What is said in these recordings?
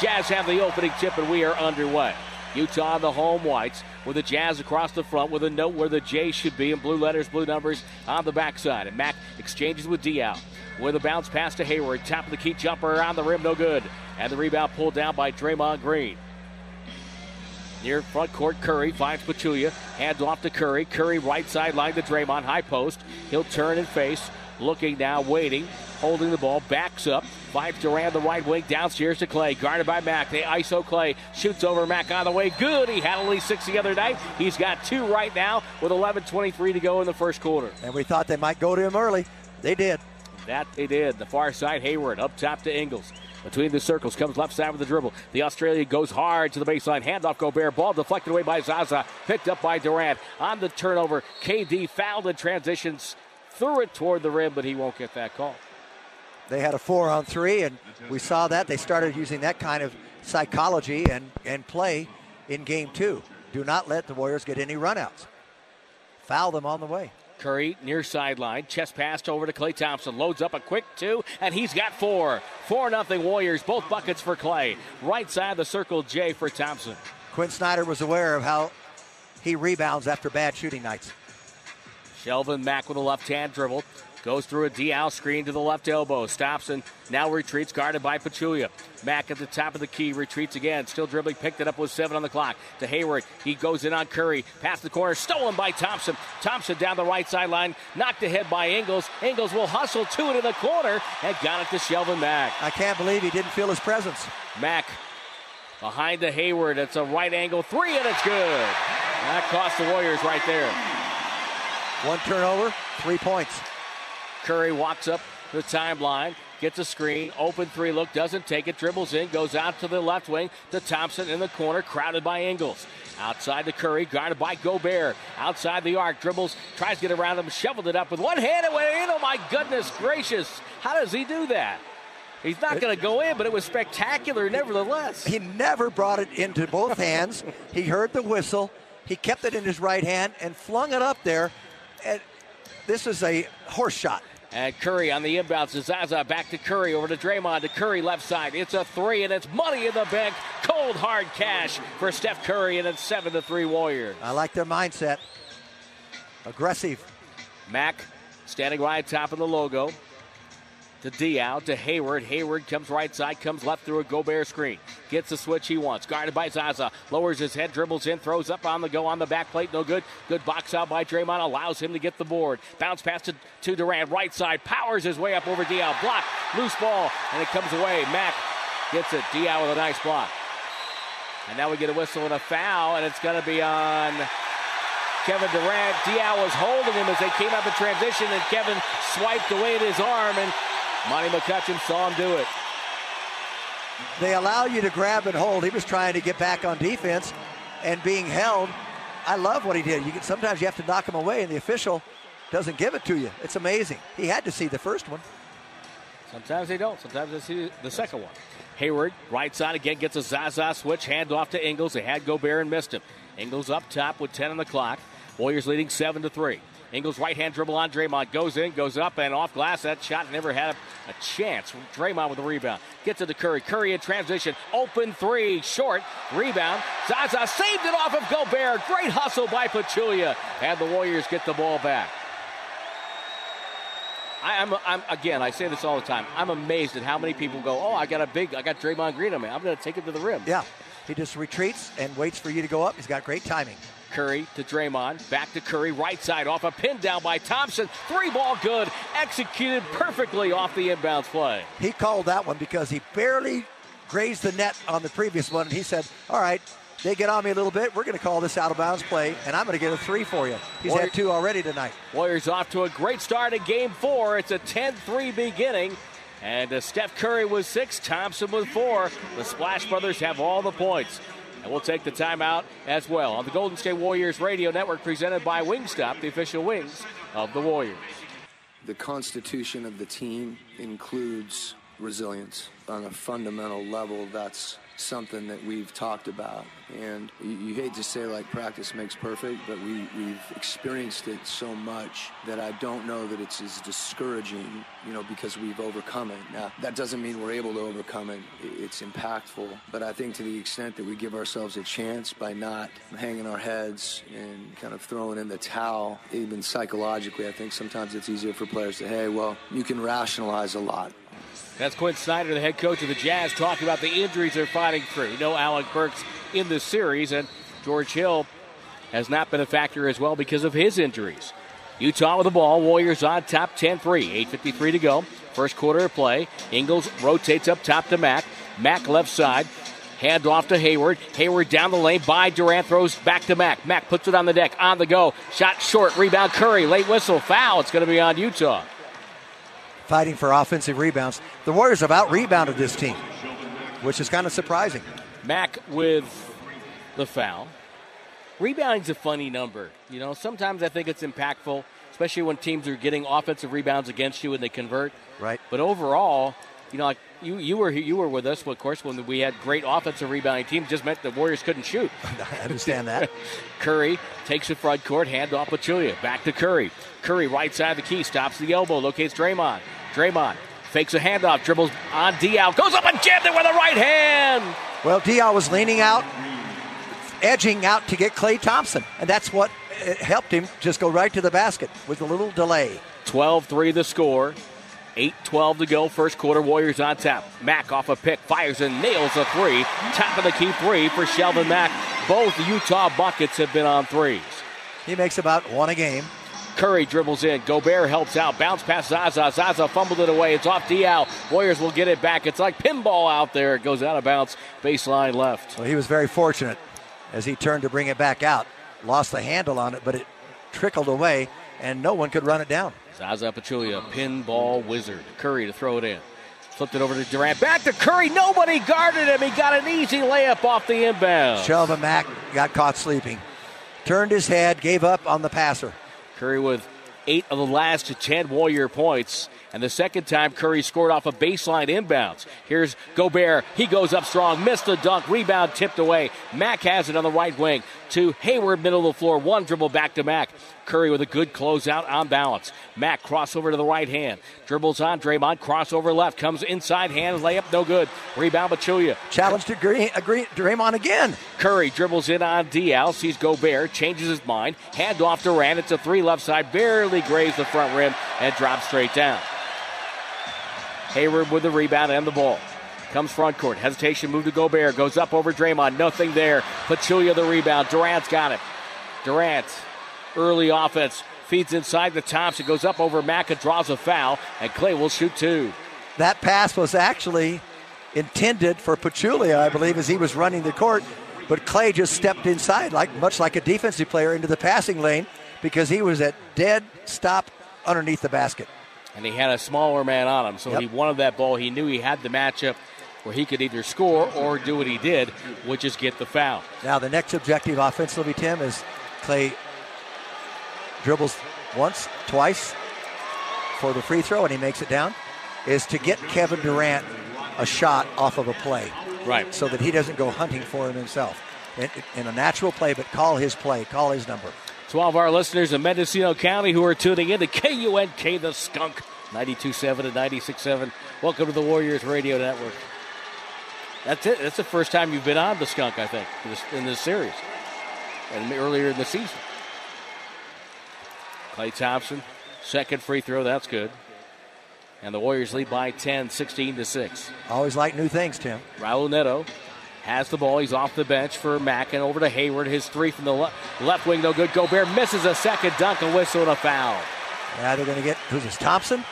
Jazz have the opening tip and we are underway. Utah and the home whites with the Jazz across the front with a note where the J should be in blue letters, blue numbers on the backside. And Mack exchanges with Diaw with a bounce pass to Hayward. Top of the key jumper on the rim, no good. And the rebound pulled down by Draymond Green. Near front court, Curry finds Pachulia. Hands off to Curry. Curry right sideline to Draymond. High post. He'll turn and face. Looking now, waiting. Holding the ball. Backs up. Finds Durant the right wing. Downstairs to Klay. Guarded by Mack. They ISO Klay. Shoots over Mack on the way. Good. He had only 6 the other night. He's got 2 right now with 11:23 to go in the first quarter. And we thought they might go to him early. They did. That they did. The far side, Hayward. Up top to Ingles. Between the circles, comes left side with the dribble. The Australian goes hard to the baseline. Handoff Gobert. Ball deflected away by Zaza. Picked up by Durant. On the turnover, KD fouled in transitions. Threw it toward the rim, but he won't get that call. They had a 4-on-3, and we saw that. They started using that kind of psychology and play in game 2. Do not let the Warriors get any runouts. Foul them on the way. Curry, near sideline, chest pass over to Klay Thompson, loads up a quick 2, and he's got 4. 4-0 Warriors, both buckets for Klay. Right side of the circle, J for Thompson. Quin Snyder was aware of how he rebounds after bad shooting nights. Shelvin Mack with a left-hand dribble, goes through a Diaw screen to the left elbow, stops and now retreats, guarded by Pachulia. Mack at the top of the key, retreats again, still dribbling, picked it up with 7 on the clock. To Hayward, he goes in on Curry, past the corner, stolen by Thompson. Thompson down the right sideline, knocked ahead by Ingles. Ingles will hustle 2 into the corner and got it to Shelvin Mack. I can't believe he didn't feel his presence. Mack behind the Hayward, it's a right angle, 3 and it's good. That cost the Warriors right there. 1 turnover, 3 points. Curry walks up the timeline, gets a screen, open 3 look, doesn't take it, dribbles in, goes out to the left wing to Thompson in the corner, crowded by Ingles. Outside to Curry, guarded by Gobert. Outside the arc, dribbles, tries to get around him, shoveled it up with one hand, it went in. Oh my goodness gracious, how does he do that? He's not going to go in, but it was spectacular nevertheless. He never brought it into both hands. He heard the whistle, he kept it in his right hand and flung it up there. And this is a horse shot. And Curry on the inbounds to Zaza, back to Curry, over to Draymond, to Curry left side. It's a 3, and it's money in the bank. Cold, hard cash for Steph Curry, and it's 7-3 Warriors. I like their mindset. Aggressive. Mack standing right top of the logo. To Diaw, to Hayward. Hayward comes right side, comes left through a Gobert screen. Gets the switch he wants. Guarded by Zaza. Lowers his head, dribbles in, throws up on the go on the back plate. No good. Good box out by Draymond. Allows him to get the board. Bounce pass to Durant. Right side. Powers his way up over Diaw. Block. Loose ball. And it comes away. Mack gets it. Diaw with a nice block. And now we get a whistle and a foul. And it's going to be on Kevin Durant. Diaw was holding him as they came up in transition. And Kevin swiped away at his arm. And Monty McCutcheon saw him do it. They allow you to grab and hold. He was trying to get back on defense and being held. I love what he did. Sometimes you have to knock him away, and the official doesn't give it to you. It's amazing. He had to see the first one. Sometimes they don't. Sometimes they see the second one. Hayward, right side again, gets a Zaza switch. Hand off to Ingles. They had Gobert and missed him. Ingles up top with 10 on the clock. Warriors leading 7-3. Ingles right-hand dribble on Draymond. Goes in, goes up, and off glass. That shot never had a chance. Draymond with the rebound. Gets it to Curry. Curry in transition. Open 3. Short. Rebound. Zaza saved it off of Gobert. Great hustle by Pachulia. And the Warriors get the ball back. I say this all the time. I'm amazed at how many people go, I got Draymond Green on me. I'm going to take it to the rim. Yeah. He just retreats and waits for you to go up. He's got great timing. Curry to Draymond, back to Curry, right side off a pin down by Thompson, 3-ball good, executed perfectly off the inbounds play. He called that one because he barely grazed the net on the previous one, and he said, all right, they get on me a little bit, we're going to call this out-of-bounds play, and I'm going to get a 3 for you. He's had 2 already tonight. Warriors off to a great start in Game 4. It's a 10-3 beginning, And Steph Curry with 6, Thompson with 4. The Splash Brothers have all the points. And we'll take the timeout as well on the Golden State Warriors Radio Network, presented by Wingstop, the official wings of the Warriors. The constitution of the team includes resilience on a fundamental level. That's something that we've talked about, and you hate to say like practice makes perfect, but we've experienced it so much that I don't know that it's as discouraging, you know, because we've overcome it. Now, that doesn't mean we're able to overcome it. It's impactful, but I think to the extent that we give ourselves a chance by not hanging our heads and kind of throwing in the towel, even psychologically, I think sometimes it's easier for players to, hey, well, you can rationalize a lot. That's Quin Snyder, the head coach of the Jazz, talking about the injuries they're fighting through. No Alec Burks in this series, and George Hill has not been a factor as well because of his injuries. Utah with the ball. Warriors on top 10-3. 8:53 to go. First quarter of play. Ingles rotates up top to Mack. Mack left side. Hand off to Hayward. Hayward down the lane by Durant. Throws back to Mack. Mack puts it on the deck. On the go. Shot short. Rebound Curry. Late whistle. Foul. It's going to be on Utah. Fighting for offensive rebounds. The Warriors have out-rebounded this team, which is kind of surprising. Mack with the foul. Rebounding's a funny number. You know, sometimes I think it's impactful, especially when teams are getting offensive rebounds against you and they convert. Right. But overall, you know, like you were with us, of course, when we had great offensive rebounding teams. Just meant the Warriors couldn't shoot. I understand that. Curry takes the front court, hand off Pachulia. Back to Curry. Curry right side of the key, stops the elbow, locates Draymond. Draymond fakes a handoff, dribbles on Diaw, goes up and jammed it with a right hand. Well, Diaw was leaning out, edging out to get Klay Thompson, and that's what helped him just go right to the basket with a little delay. 12-3 the score, 8:12 to go, first quarter, Warriors on top. Mack off a pick, fires and nails a three. Top of the key three for Shelvin Mack. Both Utah buckets have been on threes. He makes about one a game. Curry dribbles in. Gobert helps out. Bounce past Zaza. Zaza fumbled it away. It's off Diaw. Warriors will get it back. It's like pinball out there. It goes out of bounds. Baseline left. Well, he was very fortunate as he turned to bring it back out. Lost the handle on it, but it trickled away, and no one could run it down. Zaza Pachulia, pinball wizard. Curry to throw it in. Flipped it over to Durant. Back to Curry. Nobody guarded him. He got an easy layup off the inbound. Shelvin Mack got caught sleeping. Turned his head, gave up on the passer. Curry with 8 of the last 10 Warrior points. And the second time Curry scored off a baseline inbounds. Here's Gobert. He goes up strong. Missed the dunk. Rebound tipped away. Mack has it on the right wing to Hayward, middle of the floor. One dribble back to Mack. Curry with a good closeout on balance. Mack crossover to the right hand. Dribbles on Draymond. Crossover left. Comes inside hand. Layup no good. Rebound Pachulia. Challenge to Draymond again. Curry dribbles in on Diaw. Sees Gobert. Changes his mind. Hand off Durant. It's a three left side. Barely grazed the front rim and drops straight down. Hayward with the rebound and the ball. Comes front court. Hesitation move to Gobert. Goes up over Draymond. Nothing there. Pachulia the rebound. Durant's got it. Durant. Early offense. Feeds inside the Thompson. Goes up over Mack and draws a foul. And Klay will shoot two. That pass was actually intended for Pachulia, I believe, as he was running the court. But Klay just stepped inside, much like a defensive player, into the passing lane because he was at dead stop underneath the basket. And he had a smaller man on him, so He wanted that ball. He knew he had the matchup where he could either score or do what he did, which is get the foul. Now the next objective offensively, Tim, is Klay dribbles once, twice for the free throw, and he makes it down, is to get Kevin Durant a shot off of a play. Right. So that he doesn't go hunting for him himself. In a natural play, but call his play, call his number. To all of our listeners in Mendocino County who are tuning in to KUNK The Skunk, 92.7 and 96.7. Welcome to the Warriors Radio Network. That's it. That's the first time you've been on The Skunk, I think, in this series. And earlier in the season. Klay Thompson, second free throw. That's good. And the Warriors lead by 10, 16-6. Always like new things, Tim. Raul Neto has the ball. He's off the bench for Mack and over to Hayward. His three from the left wing, no good. Gobert misses a second dunk, a whistle, and a foul. Yeah, they're going to get, who's this, Thompson?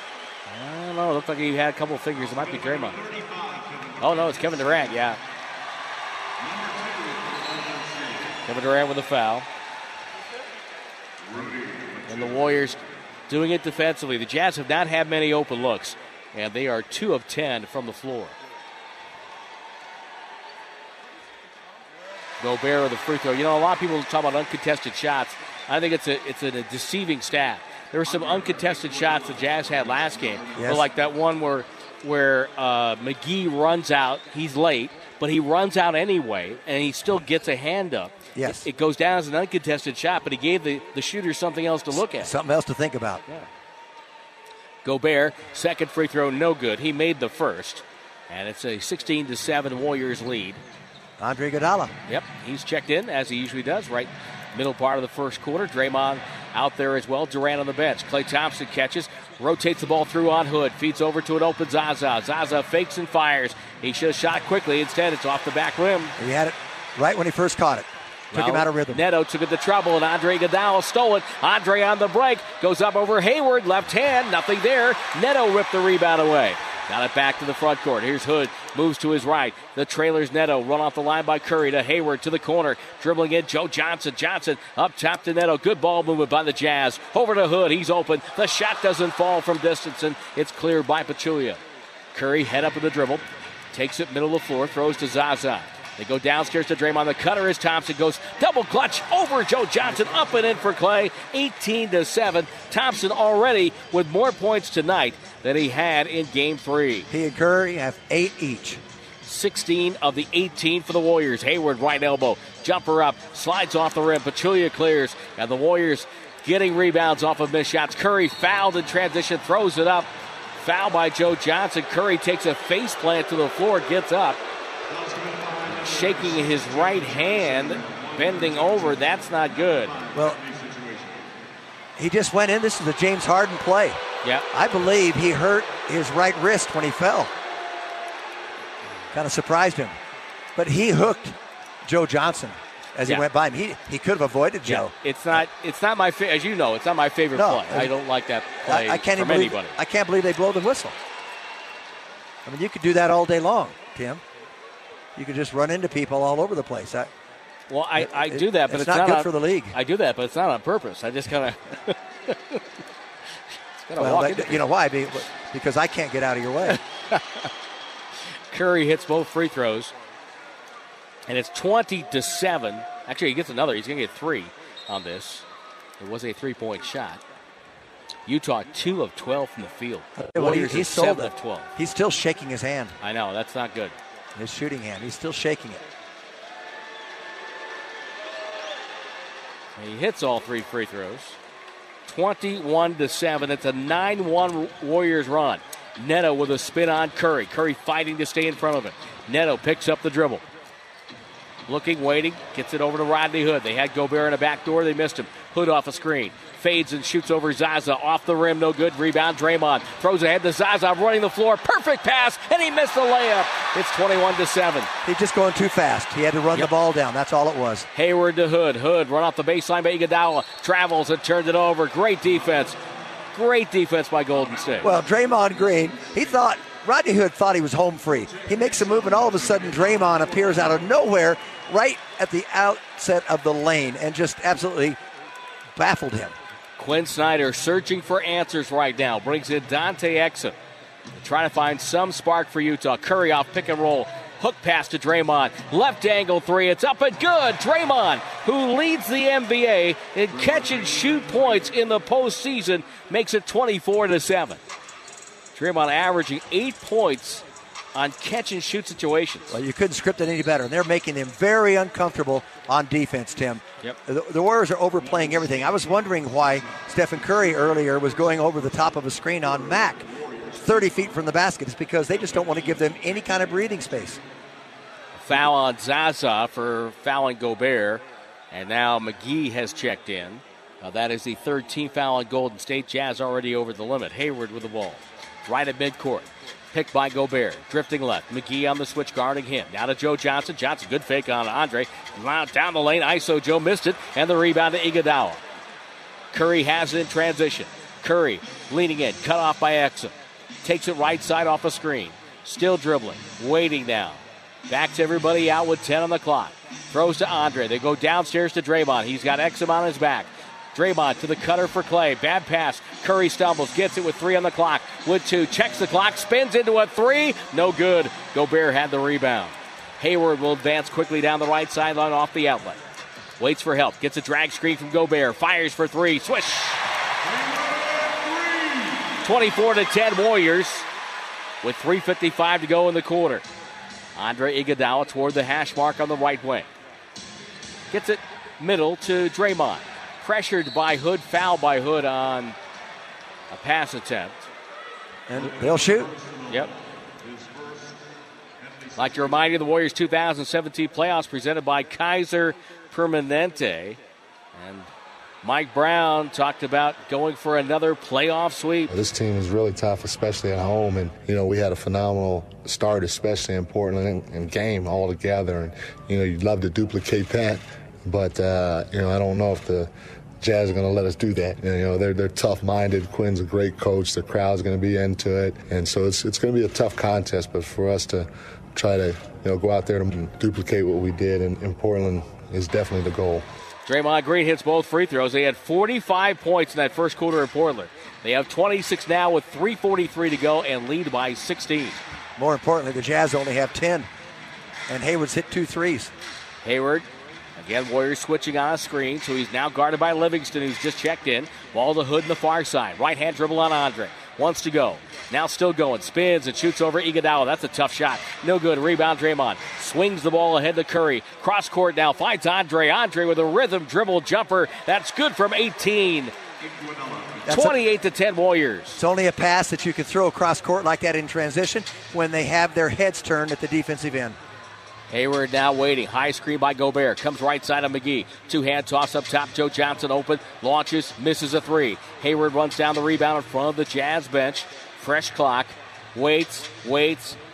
I don't know. It looked like he had a couple of fingers. It might be Draymond. Oh, no, it's Kevin Durant, yeah. Kevin Durant with a foul. And the Warriors doing it defensively. The Jazz have not had many open looks. and they are 2 of 10 from the floor. Gobert with the free throw. You know, a lot of people talk about uncontested shots. I think it's a deceiving stat. There were some uncontested shots the Jazz had last game. Yes. But like that one where McGee runs out. He's late, but he runs out anyway, and he still gets a hand up. Yes. It goes down as an uncontested shot, but he gave the shooter something else to look at. Something else to think about. Yeah. Gobert, second free throw, no good. He made the first, and it's a 16-7 Warriors lead. Andre Iguodala. Yep, he's checked in, as he usually does, right middle part of the first quarter. Draymond out there as well. Durant on the bench. Klay Thompson catches, rotates the ball through on Hood, feeds over to an open Zaza. Zaza fakes and fires. He should have shot quickly. Instead, it's off the back rim. He had it right when he first caught it. Took him out of rhythm. Neto took it to trouble, and Andre Iguodala stole it. Andre on the break. Goes up over Hayward. Left hand. Nothing there. Neto ripped the rebound away. Got it back to the front court. Here's Hood. Moves to his right. The trailer's Neto. Run off the line by Curry to Hayward to the corner. Dribbling in Joe Johnson. Johnson up top to Neto. Good ball movement by the Jazz. Over to Hood. He's open. The shot doesn't fall from distance, and it's cleared by Pachulia. Curry head up in the dribble. Takes it middle of the floor. Throws to Zaza. They go downstairs to Draymond. The cutter is Thompson. Goes double clutch over Joe Johnson. Up and in for Klay. 18-7. Thompson already with more points tonight than he had in Game 3. He and Curry have 8 each. 16 of the 18 for the Warriors. Hayward, right elbow. Jumper up. Slides off the rim. Pachulia clears. And the Warriors getting rebounds off of missed shots. Curry fouled in transition. Throws it up. Foul by Joe Johnson. Curry takes a face plant to the floor. Gets up. Shaking his right hand, bending over. That's not good. Well, he just went in. This is a James Harden play. Yeah. I believe he hurt his right wrist when he fell. Kind of surprised him. But he hooked Joe Johnson as he went by him. He could have avoided Joe. Yeah. It's not my favorite, as you know, it's not my favorite play. I don't like that play from anybody. I can't believe they blow the whistle. I mean, you could do that all day long, Tim. You could just run into people all over the place. I do that, but it's not good for the league. I do that, but it's not on purpose. I just kind of walk into it. You know why? Because I can't get out of your way. Curry hits both free throws, and it's 20-7. Actually, he gets another. He's going to get 3 on this. It was a 3-point shot. Utah 2 of 12 from the field. Warriors 7 of 12. He's still shaking his hand. I know. That's not good. His shooting hand. He's still shaking it. He hits all 3 free throws. 21-7. It's a 9-1 Warriors run. Neto with a spin on Curry. Curry fighting to stay in front of him. Neto picks up the dribble. Looking, waiting. Gets it over to Rodney Hood. They had Gobert in a back door. They missed him. Hood off a screen. Fades and shoots over Zaza. Off the rim, no good. Rebound, Draymond. Throws ahead to Zaza, running the floor. Perfect pass, and he missed the layup. It's 21-7. He's just going too fast. He had to run the ball down. That's all it was. Hayward to Hood. Hood run off the baseline by Iguodala. Travels and turns it over. Great defense. Great defense by Golden State. Well, Draymond Green, Rodney Hood thought he was home free. He makes a move, and all of a sudden, Draymond appears out of nowhere right at the outset of the lane and just absolutely baffled him. Quin Snyder searching for answers right now. Brings in Dante Exum. Trying to find some spark for Utah. Curry off pick and roll. Hook pass to Draymond. Left angle three. It's up and good. Draymond, who leads the NBA in catch and shoot points in the postseason, makes it 24-7. Draymond averaging 8 points on catch and shoot situations. Well, you couldn't script it any better. And they're making them very uncomfortable on defense, Tim. Yep. The Warriors are overplaying everything. I was wondering why Stephen Curry earlier was going over the top of a screen on Mack 30 feet from the basket. It's because they just don't want to give them any kind of breathing space. Foul on Zaza for fouling Gobert. And now McGee has checked in. Now that is the 3rd team foul on Golden State. Jazz already over the limit. Hayward with the ball. Right at midcourt. Picked by Gobert. Drifting left. McGee on the switch guarding him. Now to Joe Johnson. Johnson, good fake on Andre. Down the lane. ISO Joe missed it. And the rebound to Iguodala. Curry has it in transition. Curry leaning in. Cut off by Exum. Takes it right side off a screen. Still dribbling. Waiting now. Backs everybody out with 10 on the clock. Throws to Andre. They go downstairs to Draymond. He's got Exum on his back. Draymond to the cutter for Klay. Bad pass. Curry stumbles. Gets it with 3 on the clock. With 2. Checks the clock. Spins into a 3. No good. Gobert had the rebound. Hayward will advance quickly down the right sideline off the outlet. Waits for help. Gets a drag screen from Gobert. Fires for 3. Swish. 24-10 Warriors with 3:55 to go in the quarter. Andre Iguodala toward the hash mark on the right wing. Gets it middle to Draymond. Pressured by Hood. Foul by Hood on a pass attempt. And they'll shoot. Yep. I'd like to remind you of the Warriors 2017 playoffs presented by Kaiser Permanente. And Mike Brown talked about going for another playoff sweep. This team is really tough, especially at home. And, you know, we had a phenomenal start, especially in Portland and game all together. And, you know, you'd love to duplicate that. But, you know, I don't know if the Jazz are going to let us do that. You know, they're tough-minded. Quin's a great coach. The crowd's going to be into it. And so it's going to be a tough contest. But for us to try to, you know, go out there and duplicate what we did in Portland is definitely the goal. Draymond Green hits both free throws. They had 45 points in that first quarter in Portland. They have 26 now with 3:43 to go and lead by 16. More importantly, the Jazz only have 10. And Hayward's hit 2 threes. Hayward, again, Warriors switching on a screen, so he's now guarded by Livingston, who's just checked in. Ball to Hood in the far side. Right-hand dribble on Andre. Wants to go. Now still going. Spins and shoots over Iguodala. That's a tough shot. No good. Rebound Draymond. Swings the ball ahead to Curry. Cross court now. Finds Andre. Andre with a rhythm dribble jumper. That's good from 18. 28-10 Warriors. It's only a pass that you can throw across court like that in transition when they have their heads turned at the defensive end. Hayward now waiting. High screen by Gobert. Comes right side of McGee. Two-hand toss up top. Joe Johnson open. Launches. Misses a 3. Hayward runs down the rebound in front of the Jazz bench. Fresh clock. Waits.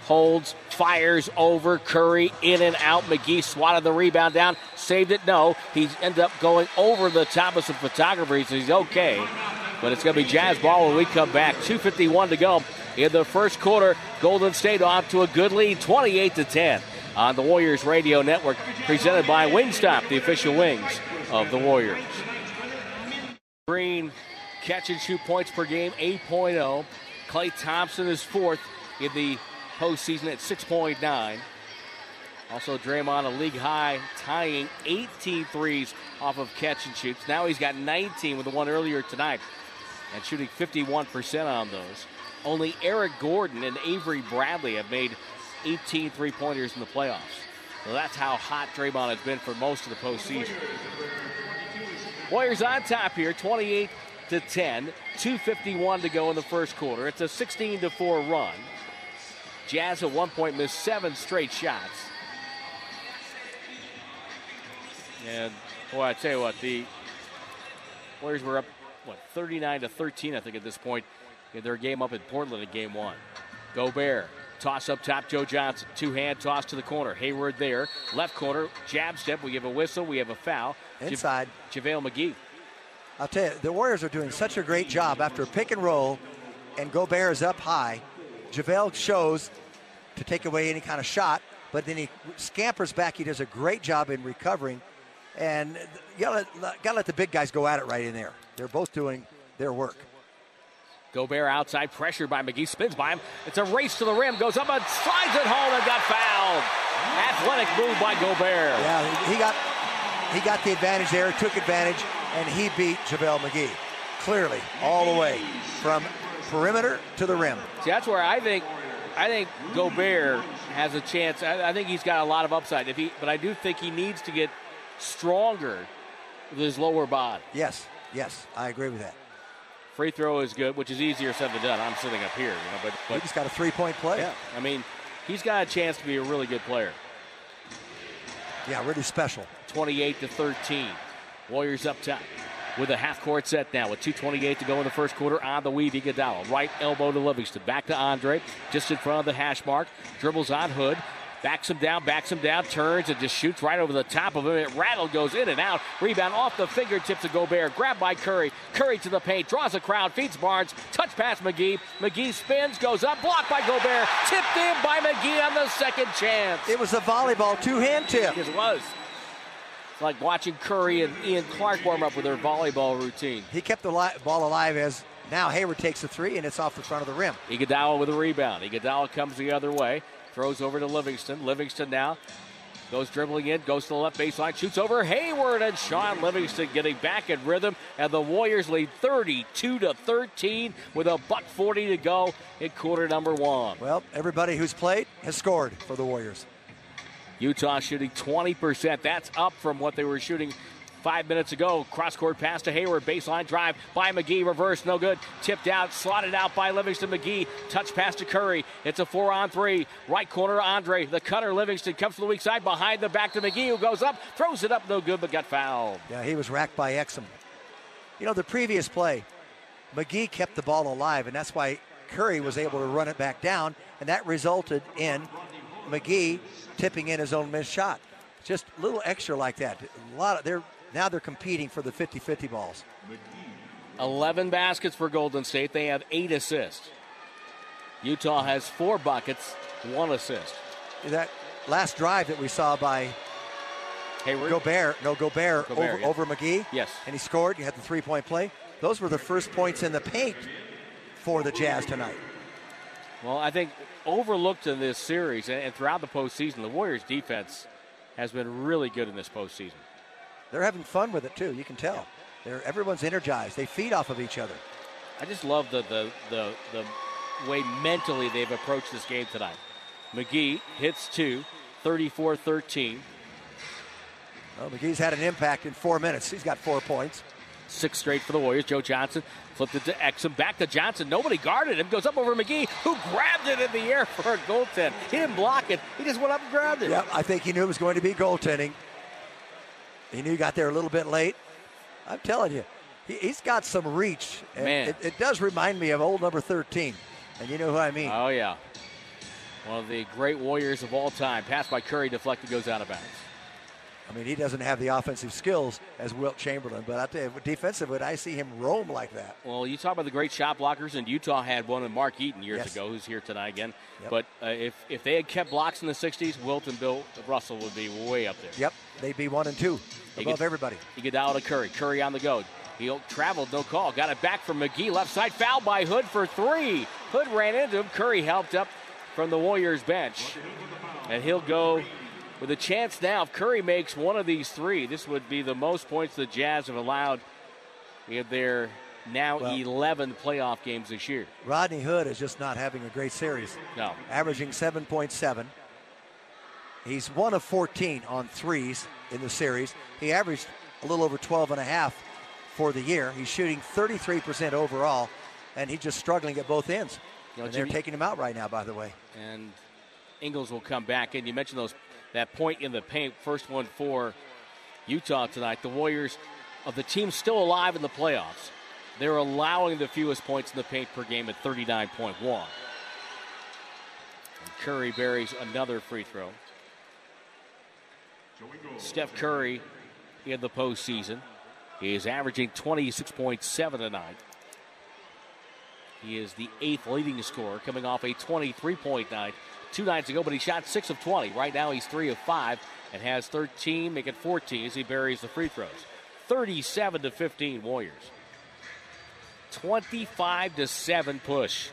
Holds. Fires over. Curry in and out. McGee swatted the rebound down. Saved it. No. He ended up going over the top of some photographers. He's okay. But it's going to be Jazz ball when we come back. 2:51 to go in the first quarter. Golden State off to a good lead. 28-10. On the Warriors Radio Network, presented by Wingstop, the official wings of the Warriors. Green, catch and shoot points per game, 8.0. Klay Thompson is fourth in the postseason at 6.9. Also, Draymond a league high, tying 18 threes off of catch and shoots. Now he's got 19 with the one earlier tonight and shooting 51% on those. Only Eric Gordon and Avery Bradley have made 18 three-pointers in the playoffs. So that's how hot Draymond has been for most of the postseason. Warriors on top here, 28-10, 2:51 to go in the first quarter. It's a 16-4 run. Jazz at one point missed 7 straight shots. And, boy, I tell you what, the Warriors were up, 39-13, I think, at this point in their game up in Portland in Game 1. Gobert. Toss up top, Joe Johnson. Two-hand toss to the corner. Hayward there. Left corner, jab step. We give a whistle. We have a foul. Inside. JaVale McGee. I'll tell you, the Warriors are doing such a great job after a pick and roll, and Gobert is up high. JaVale shows to take away any kind of shot, but then he scampers back. He does a great job in recovering. And you gotta let the big guys go at it right in there. They're both doing their work. Gobert outside, pressured by McGee, spins by him. It's a race to the rim, goes up and slides it home and got fouled. Athletic move by Gobert. Yeah, he got the advantage there, took advantage, and he beat JaVale McGee. Clearly, all the way from perimeter to the rim. See, that's where I think Gobert has a chance. I think he's got a lot of upside. But I do think he needs to get stronger with his lower body. Yes, I agree with that. Free throw is good, which is easier said than done. I'm sitting up here, but he just got a three-point play. Yeah, I mean, he's got a chance to be a really good player. Yeah, really special. 28-13. Warriors up top with a half-court set now with 2:28 to go in the first quarter on the weave. Iguodala, right elbow to Livingston. Back to Andre, just in front of the hash mark. Dribbles on Hood. Backs him down, turns, and just shoots right over the top of him. It rattled, goes in and out. Rebound off the fingertips of Gobert. Grabbed by Curry. Curry to the paint, draws a crowd, feeds Barnes. Touch pass McGee. McGee spins, goes up, blocked by Gobert. Tipped in by McGee on the second chance. It was a volleyball two-hand tip. It was. It's like watching Curry and Ian Clark warm up with their volleyball routine. He kept the ball alive as now Hayward takes a three, and it's off the front of the rim. Iguodala with a rebound. Iguodala comes the other way, throws over to Livingston. Livingston now goes dribbling in, goes to the left baseline, shoots over Hayward, and Sean Livingston getting back in rhythm, and the Warriors lead 32-13 with a $1:40 to go in quarter number one. Well, everybody who's played has scored for the Warriors. Utah shooting 20%. That's up from what they were shooting 5 minutes ago. Cross-court pass to Hayward. Baseline drive by McGee. Reverse, no good. Tipped out, slotted out by Livingston. McGee, touch pass to Curry. It's a 4-on-3. Right corner, Andre. The cutter, Livingston, comes to the weak side. Behind the back to McGee, who goes up, throws it up, no good, but got fouled. Yeah, he was racked by Exum. You know, the previous play, McGee kept the ball alive, and that's why Curry was able to run it back down, and that resulted in McGee tipping in his own missed shot. Just a little extra like that. Now they're competing for the 50-50 balls. 11 baskets for Golden State. They have 8 assists. Utah has 4 buckets, 1 assist. That last drive that we saw by Hayward? Gobert over McGee. Yes. And he scored. You had the three-point play. Those were the first points in the paint for the Jazz tonight. Well, I think overlooked in this series and throughout the postseason, the Warriors' defense has been really good in this postseason. They're having fun with it, too. You can tell. Everyone's energized. They feed off of each other. I just love the way mentally they've approached this game tonight. McGee hits 2, 34-13. Well, McGee's had an impact in 4 minutes. He's got 4 points. 6 straight for the Warriors. Joe Johnson flipped it to Exum. Back to Johnson. Nobody guarded him. Goes up over McGee, who grabbed it in the air for a goaltend. He didn't block it. He just went up and grabbed it. Yeah, I think he knew it was going to be goaltending. He knew he got there a little bit late. I'm telling you, he's got some reach. Man. It does remind me of old number 13, and you know who I mean. Oh, yeah. One of the great Warriors of all time. Pass by Curry, deflected, goes out of bounds. I mean, he doesn't have the offensive skills as Wilt Chamberlain, but I tell you, defensively, I see him roam like that. Well, you talk about the great shot blockers, and Utah had one, and Mark Eaton years ago, who's here tonight again. Yep. But if they had kept blocks in the 60s, Wilt and Bill Russell would be way up there. Yep, they'd be 1 and 2 above everybody. You get out to Curry. Curry on the go. He traveled, no call. Got it back from McGee. Left side foul by Hood for 3. Hood ran into him. Curry helped up from the Warriors bench, and he'll go. With a chance now, if Curry makes one of these 3, this would be the most points the Jazz have allowed in their now 11 playoff games this year. Rodney Hood is just not having a great series. No. Averaging 7.7. He's 1 of 14 on threes in the series. He averaged a little over 12.5 for the year. He's shooting 33% overall, and he's just struggling at both ends. You know, and they're taking him out right now, by the way. And Ingles will come back in. You mentioned that point in the paint, first one for Utah tonight. The Warriors, of the team still alive in the playoffs, they're allowing the fewest points in the paint per game at 39.1. And Curry buries another free throw. Steph Curry in the postseason. He is averaging 26.7 tonight. He is the 8th leading scorer, coming off a 23-point night 2 nights ago, but he shot 6 of 20. Right now he's 3 of 5 and has 13, make it 14 as he buries the free throws. 37-15 Warriors. 25-7 push.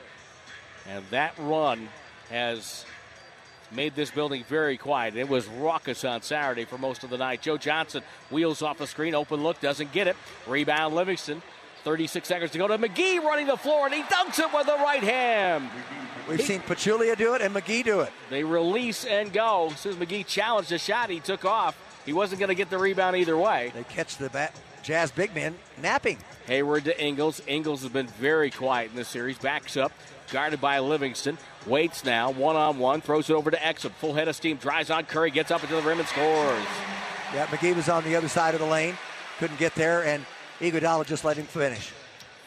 And that run has made this building very quiet. It was raucous on Saturday for most of the night. Joe Johnson wheels off the screen, open look, doesn't get it. Rebound Livingston. 36 seconds to go to McGee running the floor, and he dunks it with the right hand. We've seen Pachulia do it and McGee do it. They release and go. As soon as McGee challenged the shot, he took off. He wasn't going to get the rebound either way. They catch the Jazz big man napping. Hayward to Ingles. Ingles has been very quiet in this series. Backs up, guarded by Livingston. Waits now, one-on-one, throws it over to Exum. Full head of steam, drives on Curry, gets up into the rim and scores. Yeah, McGee was on the other side of the lane. Couldn't get there, and Iguodala just let him finish.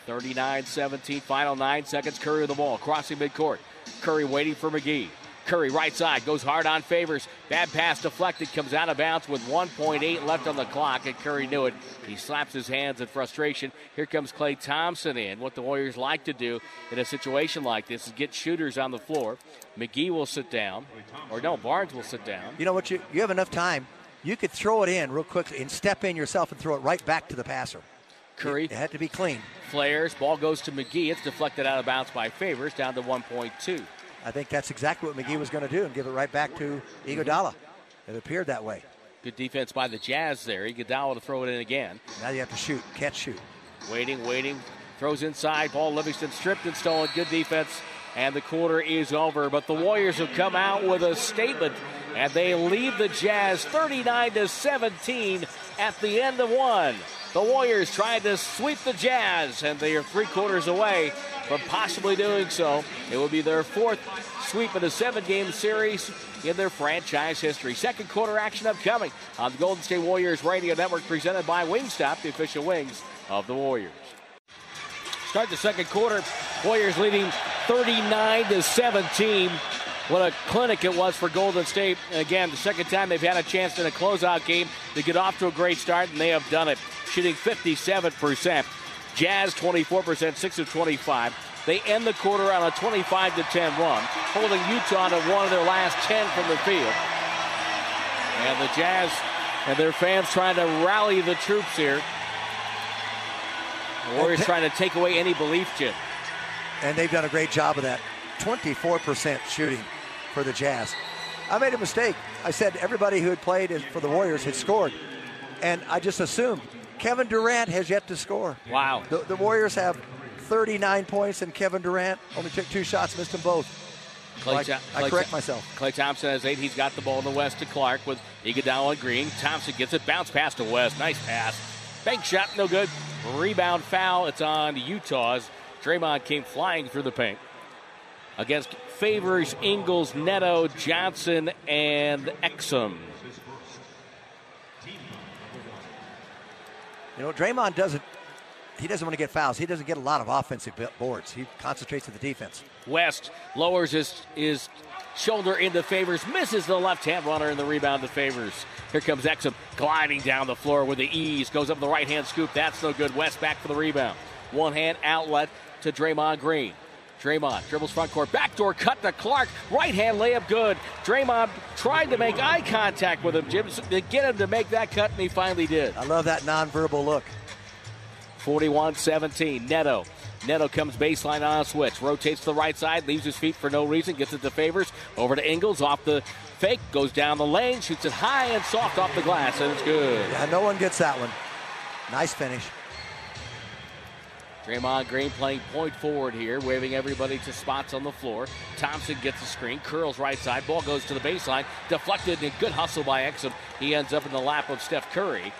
39-17, final 9 seconds. Curry with the ball, crossing midcourt. Curry waiting for McGee. Curry right side, goes hard on Favors. Bad pass deflected, comes out of bounds with 1.8 left on the clock, and Curry knew it. He slaps his hands in frustration. Here comes Klay Thompson in. What the Warriors like to do in a situation like this is get shooters on the floor. McGee will sit down, Barnes will sit down. You know what, you have enough time. you could throw it in real quickly and step in yourself and throw it right back to the passer. Curry. It had to be clean. Flares, ball goes to McGee. It's deflected out of bounds by Favors, down to 1.2. I think that's exactly what McGee was going to do and give it right back to Iguodala. It appeared that way. Good defense by the Jazz there. Iguodala to throw it in again. Now you have to shoot. Can't shoot. Waiting. Throws inside. Ball Livingston stripped and stolen. Good defense. And the quarter is over. But the Warriors have come out with a statement. And they lead the Jazz 39-17 at the end of one. The Warriors tried to sweep the Jazz, and they are three-quarters away from possibly doing so. It will be their fourth sweep in a seven-game series in their franchise history. Second quarter action upcoming on the Golden State Warriors Radio Network, presented by Wingstop, the official wings of the Warriors. Start the second quarter. Warriors leading 39-17. What a clinic it was for Golden State. And again, the second time they've had a chance in a closeout game to get off to a great start, and they have done it. Shooting 57%. Jazz 24%, 6 of 25. They end the quarter on a 25-10 run, holding Utah to one of their last 10 from the field. And the Jazz and their fans trying to rally the troops here. The Warriors trying to take away any belief, Jim. And they've done a great job of that. 24% shooting for the Jazz. I made a mistake. I said everybody who had played for the Warriors had scored. And I just assumed Kevin Durant has yet to score. Wow. The Warriors have 39 points, and Kevin Durant only took two shots, missed them both. I correct myself. Klay Thompson has 8. He's got the ball in the West to Clark with Iguodala and Green. Thompson gets it. Bounce pass to West. Nice pass. Bank shot. No good. Rebound foul. It's on Utah's. Draymond came flying through the paint. Against Favors, Ingles, Neto, Johnson, and Exum. You know, Draymond doesn't want to get fouls. He doesn't get a lot of offensive boards. He concentrates on the defense. West lowers his shoulder into Favors, misses the left-hand runner, and the rebound to Favors. Here comes Exum gliding down the floor with the ease. Goes up the right-hand scoop. That's no good. West back for the rebound. One-hand outlet to Draymond Green. Draymond dribbles front court, backdoor cut to Clark, right hand layup good. Draymond tried to make eye contact with him, Jim, to get him to make that cut, and he finally did. I love that nonverbal look. 41-17, Neto. Neto comes baseline on a switch, rotates to the right side, leaves his feet for no reason, gets it to Favors, over to Ingles, off the fake, goes down the lane, shoots it high and soft off the glass, and it's good. Yeah, no one gets that one. Nice finish. Draymond Green playing point forward here, waving everybody to spots on the floor. Thompson gets the screen, curls right side, ball goes to the baseline, deflected, and good hustle by Exum. He ends up in the lap of Steph Curry,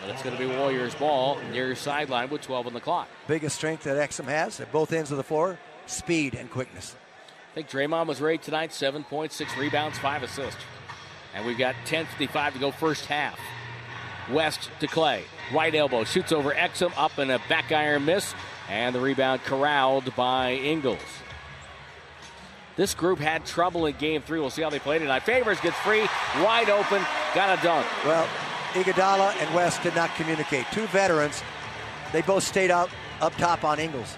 but it's going to be Warriors ball near sideline with 12 on the clock. Biggest strength that Exum has at both ends of the floor, speed and quickness. I think Draymond was ready tonight, 7.6 rebounds, 5 assists. And we've got 10:55 to go first half. West to Clay, right elbow, shoots over Exum, up and a back iron miss. And the rebound corralled by Ingles. This group had trouble in game 3. We'll see how they played tonight. Favors gets free, wide open, got a dunk. Well, Iguodala and West did not communicate. Two veterans, they both stayed up top on Ingles.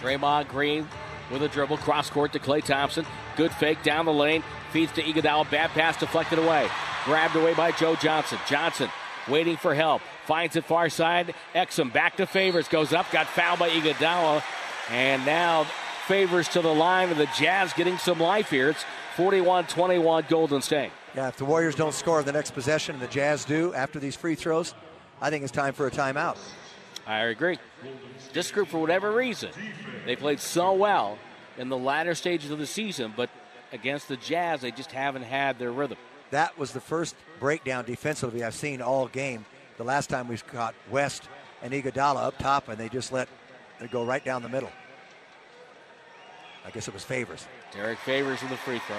Draymond Green with a dribble, cross court to Klay Thompson. Good fake down the lane, feeds to Iguodala, bad pass deflected away. Grabbed away by Joe Johnson. Johnson waiting for help. Finds it far side. Exum back to Favors. Goes up. Got fouled by Iguodala. And now Favors to the line. And the Jazz getting some life here. It's 41-21 Golden State. Yeah, if the Warriors don't score the next possession and the Jazz do after these free throws, I think it's time for a timeout. I agree. This group, for whatever reason, they played so well in the latter stages of the season. But against the Jazz, they just haven't had their rhythm. That was the first breakdown defensively I've seen all game. The last time we caught West and Iguodala up top, and they just let it go right down the middle. I guess it was Favors. Derek Favors with the free throw.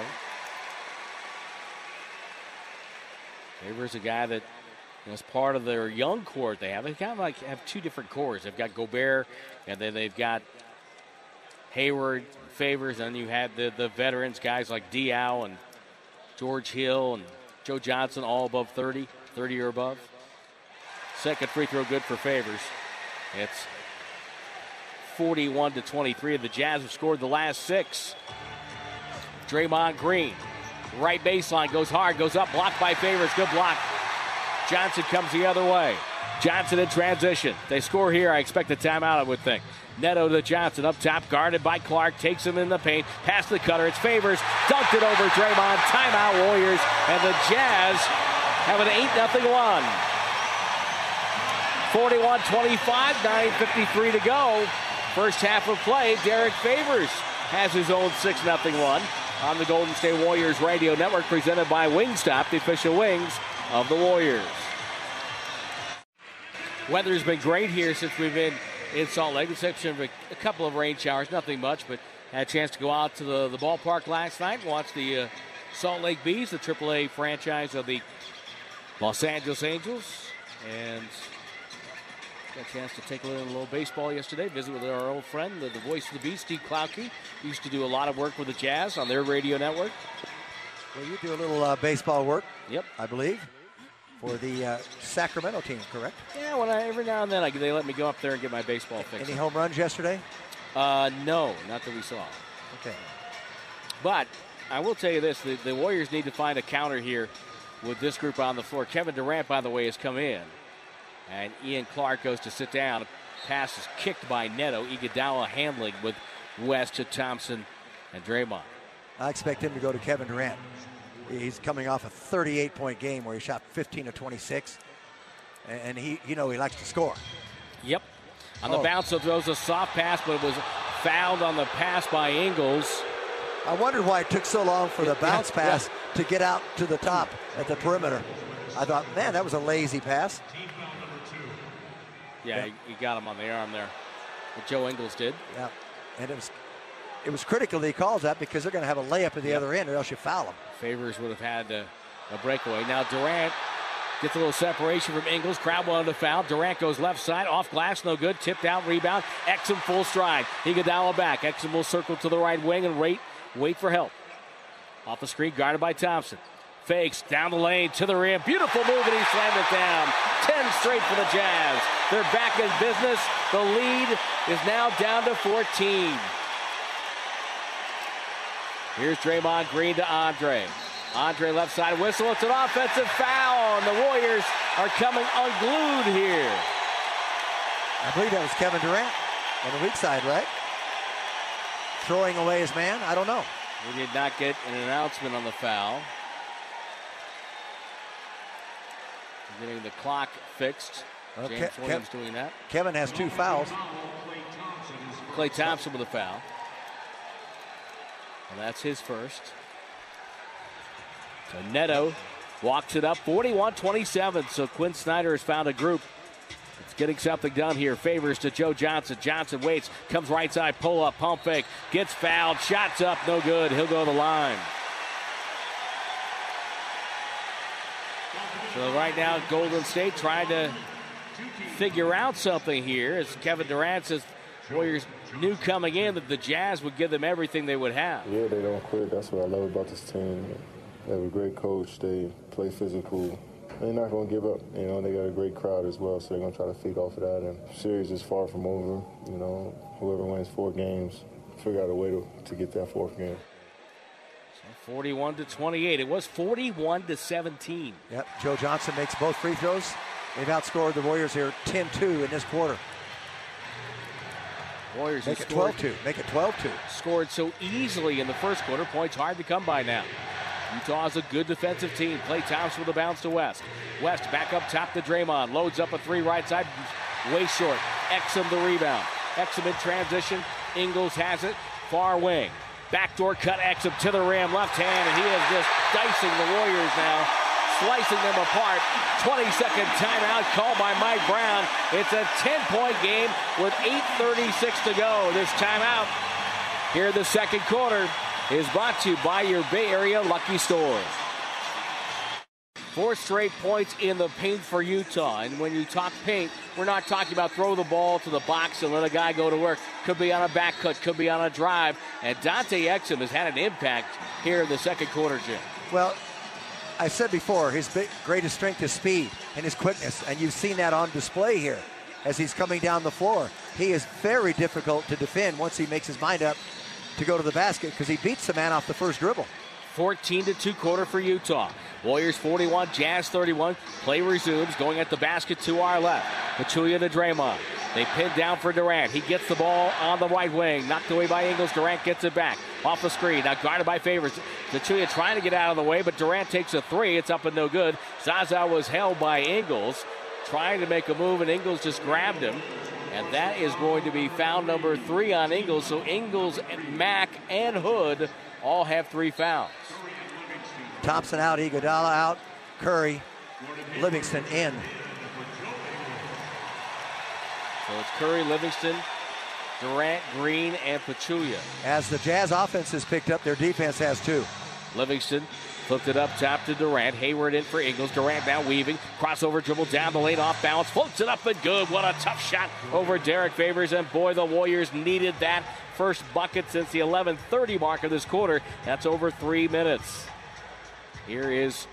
Favors, a guy that is part of their young core they have. They kind of like have two different cores. They've got Gobert, and then they've got Hayward, Favors, and you had the veterans, guys like Diaw and George Hill and Joe Johnson, all above 30 or above. Second free throw good for Favors. It's 41-23. The Jazz have scored the last 6. Draymond Green Right baseline, goes hard, goes up, blocked by Favors. Good block. Johnson comes the other way. Johnson in transition. They score here. I expect a timeout, I would think. Neto to Johnson up top, guarded by Clark. Takes him in the paint. Past the cutter. It's Favors. Dunked it over Draymond. Timeout, Warriors. And the Jazz have an 8-0 run. 41-25, 9:53 to go. First half of play, Derek Favors has his own 6-0 run on the Golden State Warriors radio network, presented by Wingstop, the official wings of the Warriors. Weather's been great here since we've been in Salt Lake, with the exception of a couple of rain showers, nothing much, but had a chance to go out to the ballpark last night, watch the Salt Lake Bees, the AAA franchise of the Los Angeles Angels, and got a chance to take a look at a little baseball yesterday, visit with our old friend, the voice of the Beast, Steve Klauke. He used to do a lot of work with the Jazz on their radio network. Well, you do a little baseball work, yep, I believe, for the Sacramento team, correct? Yeah, well, every now and then they let me go up there and get my baseball fix. Any home runs yesterday? No, not that we saw. Okay. But I will tell you this, the Warriors need to find a counter here with this group on the floor. Kevin Durant, by the way, has come in. And Ian Clark goes to sit down. Pass is kicked by Neto. Iguodala handling with West to Thompson and Draymond. I expect him to go to Kevin Durant. He's coming off a 38-point game where he shot 15 of 26. And he, you know, he likes to score. Yep. On the bounce, so throws a soft pass, but it was fouled on the pass by Ingles. I wondered why it took so long for the bounce pass to get out to the top at the perimeter. I thought, man, that was a lazy pass. Yeah, he got him on the arm there. What Joe Ingles did. Yeah, and it was critical that he calls that, because they're going to have a layup at the other end, or else you foul him. Favors would have had a breakaway. Now Durant gets a little separation from Ingles. Crowd wanted to foul. Durant goes left side. Off glass, no good. Tipped out, rebound. Exum full stride. Iguodala back. Exum will circle to the right wing and wait for help. Off the screen, guarded by Thompson. Fakes down the lane to the rim. Beautiful move, and he slammed it down. 10 straight for the Jazz. They're back in business. The lead is now down to 14. Here's Draymond Green to Andre. Andre left side whistle. It's an offensive foul, and the Warriors are coming unglued here. I believe that was Kevin Durant on the weak side, right? Throwing away his man? I don't know. We did not get an announcement on the foul. Getting the clock fixed. Okay. James Williams doing that. Kevin has two fouls. Klay Thompson with a foul. And that's his first. So Neto walks it up, 41-27. So Quin Snyder has found a group. It's getting something done here. Favors to Joe Johnson. Johnson waits, comes right side, pull up, pump fake, gets fouled, shots up, no good. He'll go to the line. So right now, Golden State trying to figure out something here, as Kevin Durant says Warriors knew coming in that the Jazz would give them everything they would have. Yeah, they don't quit. That's what I love about this team. They have a great coach. They play physical. They're not going to give up. You know, they got a great crowd as well, so they're going to try to feed off of that. And the series is far from over. You know, whoever wins 4 games, figure out a way to get that 4th game. 41-28. It was 41-17. Yep. Joe Johnson makes both free throws. They've outscored the Warriors here 10-2 in this quarter. Warriors make it 12-2. Make it 12-2. Scored so easily in the first quarter. Points hard to come by now. Utah's a good defensive team. Klay Thompson with a bounce to West. West back up top to Draymond. Loads up a 3 right side. Way short. Exum the rebound. Exum in transition. Ingles has it. Far wing. Backdoor cut, Exum to the rim, left hand, and he is just dicing the Warriors now, slicing them apart. 20-second timeout called by Mike Brown. It's a 10-point game with 8:36 to go. This timeout here in the second quarter is brought to you by your Bay Area Lucky Stores. 4 straight points in the paint for Utah. And when you talk paint, we're not talking about throw the ball to the box and let a guy go to work. Could be on a back cut, could be on a drive. And Dante Exum has had an impact here in the second quarter, Jim. Well, I said before, his greatest strength is speed and his quickness. And you've seen that on display here as he's coming down the floor. He is very difficult to defend once he makes his mind up to go to the basket, because he beats the man off the first dribble. 14-2 quarter for Utah. Warriors 41, Jazz 31. Play resumes, going at the basket to our left. Pachulia to Draymond. They pin down for Durant. He gets the ball on the right wing. Knocked away by Ingles. Durant gets it back. Off the screen. Now guarded by Favors. Pachulia trying to get out of the way, but Durant takes a three. It's up and no good. Zaza was held by Ingles, trying to make a move, and Ingles just grabbed him. And that is going to be foul number 3 on Ingles. So Ingles, Mack, and Hood all have 3 fouls. Thompson out, Iguodala out, Curry, Livingston in. So it's Curry, Livingston, Durant, Green, and Pachulia. As the Jazz offense has picked up, their defense has too. Livingston flipped it up top to Durant. Hayward in for Ingles. Durant now weaving. Crossover dribble down the lane, off balance. Floats it up and good. What a tough shot over Derek Favors. And boy, the Warriors needed that first bucket since the 11:30 mark of this quarter. That's over 3 minutes. Here is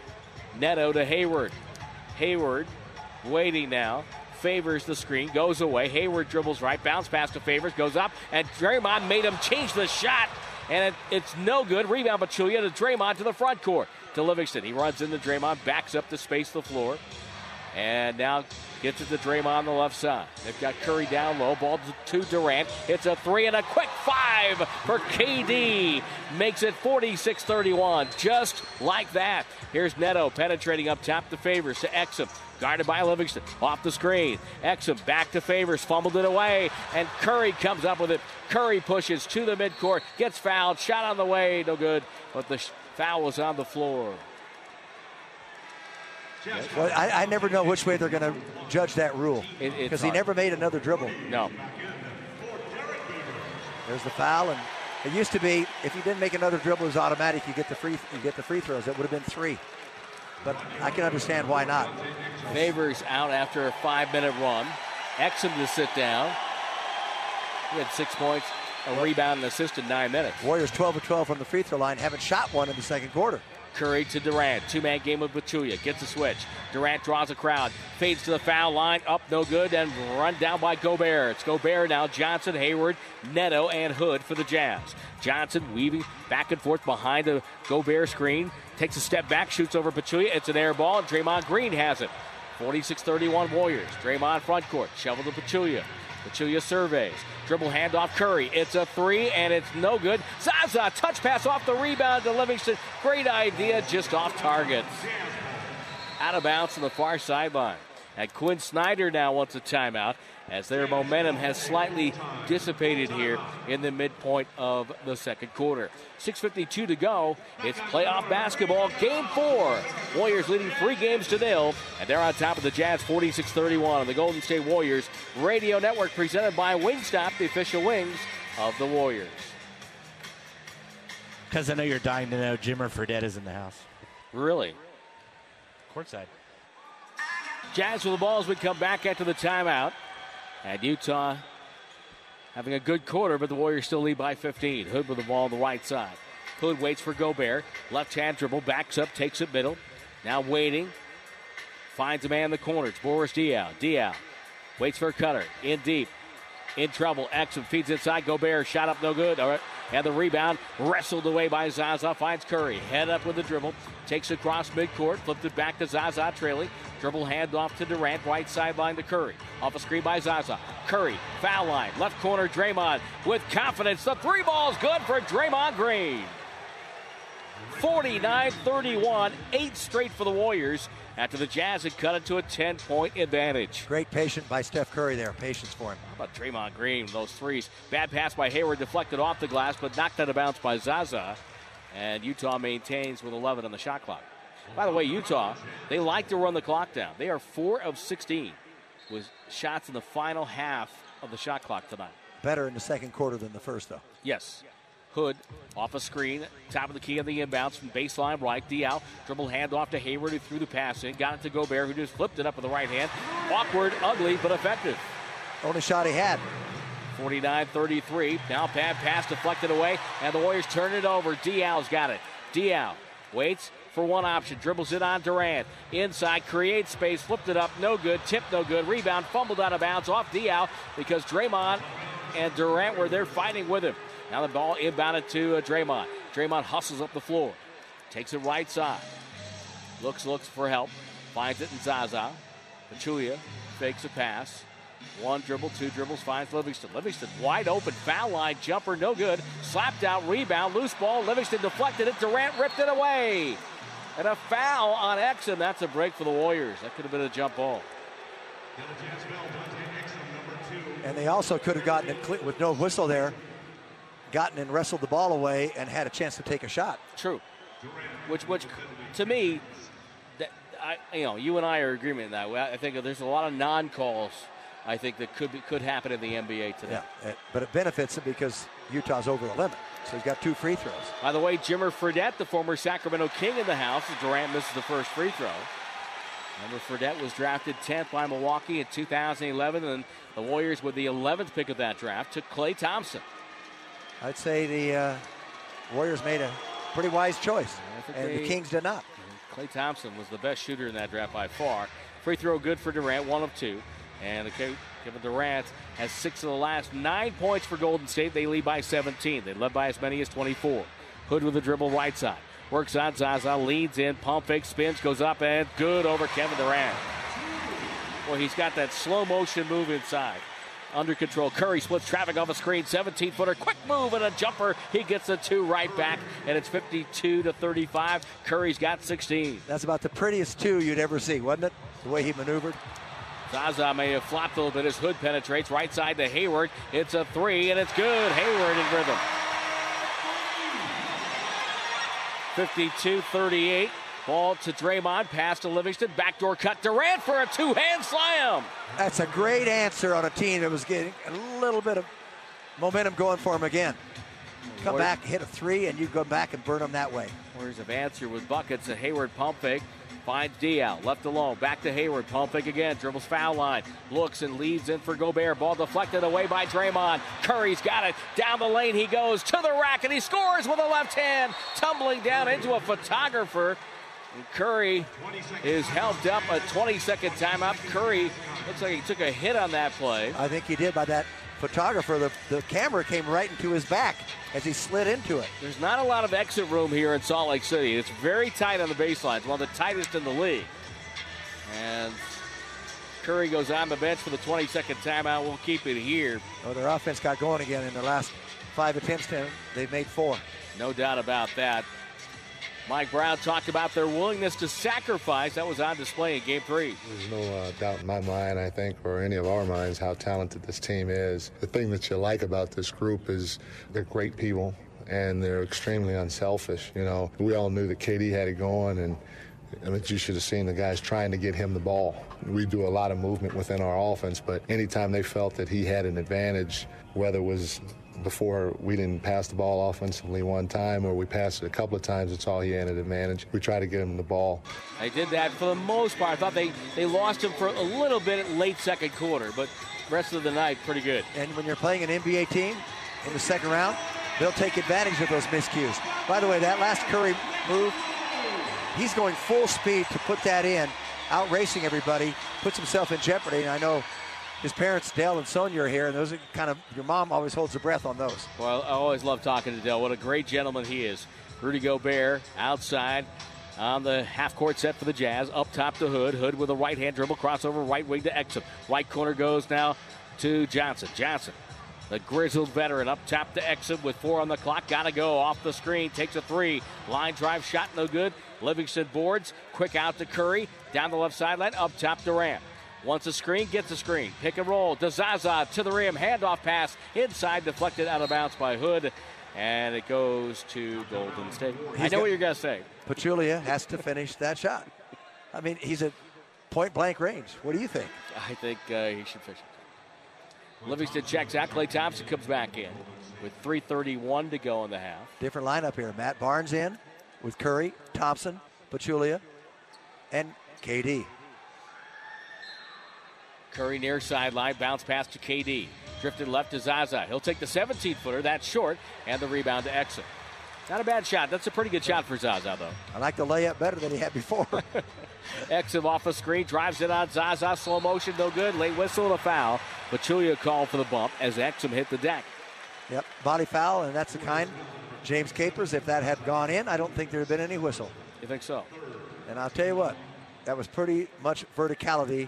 Neto to Hayward. Hayward waiting now. Favors the screen, goes away. Hayward dribbles right, bounce pass to Favors, goes up, and Draymond made him change the shot. And it's no good. Rebound Pachulia to Draymond to the front court. To Livingston. He runs into Draymond, backs up to space the floor. And now gets it to Draymond on the left side. They've got Curry down low. Ball to Durant. It's a three and a quick 5 for KD. Makes it 46-31. Just like that. Here's Neto penetrating up top to Favors to Exum. Guarded by Livingston. Off the screen. Exum back to Favors. Fumbled it away. And Curry comes up with it. Curry pushes to the midcourt. Gets fouled. Shot on the way. No good. But the foul was on the floor. Well, I never know which way they're going to judge that rule. Because he never made another dribble. No. There's the foul. And it used to be if you didn't make another dribble, it was automatic. You get the free throws. It would have been 3. But I can understand why not. Favors out after a 5-minute run. Exum to sit down. He had 6 points, a rebound, and assist in 9 minutes. Warriors 12-12 from the free throw line. Haven't shot one in the second quarter. Curry to Durant. 2-man game with Pachulia. Gets a switch. Durant draws a crowd. Fades to the foul line. Up, no good. And run down by Gobert. It's Gobert now. Johnson, Hayward, Neto, and Hood for the Jazz. Johnson weaving back and forth behind the Gobert screen. Takes a step back. Shoots over Pachulia. It's an air ball. And Draymond Green has it. 46-31 Warriors. Draymond front court. Shovel to Pachulia. Pachulia surveys. Dribble handoff Curry. It's a 3 and it's no good. Zaza touch pass off the rebound to Livingston. Great idea, just off target. Out of bounds on the far sideline. And Quin Snyder now wants a timeout as their momentum has slightly dissipated here in the midpoint of the second quarter. 6:52 to go. It's playoff basketball, game 4. Warriors leading 3 games to nil, and they're on top of the Jazz 46-31 on the Golden State Warriors Radio Network, presented by Wingstop, the official wings of the Warriors. Because I know you're dying to know, Jimmer Fredette is in the house. Really? Courtside. Jazz with the ball as we come back after the timeout. And Utah having a good quarter, but the Warriors still lead by 15. Hood with the ball on the right side. Hood waits for Gobert. Left-hand dribble, backs up, takes it middle. Now waiting. Finds a man in the corner. It's Boris Diaw. Diaw waits for a cutter. In deep. In trouble. Exum feeds inside. Gobert shot up, no good. All right. And the rebound wrestled away by Zaza. Finds Curry. Head up with the dribble. Takes it across midcourt. Flipped it back to Zaza trailing. Dribble handoff to Durant. Right sideline to Curry. Off a screen by Zaza. Curry. Foul line. Left corner Draymond with confidence. The 3 ball's good for Draymond Green. 49-31. 8 straight for the Warriors after the Jazz had cut it to a 10-point advantage. Great patience by Steph Curry there. Patience for him. How about Draymond Green, those threes? Bad pass by Hayward, deflected off the glass, but knocked out of bounds by Zaza. And Utah maintains with 11 on the shot clock. By the way, Utah, they like to run the clock down. They are 4 of 16 with shots in the final half of the shot clock tonight. Better in the second quarter than the first, though. Yes. Hood off a screen, top of the key on the inbounds from baseline right. Diaw dribble handoff to Hayward, who threw the pass in. Got it to Gobert, who just flipped it up with the right hand. Awkward, ugly, but effective. Only shot he had. 49-33. Now bad pass deflected away, and the Warriors turn it over. Diaw's got it. Diaw waits for one option. Dribbles it on Durant. Inside, creates space, flipped it up. No good. Tip no good. Rebound fumbled out of bounds off Diaw because Draymond and Durant were there fighting with him. Now the ball inbounded to Draymond. Draymond hustles up the floor. Takes it right side. Looks for help. Finds it in Zaza. Pachulia fakes a pass. One dribble, two dribbles, finds Livingston. Livingston wide open, foul line, jumper, no good. Slapped out, rebound, loose ball. Livingston deflected it. Durant ripped it away. And a foul on Exum. That's a break for the Warriors. That could have been a jump ball. And they also could have gotten it with no whistle there, gotten and wrestled the ball away and had a chance to take a shot. True. Which to me, you and I are in agreement in that way. I think there's a lot of non-calls. I think that could happen in the NBA today. Yeah, but it benefits it because Utah's over the limit, so he's got two free throws. By the way, Jimmer Fredette, the former Sacramento King in the house, Durant misses the first free throw. Remember, Fredette was drafted 10th by Milwaukee in 2011, and the Warriors with the 11th pick of that draft took Klay Thompson. I'd say the Warriors made a pretty wise choice, and the Kings did not. Klay Thompson was the best shooter in that draft by far. Free throw good for Durant, 1 of 2. And Kevin Durant has 6 of the last 9 points for Golden State. They lead by 17. They led by as many as 24. Hood with a dribble right side. Works on Zaza, leads in, pump fake, spins, goes up, and good over Kevin Durant. Well, he's got that slow motion move inside. Under control, Curry splits traffic off a screen, 17-footer, quick move and a jumper. He gets a 2 right back, and it's 52-35. Curry's got 16. That's about the prettiest 2 you'd ever see, wasn't it? The way he maneuvered. Zaza may have flopped a little bit as Hood penetrates right side to Hayward. It's a 3, and it's good. Hayward in rhythm. 52-38. Ball to Draymond. Pass to Livingston. Backdoor cut. Durant for a 2-hand slam. That's a great answer on a team that was getting a little bit of momentum going for him again. Come back, hit a 3, and you go back and burn them that way. Warriors have answered with buckets. A Hayward pump fake. Finds Diaw, left alone, back to Hayward, pump fake again, dribbles foul line, looks and leads in for Gobert, ball deflected away by Draymond, Curry's got it, down the lane he goes, to the rack, and he scores with a left hand, tumbling down into a photographer, and Curry is helped up, a 20-second timeout. Curry looks like he took a hit on that play. I think he did by that photographer. The camera came right into his back as he slid into it. There's not a lot of exit room here in Salt Lake City. It's very tight on the baselines, one of the tightest in the league. And Curry goes on the bench for the 20-second timeout. We'll keep it here. Oh, their offense got going again in the last 5 attempts. They've made 4. No doubt about that. Mike Brown talked about their willingness to sacrifice. That was on display in Game 3. There's no doubt in my mind, I think, or any of our minds, how talented this team is. The thing that you like about this group is they're great people, and they're extremely unselfish. You know, we all knew that KD had it going, and I mean, you should have seen the guys trying to get him the ball. We do a lot of movement within our offense, but anytime they felt that he had an advantage, whether it was before we didn't pass the ball offensively one time or we passed it a couple of times, it's all he had an advantage. We try to get him the ball. They did that for the most part. I thought they lost him for a little bit at late second quarter, but rest of the night pretty good. And when you're playing an NBA team in the second round, they'll take advantage of those miscues. By the way, that last Curry move, he's going full speed to put that in, out racing everybody, puts himself in jeopardy. And I know his parents, Dale and Sonia, are here, and those are kind of, your mom always holds her breath on those. Well, I always love talking to Dale. What a great gentleman he is. Rudy Gobert outside on the half-court set for the Jazz. Up top to Hood. Hood with a right-hand dribble, crossover, right wing to Exum. Right corner goes now to Johnson. Johnson, the grizzled veteran, up top to Exum with 4 on the clock. Got to go off the screen. Takes a 3. Line drive shot, no good. Livingston boards. Quick out to Curry. Down the left sideline. Up top Durant. Wants a screen, gets a screen. Pick and roll. Zaza to the rim. Handoff pass. Inside, deflected out of bounds by Hood. And it goes to Golden State. I know what you're going to say. Pachulia has to finish that shot. I mean, he's at point-blank range. What do you think? I think he should finish it. Livingston checks out. Klay Thompson comes back in with 3:31 to go in the half. Different lineup here. Matt Barnes in with Curry, Thompson, Pachulia, and KD. Curry near sideline, bounce pass to KD. Drifted left to Zaza. He'll take the 17-footer. That's short. And the rebound to Exum. Not a bad shot. That's a pretty good shot for Zaza, though. I like the layup better than he had before. Exum off the screen, drives it on Zaza. Slow motion, no good. Late whistle and a foul. Pachulia called for the bump as Exum hit the deck. Yep, body foul, and that's the kind. James Capers, if that had gone in, I don't think there would have been any whistle. You think so? And I'll tell you what, that was pretty much verticality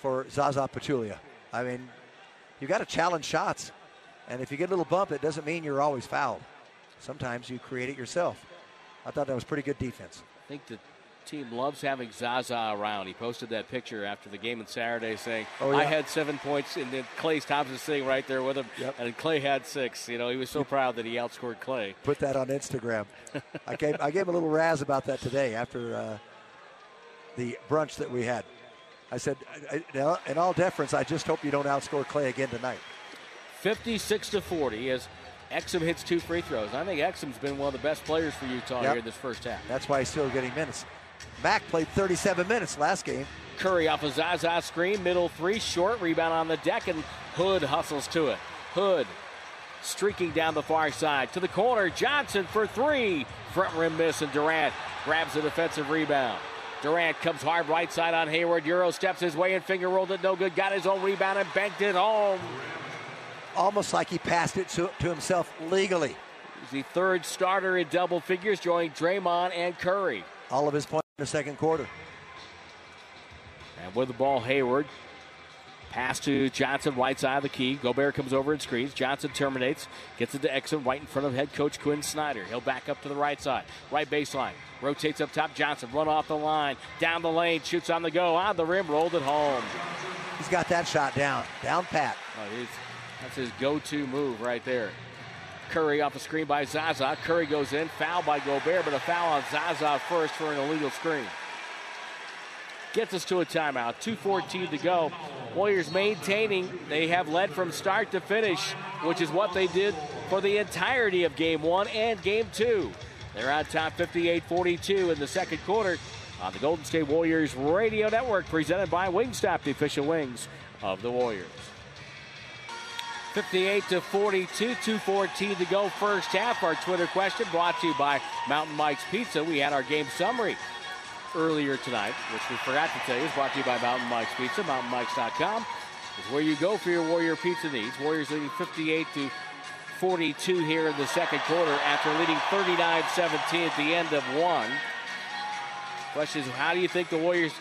for Zaza Pachulia. I mean, you got to challenge shots. And if you get a little bump, it doesn't mean you're always fouled. Sometimes you create it yourself. I thought that was pretty good defense. I think the team loves having Zaza around. He posted that picture after the game on Saturday saying, oh, yeah, I had 7 points, and then Klay Thompson sitting right there with him, yep, and Klay had 6. You know, he was so proud that he outscored Klay. Put that on Instagram. I gave a little razz about that today after the brunch that we had. I said, in all deference, I just hope you don't outscore Klay again tonight. 56-40 as Exum hits 2 free throws. I think Exum's been one of the best players for Utah, yep, here in this first half. That's why he's still getting minutes. Mack played 37 minutes last game. Curry off a Zaza screen, middle three, short, rebound on the deck, and Hood hustles to it. Hood streaking down the far side to the corner. Johnson for 3. Front rim miss, and Durant grabs the defensive rebound. Durant comes hard right side on Hayward. Euro steps his way and finger rolled it, no good. Got his own rebound and banked it home. Almost like he passed it to himself legally. He's the third starter in double figures, joining Draymond and Curry. All of his points in the second quarter. And with the ball, Hayward. Pass to Johnson, right side of the key. Gobert comes over and screens. Johnson terminates. Gets it to Exum right in front of head coach Quin Snyder. He'll back up to the right side. Right baseline. Rotates up top. Johnson run off the line. Down the lane. Shoots on the go. On the rim. Rolled it home. He's got that shot down. Down pat. Oh, he's... That's his go-to move right there. Curry off a screen by Zaza. Curry goes in, foul by Gobert, but a foul on Zaza first for an illegal screen. Gets us to a timeout. 2:14 to go. Warriors maintaining. They have led from start to finish, which is what they did for the entirety of Game 1 and Game 2. They're on top 58-42 in the second quarter on the Golden State Warriors Radio Network, presented by Wingstop, the official wings of the Warriors. 58-42, 2:14 to go first half. Our Twitter question brought to you by Mountain Mike's Pizza. We had our game summary earlier tonight, which we forgot to tell you is brought to you by Mountain Mike's Pizza. MountainMikes.com is where you go for your Warrior pizza needs. Warriors leading 58-42 here in the second quarter after leading 39-17 at the end of one. Question is, how do you think the Warriors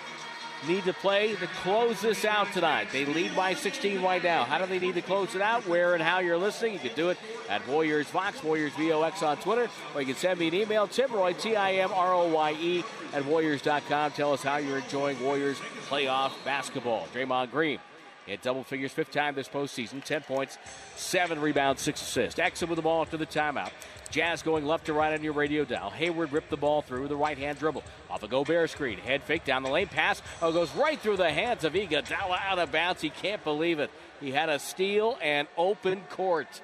need to play to close this out tonight? They lead by 16 right now. How do they need to close it out? Where and how you're listening. You can do it at Warriors Vox, Warriors VOX on Twitter, or you can send me an email, Timroy, Timroye, at Warriors.com. Tell us how you're enjoying Warriors playoff basketball. Draymond Green hit double figures, 5th time this postseason, 10 points, 7 rebounds, 6 assists. Exum with the ball after the timeout. Jazz going left to right on your radio dial. Hayward ripped the ball through the right-hand dribble. Off a Gobert screen, head fake down the lane, pass. Oh, goes right through the hands of Iguodala, out of bounds. He can't believe it. He had a steal and open court.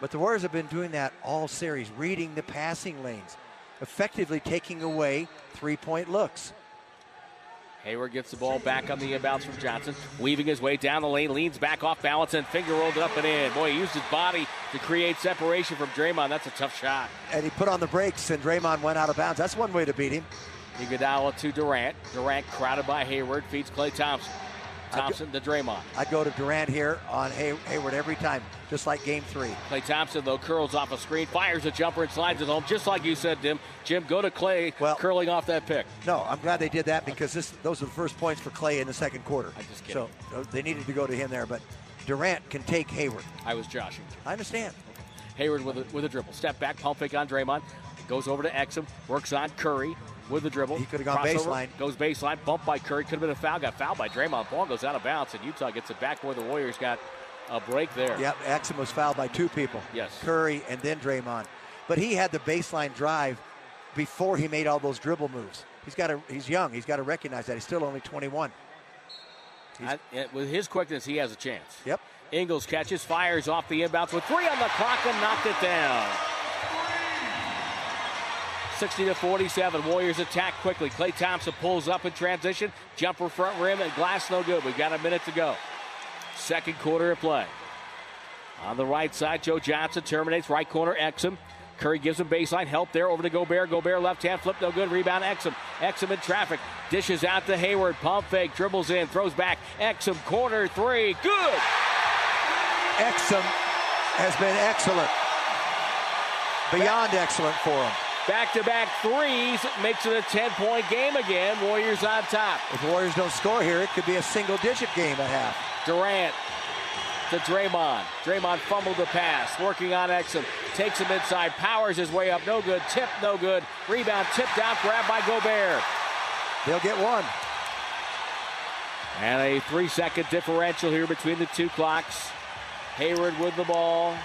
But the Warriors have been doing that all series, reading the passing lanes, effectively taking away three-point looks. Hayward gets the ball back on the inbounds from Johnson, weaving his way down the lane, leans back off balance, and finger rolled up and in. Boy, he used his body to create separation from Draymond. That's a tough shot. And he put on the brakes, and Draymond went out of bounds. That's one way to beat him. Iguodala to Durant. Durant crowded by Hayward, feeds Klay Thompson. Thompson to Draymond. I'd go to Durant here on Hayward every time, just like Game 3. Klay Thompson, though, curls off a screen, fires a jumper, and slides it home, just like you said, Jim. Jim, go to Klay, well, curling off that pick. No, I'm glad they did that because those are the first points for Klay in the second quarter. I'm just kidding. So they needed to go to him there, but Durant can take Hayward. I was joshing. I understand. Hayward with a dribble. Step back, pump fake on Draymond. Goes over to Exum, works on Curry with the dribble. He could have gone baseline. Goes baseline, bumped by Curry. Could have been a foul. Got fouled by Draymond. Ball goes out of bounds, and Utah gets it back where the Warriors got a break there. Yep, Exum was fouled by 2 people. Yes. Curry and then Draymond. But he had the baseline drive before he made all those dribble moves. He's young. He's got to recognize that. He's still only 21. With his quickness, he has a chance. Yep. Ingles catches, fires off the inbounds with 3 on the clock and knocked it down. 60-47, Warriors attack quickly. Klay Thompson pulls up in transition. Jumper front rim and glass no good. We've got a minute to go. Second quarter of play. On the right side, Joe Johnson terminates right corner Exum. Curry gives him baseline help there over to Gobert. Gobert left hand flip, no good. Rebound Exum. Exum in traffic. Dishes out to Hayward. Pump fake, dribbles in, throws back. Exum corner 3. Good. Exum has been excellent. Beyond excellent for him. Back-to-back threes makes it a 10-point game again. Warriors on top. If the Warriors don't score here, it could be a single-digit game at half. Durant to Draymond. Draymond fumbled the pass, working on Exum. Takes him inside, powers his way up. No good, tip, no good. Rebound tipped out, grabbed by Gobert. They'll get one. And a 3-second differential here between the two clocks. Hayward with the ball.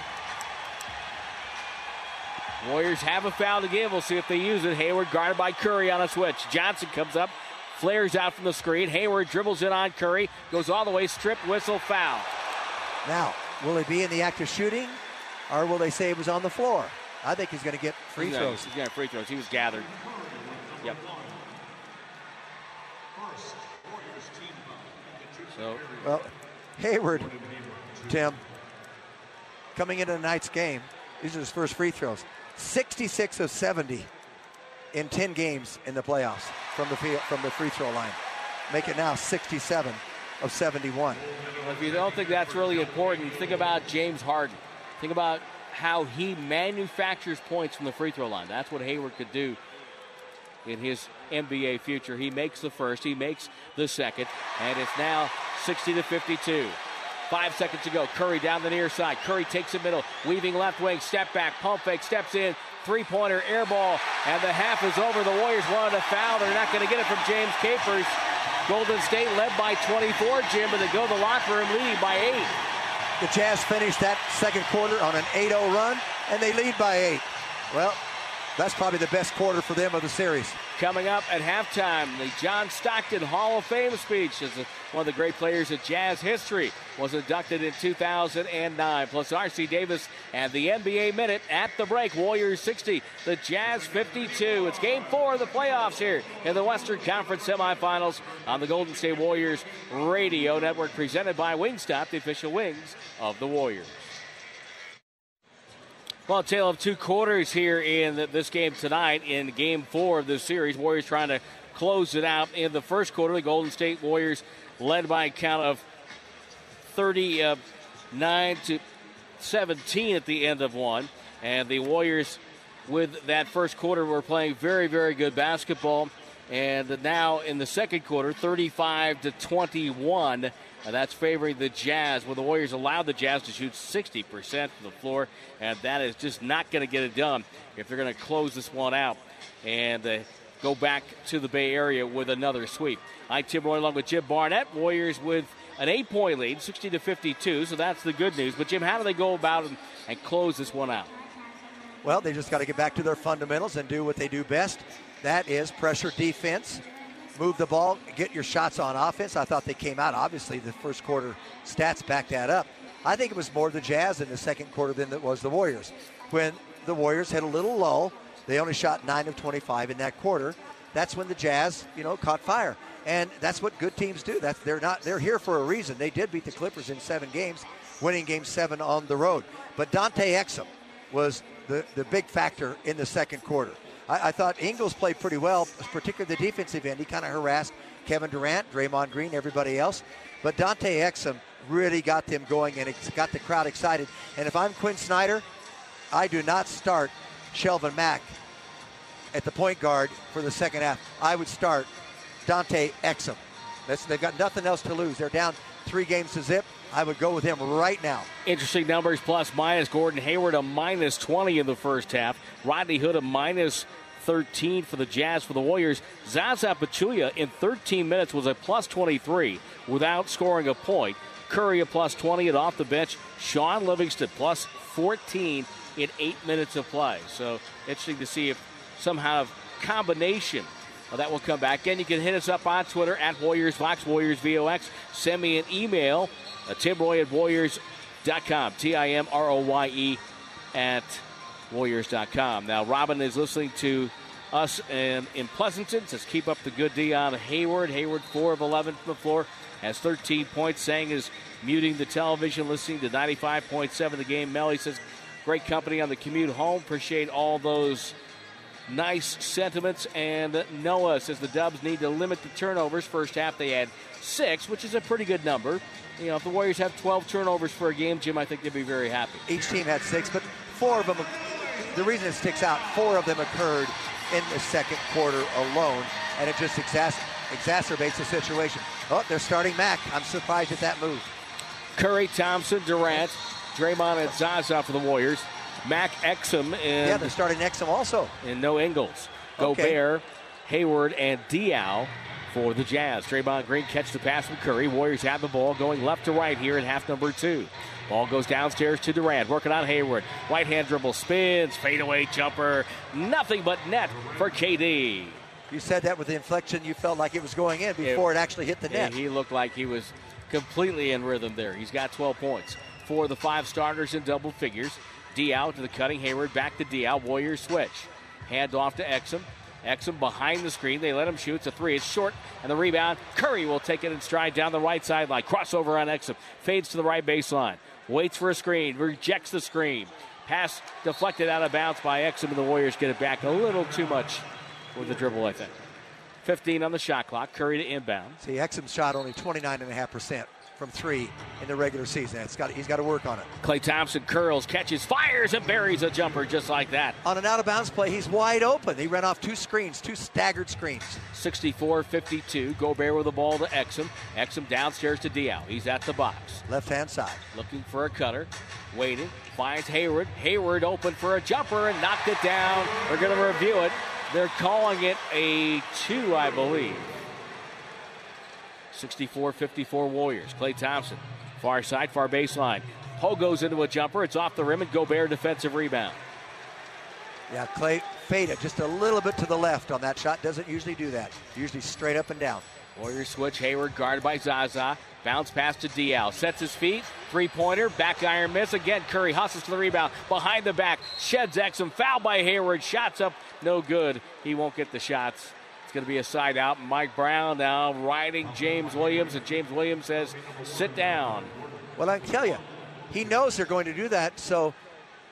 Warriors have a foul to give. We'll see if they use it. Hayward guarded by Curry on a switch. Johnson comes up, flares out from the screen. Hayward dribbles in on Curry, goes all the way, strip, whistle, foul. Now, will he be in the act of shooting, or will they say he was on the floor? I think he's going to get free throws. He's going to free throws. He was gathered. Yep. So, well, Hayward, Tim, coming into tonight's game, these are his first free throws. 66 of 70 in 10 games in the playoffs from the free throw line. Make it now 67 of 71. Well, if you don't think that's really important, think about James Harden. Think about how he manufactures points from the free throw line. That's what Hayward could do in his NBA future. He makes the first, he makes the second, and it's now 60 to 52. 5 seconds to go. Curry down the near side. Curry takes the middle, weaving left wing, step back, pump fake, steps in, three-pointer, air ball, and the half is over. The Warriors wanted a foul. They're not going to get it from James Capers. Golden State led by 24, Jim, and they go to the locker room leading by 8. The Jazz finished that second quarter on an 8-0 run, and they lead by 8. Well, that's probably the best quarter for them of the series. Coming up at halftime, the John Stockton Hall of Fame speech is one of the great players of Jazz history. Was inducted in 2009. Plus R.C. Davis and the NBA Minute at the break. Warriors 60, the Jazz 52. It's game 4 of the playoffs here in the Western Conference semifinals on the Golden State Warriors Radio Network, presented by Wingstop, the official wings of the Warriors. Well, a tale of two quarters here in this game tonight in Game 4 of this series. Warriors trying to close it out in the first quarter. The Golden State Warriors led by a count of 39 to 17 at the end of one. And the Warriors, with that first quarter, were playing very, very good basketball. And now in the second quarter, 35 to 21. And that's favoring the Jazz. Well, the Warriors allowed the Jazz to shoot 60% from the floor, and that is just not going to get it done if they're going to close this one out and go back to the Bay Area with another sweep. I'm Tim Roy along with Jim Barnett. Warriors with an 8-point lead, 60 to 52, so that's the good news. But, Jim, how do they go about it and close this one out? Well, they just got to get back to their fundamentals and do what they do best. That is pressure defense. Move the ball, get your shots on offense. I thought they came out. Obviously, the first quarter stats back that up. I think it was more the Jazz in the second quarter than it was the Warriors. When the Warriors had a little lull, they only shot 9 of 25 in that quarter. That's when the Jazz, caught fire. And that's what good teams do. They're here for a reason. They did beat the Clippers in 7 games, winning game 7 on the road. But Dante Exum was the big factor in the second quarter. I thought Ingles played pretty well, particularly the defensive end. He kind of harassed Kevin Durant, Draymond Green, everybody else. But Dante Exum really got them going, and it's got the crowd excited. And if I'm Quin Snyder, I do not start Shelvin Mack at the point guard for the second half. I would start Dante Exum. They've got nothing else to lose. They're down 3 games to zip. I would go with him right now. Interesting numbers, plus minus. Gordon Hayward a minus 20 in the first half. Rodney Hood a minus 13 for the Jazz. For the Warriors, Zaza Pachulia in 13 minutes was a plus 23 without scoring a point. Curry a plus 20, and off the bench, Sean Livingston plus 14 in 8 minutes of play. So interesting to see if somehow a combination. Well, that will come back. Again, you can hit us up on Twitter at WarriorsVox, WarriorsVox. Send me an email, timroy@warriors.com, TIMROYE at warriors.com. Now, Robin is listening to us in Pleasanton. Says, keep up the good D on Hayward. Hayward, 4 of 11 from the floor, has 13 points. Sang is muting the television, listening to 95.7 The Game. Melly says, great company on the commute home. Appreciate all those nice sentiments. And Noah says the Dubs need to limit the turnovers. First half they had 6, which is a pretty good number. You know, if the Warriors have 12 turnovers for a game, Jim, I think they'd be very happy. Each team had 6, but 4 of them, the reason it sticks out, 4 of them occurred in the second quarter alone, and it just exacerbates the situation. Oh, they're starting Mack. I'm surprised at that move. Curry, Thompson, Durant, Draymond, and Zaza for the Warriors. Mack, Exum, and... Yeah, they're starting Exum also. And no Ingles. Okay. Gobert, Hayward, and Diaw for the Jazz. Draymond Green catches the pass from Curry. Warriors have the ball going left to right here in half number 2. Ball goes downstairs to Durant, working on Hayward. Right hand dribble, spins, fadeaway jumper. Nothing but net for KD. You said that with the inflection, you felt like it was going in before it actually hit the net. He looked like he was completely in rhythm there. He's got 12 points. 4 of the 5 starters in double figures. Diaw to the cutting, Hayward back to Diaw. Warriors switch. Hand off to Exum. Exum behind the screen. They let him shoot. It's a 3. It's short. And the rebound. Curry will take it in stride down the right sideline. Crossover on Exum. Fades to the right baseline. Waits for a screen. Rejects the screen. Pass deflected out of bounds by Exum. And the Warriors get it back a little too much with the dribble, I think. 15 on the shot clock. Curry to inbound. See, Exum shot only 29.5% from 3 in the regular season. He's got to work on it. Klay Thompson curls, catches, fires, and buries a jumper just like that. On an out-of-bounds play, he's wide open. He ran off 2 staggered screens. 64-52. Gobert with the ball to Exum. Exum downstairs to Diaw. He's at the box. Left-hand side. Looking for a cutter. Waiting. Finds Hayward. Hayward open for a jumper and knocked it down. They're going to review it. They're calling it a 2, I believe. 64-54 Warriors. Klay Thompson, far side, far baseline. Ho goes into a jumper. It's off the rim, and Gobert defensive rebound. Yeah, Klay faded just a little bit to the left on that shot. Doesn't usually do that. Usually straight up and down. Warriors switch. Hayward guarded by Zaza. Bounce pass to Diaw. Sets his feet. Three-pointer. Back iron miss. Again, Curry hustles to the rebound. Behind the back. Sheds Exum. Foul by Hayward. Shots up. No good. He won't get the shots. It's going to be a side out. Mike Brown now riding James Williams, and James Williams says, sit down. Well, I tell you, he knows they're going to do that, so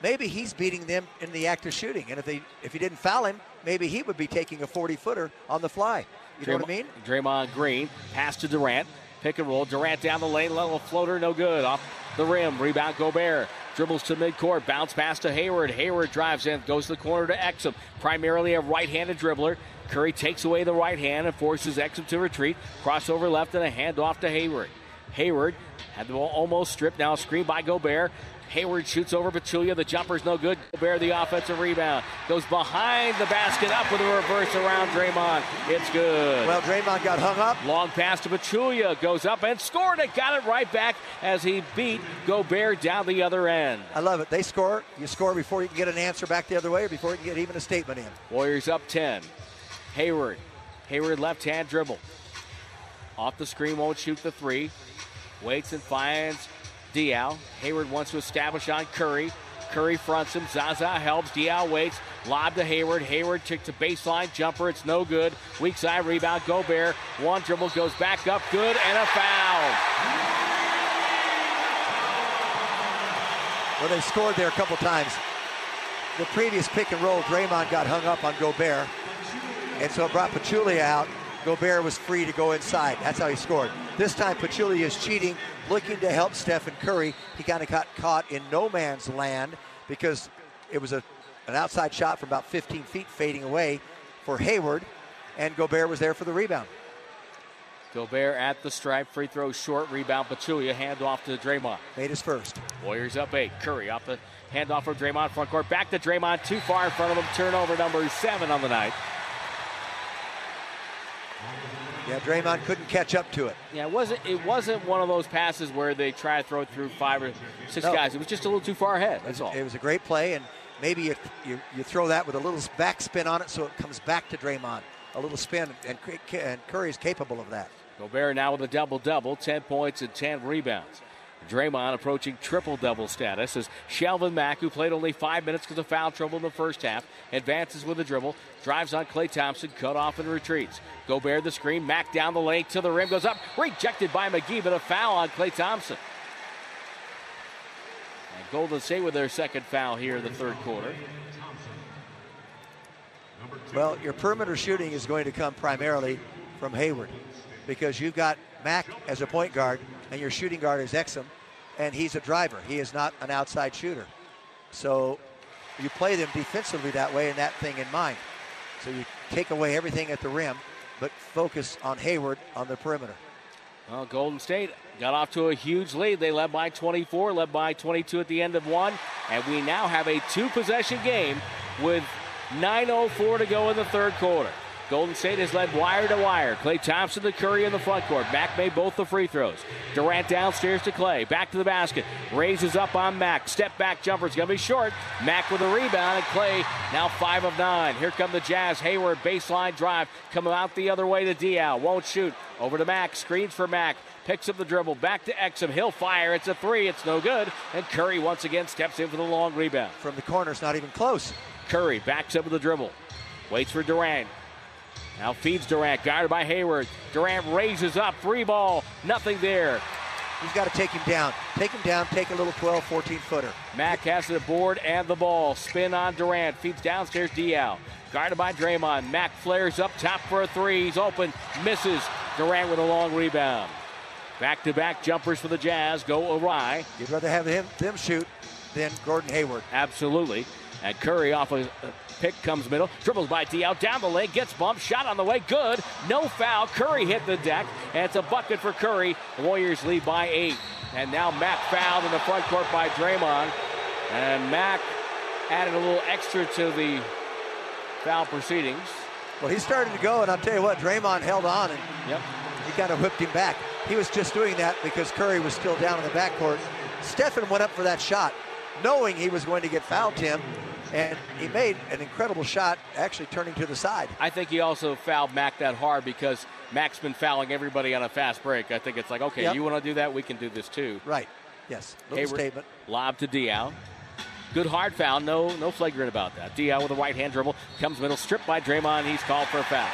maybe he's beating them in the act of shooting. And if he didn't foul him, maybe he would be taking a 40-footer on the fly. You know what I mean? Draymond Green, pass to Durant, pick and roll. Durant down the lane, level floater, no good. Off the rim, rebound Gobert. Dribbles to midcourt, bounce pass to Hayward. Hayward drives in, goes to the corner to Exum. Primarily a right-handed dribbler. Curry takes away the right hand and forces Exum to retreat. Crossover left and a handoff to Hayward. Hayward had the ball almost stripped. Now screen by Gobert. Hayward shoots over Pachulia. The jumper's no good. Gobert, the offensive rebound. Goes behind the basket, up with a reverse around Draymond. It's good. Well, Draymond got hung up. Long pass to Pachulia. Goes up and scored it. Got it right back as he beat Gobert down the other end. I love it. They score. You score before you can get an answer back the other way or before you can get even a statement in. Warriors up 10. Hayward left-hand dribble. Off the screen, won't shoot the 3. Waits and finds Diaw. Hayward wants to establish on Curry. Curry fronts him. Zaza helps. Diaw waits. Lob to Hayward. Hayward kicks a baseline jumper. It's no good. Weak side rebound. Gobert. One dribble goes back up. Good. And a foul. Well, they scored there a couple times. The previous pick and roll, Draymond got hung up on Gobert. And so it brought Pachulia out. Gobert was free to go inside. That's how he scored. This time, Pachulia is cheating, looking to help Stephen Curry. He kind of got caught in no man's land because it was an outside shot from about 15 feet fading away for Hayward, and Gobert was there for the rebound. Gobert at the stripe, free throw short, rebound Pachulia, handoff to Draymond. Made his first. Warriors up 8. Curry off the handoff from Draymond, front court, back to Draymond, too far in front of him. Turnover number 7 on the night. Yeah, Draymond couldn't catch up to it. Yeah, it wasn't one of those passes where they try to throw it through 5 or 6 guys. It was just a little too far ahead, that's all. It was a great play, and maybe you throw that with a little backspin on it so it comes back to Draymond. A little spin, and Curry is capable of that. Gobert now with a double-double, 10 points and 10 rebounds. Draymond approaching triple-double status as Shelvin Mack, who played only 5 minutes because of foul trouble in the first half, advances with a dribble, drives on Klay Thompson, cut off and retreats. Gobert the screen, Mack down the lane to the rim, goes up, rejected by McGee, but a foul on Klay Thompson. And Golden State with their second foul here in the third quarter. Number Well, your perimeter shooting is going to come primarily from Hayward, because you've got Mack as a point guard and your shooting guard is Exum, and he's a driver. He is not an outside shooter. So you play them defensively that way and that thing in mind. So you take away everything at the rim, but focus on Hayward on the perimeter. Well, Golden State got off to a huge lead. They led by 24, led by 22 at the end of one. And we now have a two-possession game with 9:04 to go in the third quarter. Golden State has led wire to wire. Klay Thompson to Curry in the frontcourt. Mack made both the free throws. Durant downstairs to Klay. Back to the basket. Raises up on Mack. Step back jumper's going to be short. Mack with a rebound. And Klay now 5 of 9. Here come the Jazz. Hayward baseline drive. Coming out the other way to Diaw. Won't shoot. Over to Mack. Screens for Mack. Picks up the dribble. Back to Exum. He'll fire. It's a three. It's no good. And Curry once again steps in for the long rebound. From the corner, it's not even close. Curry backs up with the dribble. Waits for Durant. Now feeds Durant, guarded by Hayward. Durant raises up, three ball, nothing there. He's got to take him down. Take him down, take a little 12, 14-footer. Mack has the board and the ball. Spin on Durant, feeds downstairs Diaw. Guarded by Draymond, Mack flares up top for a three. He's open, misses. Durant with a long rebound. Back-to-back jumpers for the Jazz go awry. You'd rather have them shoot than Gordon Hayward. Absolutely. And Curry off a pick comes middle, dribbles by Diaw, down the lane, gets bumped, shot on the way, good, no foul, Curry hit the deck, and it's a bucket for Curry. The Warriors lead by 8. And now Mack fouled in the front court by Draymond, and Mack added a little extra to the foul proceedings. Well, he started to go, and I'll tell you what, Draymond held on, and he kind of whipped him back. He was just doing that because Curry was still down in the backcourt. Stephen went up for that shot, knowing he was going to get fouled, Tim, and he made an incredible shot, actually turning to the side. I think he also fouled Mack that hard because Mack's been fouling everybody on a fast break. I think it's like, okay, you want to do that? We can do this too. Right. Yes. Little Hayward, statement. Lob to Diaw. Good hard foul. No flagrant about that. Diaw with a right-hand dribble. Comes middle. Stripped by Draymond. He's called for a foul.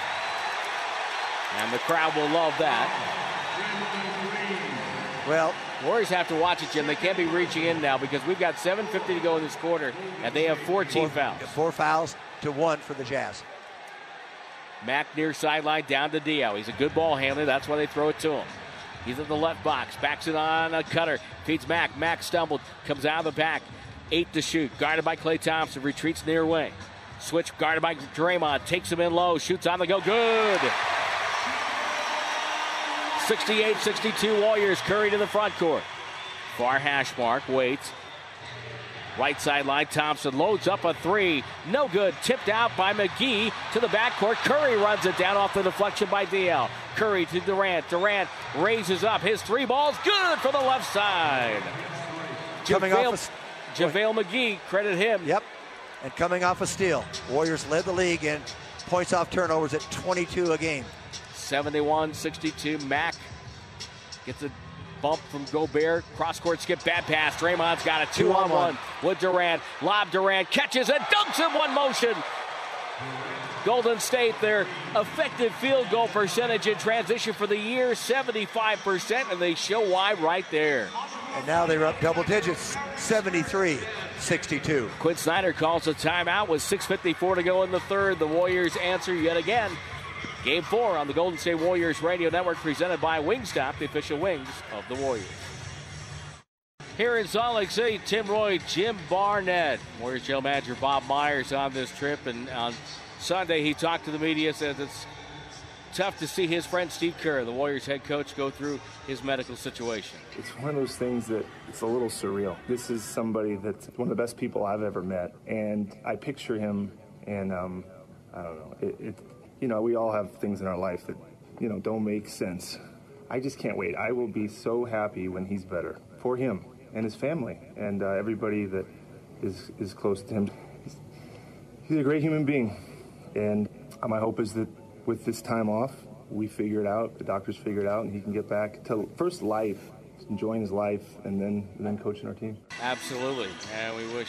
And the crowd will love that. Well, Warriors have to watch it, Jim. They can't be reaching in now because we've got 7:50 to go in this quarter, and they have 14 fouls. 4 fouls to 1 for the Jazz. Mack near sideline, down to Diaw. He's a good ball handler. That's why they throw it to him. He's in the left box. Backs it on a cutter. Feeds Mack. Mack stumbled. Comes out of the back. 8 to shoot. Guarded by Klay Thompson. Retreats near wing. Switch guarded by Draymond. Takes him in low. Shoots on the go. Good. 68-62 Warriors. Curry to the front court. Far hash mark. Waits. Right sideline. Thompson loads up a three. No good. Tipped out by McGee to the backcourt. Curry runs it down off the deflection by Diaw. Curry to Durant. Durant raises up. His three balls. Good for the left side. JaVale McGee. Credit him. Yep. And coming off a steal. Warriors led the league in points off turnovers at 22 a game. 71-62. Mack gets a bump from Gobert. Cross-court skip, bad pass. Draymond's got a two-on-one with Durant. Lob Durant catches and dunks in one motion. Golden State, their effective field goal percentage in transition for the year, 75%, and they show why right there. And now they're up double digits, 73-62. Quin Snyder calls a timeout with 6:54 to go in the third. The Warriors answer yet again. Game 4 on the Golden State Warriors Radio Network, presented by Wingstop, the official wings of the Warriors. Here in Salt Lake City, Tim Roy, Jim Barnett. Warriors general manager Bob Myers on this trip, and on Sunday he talked to the media, says it's tough to see his friend Steve Kerr, the Warriors head coach, go through his medical situation. It's one of those things that it's a little surreal. This is somebody that's one of the best people I've ever met, and I picture him, and I don't know, you know, we all have things in our life that, you know, don't make sense. I just can't wait. I will be so happy when he's better, for him and his family and everybody that is close to him. He's a great human being, and my hope is that with this time off, we figure it out, the doctors figure it out, and he can get back to first life, enjoying his life, and then coaching our team. Absolutely, and we wish,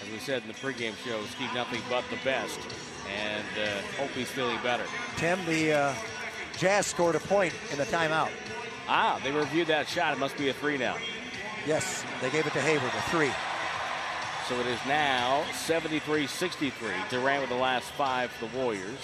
as we said in the pregame show, Steve nothing but the best, and hope he's feeling better. Tim, the Jazz scored a point in the timeout. Ah, they reviewed that shot. It must be a three now. Yes, they gave it to Hayward, a three. So it is now 73-63. Durant with the last five for the Warriors.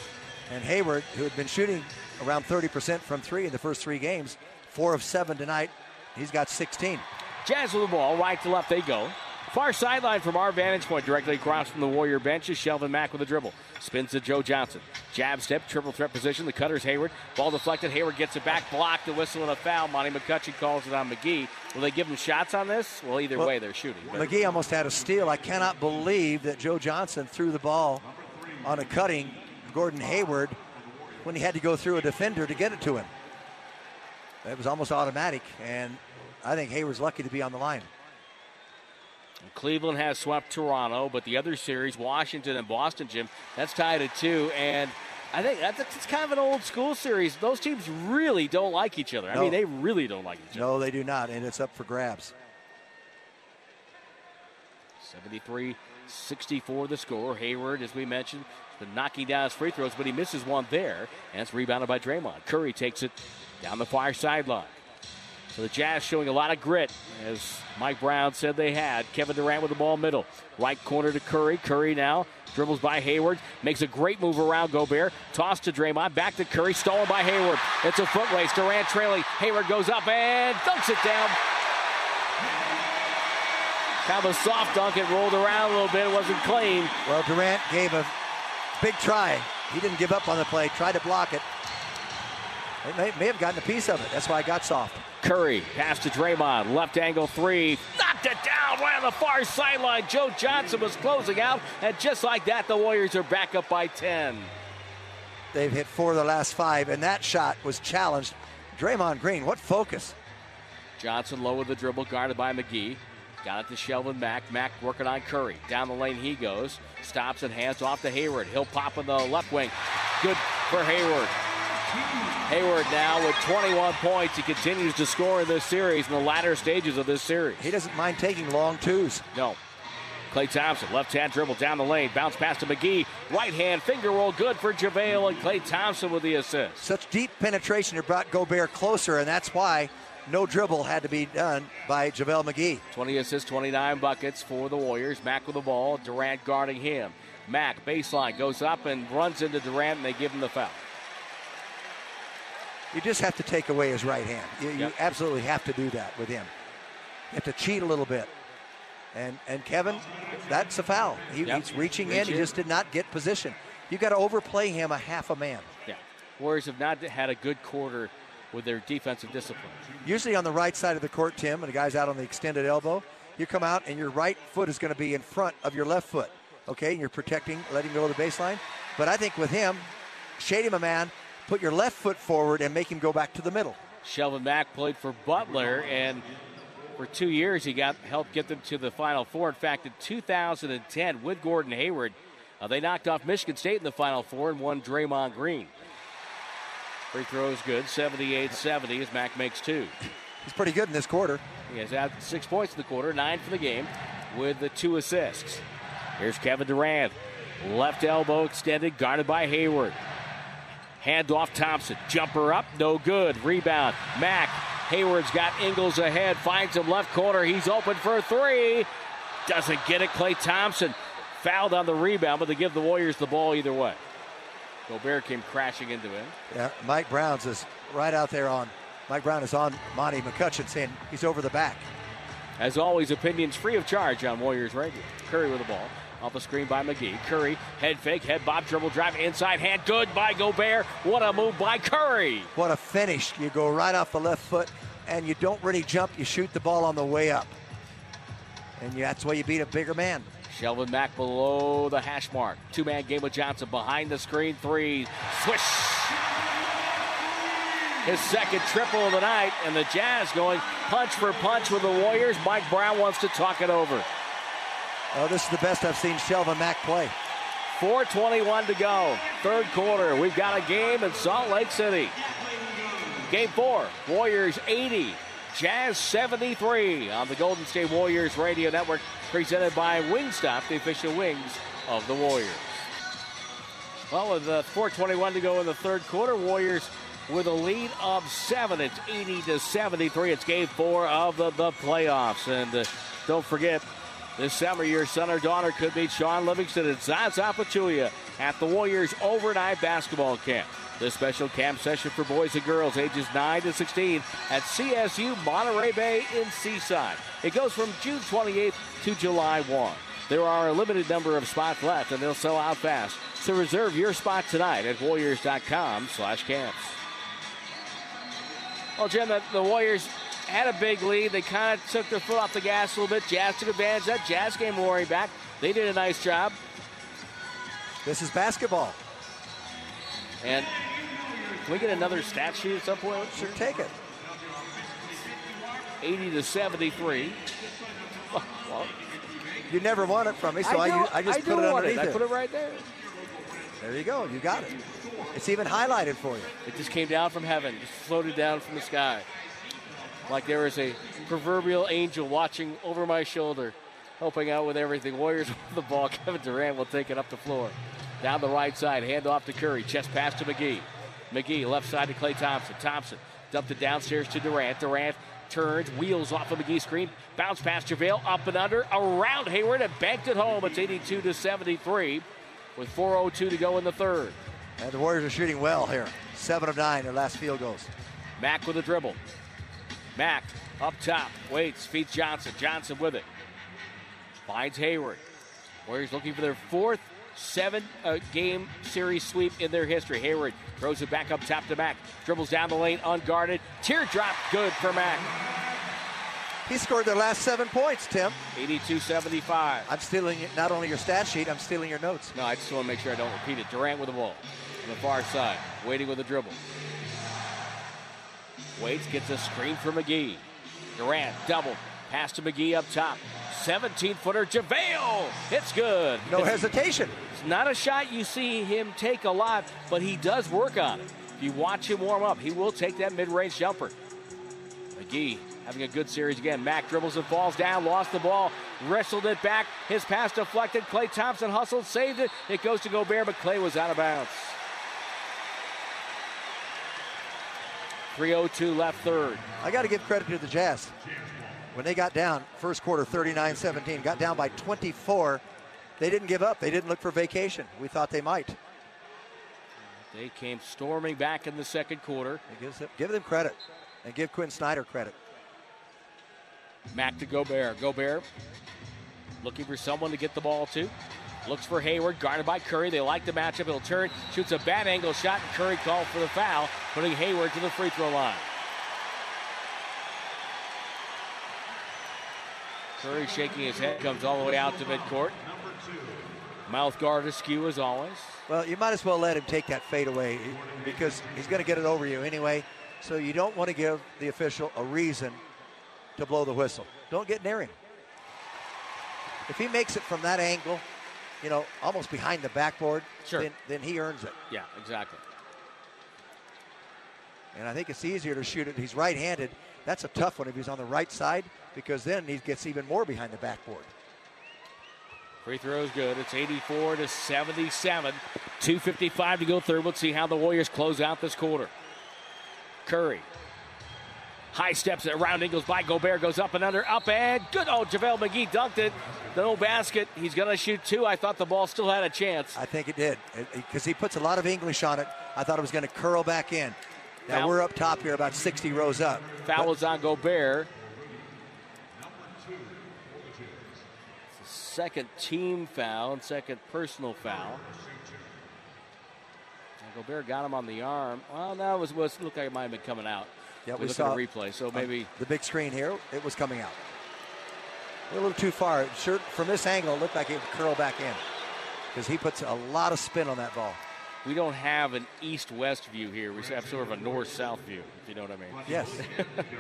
And Hayward, who had been shooting around 30% from three in the first three games, 4 of 7 tonight. He's got 16. Jazz with the ball, right to left they go. Far sideline from our vantage point, directly across from the Warrior bench is Shelvin Mack with a dribble. Spins to Joe Johnson. Jab step, triple threat position. The cutter's Hayward. Ball deflected. Hayward gets it back. Blocked. The whistle and a foul. Monty McCutcheon calls it on McGee. Will they give him shots on this? Well, either way, they're shooting. But McGee almost had a steal. I cannot believe that Joe Johnson threw the ball on a cutting Gordon Hayward when he had to go through a defender to get it to him. It was almost automatic, and I think Hayward's lucky to be on the line. Cleveland has swept Toronto, but the other series, Washington and Boston, Jim, that's tied at 2. And I think that's kind of an old school series. Those teams really don't like each other. No. I mean, they really don't like each other. No, they do not, and it's up for grabs. 73-64 the score. Hayward, as we mentioned, has been knocking down his free throws, but he misses one there, and it's rebounded by Draymond. Curry takes it down the far sideline. So the Jazz showing a lot of grit, as Mike Brown said they had. Kevin Durant with the ball middle. Right corner to Curry. Curry now dribbles by Hayward. Makes a great move around Gobert. Toss to Draymond. Back to Curry. Stolen by Hayward. It's a foot race. Durant trailing. Hayward goes up and dunks it down. Kind of a soft dunk. It rolled around a little bit. It wasn't clean. Well, Durant gave a big try. He didn't give up on the play. Tried to block it. They may have gotten a piece of it. That's why it got soft. Curry, pass to Draymond, left angle three, knocked it down right on the far sideline. Joe Johnson was closing out, and just like that, the Warriors are back up by 10. They've hit 4 of the last 5, and that shot was challenged. Draymond Green, what focus. Johnson low with the dribble, guarded by McGee. Got it to Shelvin Mack. Mack working on Curry. Down the lane he goes. Stops and hands off to Hayward. He'll pop in the left wing. Good for Hayward. Hayward now with 21 points. He continues to score in this series, in the latter stages of this series. He doesn't mind taking long twos. No. Klay Thompson, left-hand dribble down the lane. Bounce pass to McGee. Right-hand finger roll good for JaVale, and Klay Thompson with the assist. Such deep penetration, it brought Gobert closer, and that's why no dribble had to be done by JaVale McGee. 20 assists, 29 buckets for the Warriors. Mack with the ball, Durant guarding him. Mack, baseline, goes up and runs into Durant, and they give him the foul. You just have to take away his right hand. You absolutely have to do that with him. You have to cheat a little bit. And Kevin, that's a foul. He's reaching in. He just did not get position. You've got to overplay him a half a man. Yeah. Warriors have not had a good quarter with their defensive discipline. Usually on the right side of the court, Tim, when the guy's out on the extended elbow, you come out and your right foot is going to be in front of your left foot. Okay, and you're protecting, letting go of the baseline. But I think with him, shade him a man, put your left foot forward and make him go back to the middle. Shelvin Mack played for Butler, and for 2 years he helped get them to the Final Four. In fact, in 2010 with Gordon Hayward, they knocked off Michigan State in the Final Four and won Draymond Green. Free throws good, 78-70 as Mack makes 2. He's pretty good in this quarter. He has had 6 points in the quarter, 9 for the game with the 2 assists. Here's Kevin Durant. Left elbow extended, guarded by Hayward. Hand off Thompson. Jumper up. No good. Rebound. Mack. Hayward's got Ingles ahead. Finds him left corner. He's open for a three. Doesn't get it. Klay Thompson fouled on the rebound, but they give the Warriors the ball either way. Gobert came crashing into him. Yeah, Mike Brown is on Monty McCutcheon, saying he's over the back. As always, opinions free of charge on Warriors Radio. Curry with the ball. Off the screen by McGee. Curry, head fake, head bob, dribble drive, inside hand. Good by Gobert. What a move by Curry. What a finish. You go right off the left foot, and you don't really jump. You shoot the ball on the way up. And that's why you beat a bigger man. Shelvin Mack below the hash mark. Two-man game with Johnson. Behind the screen, three. Swish. His second triple of the night, and the Jazz going punch for punch with the Warriors. Mike Brown wants to talk it over. Oh, this is the best I've seen Shelvin Mack play. 4:21 to go, third quarter. We've got a game in Salt Lake City. Game 4, Warriors 80, Jazz 73 on the Golden State Warriors Radio Network, presented by Wingstop, the official wings of the Warriors. Well, with 4:21 to go in the third quarter, Warriors with a lead of 7. It's 80-73. It's game 4 of the playoffs. And don't forget, This summer, your son or daughter could meet Sean Livingston and Zaza Pachulia at the Warriors Overnight Basketball Camp. This special camp session for boys and girls ages 9 to 16 at CSU Monterey Bay in Seaside. It goes from June 28th to July 1. There are a limited number of spots left, and they'll sell out fast. So reserve your spot tonight at warriors.com/camps. Well, Jim, the Warriors had a big lead. They kind of took their foot off the gas a little bit. Jazz took advantage of that. Jazz came roaring back. They did a nice job. This is basketball. And can we get another stat sheet at some point? Sure, take it. 80-73. Well, you never want it from me, so I just put it underneath it. I put it right there. There you go. You got it. It's even highlighted for you. It just came down from heaven. Just floated down from the sky. Like there was a proverbial angel watching over my shoulder, helping out with everything. Warriors with the ball. Kevin Durant will take it up the floor. Down the right side. Hand off to Curry. Chest pass to McGee. McGee left side to Klay Thompson. Thompson dumped it downstairs to Durant. Durant turns, wheels off of McGee's screen, bounce past JaVale, up and under, around Hayward, and banked it home. It's 82-73 with 4:02 to go in the third. And the Warriors are shooting well here. 7 of 9, their last field goals. Mack with a dribble. Mack up top, waits, feeds Johnson. Johnson with it. Finds Hayward. Warriors looking for their fourth 7-game series sweep in their history. Hayward throws it back up top to Mack. Dribbles down the lane, unguarded. Teardrop good for Mack. He scored their last 7 points, Tim. 82-75. I'm stealing not only your stat sheet, I'm stealing your notes. No, I just want to make sure I don't repeat it. Durant with the ball on the far side, waiting with a dribble. Waits gets a screen for McGee. Durant double. Pass to McGee up top. 17-footer, JaVale. It's good. No hesitation. It's not a shot you see him take a lot, but he does work on it. If you watch him warm up, he will take that mid-range jumper. McGee having a good series again. Mack dribbles and falls down, lost the ball, wrestled it back. His pass deflected. Klay Thompson hustled, saved it. It goes to Gobert, but Klay was out of bounds. 3:02 left third. I got to give credit to the Jazz. When they got down, first quarter, 39-17, got down by 24, they didn't give up. They didn't look for vacation. We thought they might. They came storming back in the second quarter. Give them credit, and give Quin Snyder credit. Mack to Gobert. Gobert looking for someone to get the ball to. Looks for Hayward, guarded by Curry. They like the matchup. He'll turn, shoots a bad angle shot, and Curry called for the foul, putting Hayward to the free throw line. Curry shaking his head, comes all the way out to midcourt. Mouth guard askew as always. Well, you might as well let him take that fadeaway because he's going to get it over you anyway. So you don't want to give the official a reason to blow the whistle. Don't get near him. If he makes it from that angle, you know, almost behind the backboard, sure, then he earns it. Yeah, exactly. And I think it's easier to shoot it. He's right-handed. That's a tough one if he's on the right side, because then he gets even more behind the backboard. Free throw is good. It's 84-77. 2:55 to go third. Let's see how the Warriors close out this quarter. Curry. High steps around Ingles by Gobert. Goes up and under. Up and good. Oh, JaVale McGee dunked it. No basket. He's going to shoot two. I thought the ball still had a chance. I think it did, because he puts a lot of English on it. I thought it was going to curl back in. Now foul. We're up top here, about 60 rows up. Foul is on Gobert. Second team foul and second personal foul. And Gobert got him on the arm. Well, now it was looked like it might have been coming out. Yeah, we saw the replay. So maybe the big screen here, it was coming out. A little too far. Sure, from this angle, it looked like it would curl back in because he puts a lot of spin on that ball. We don't have an east-west view here. We have sort of a north-south view, if you know what I mean. Yes.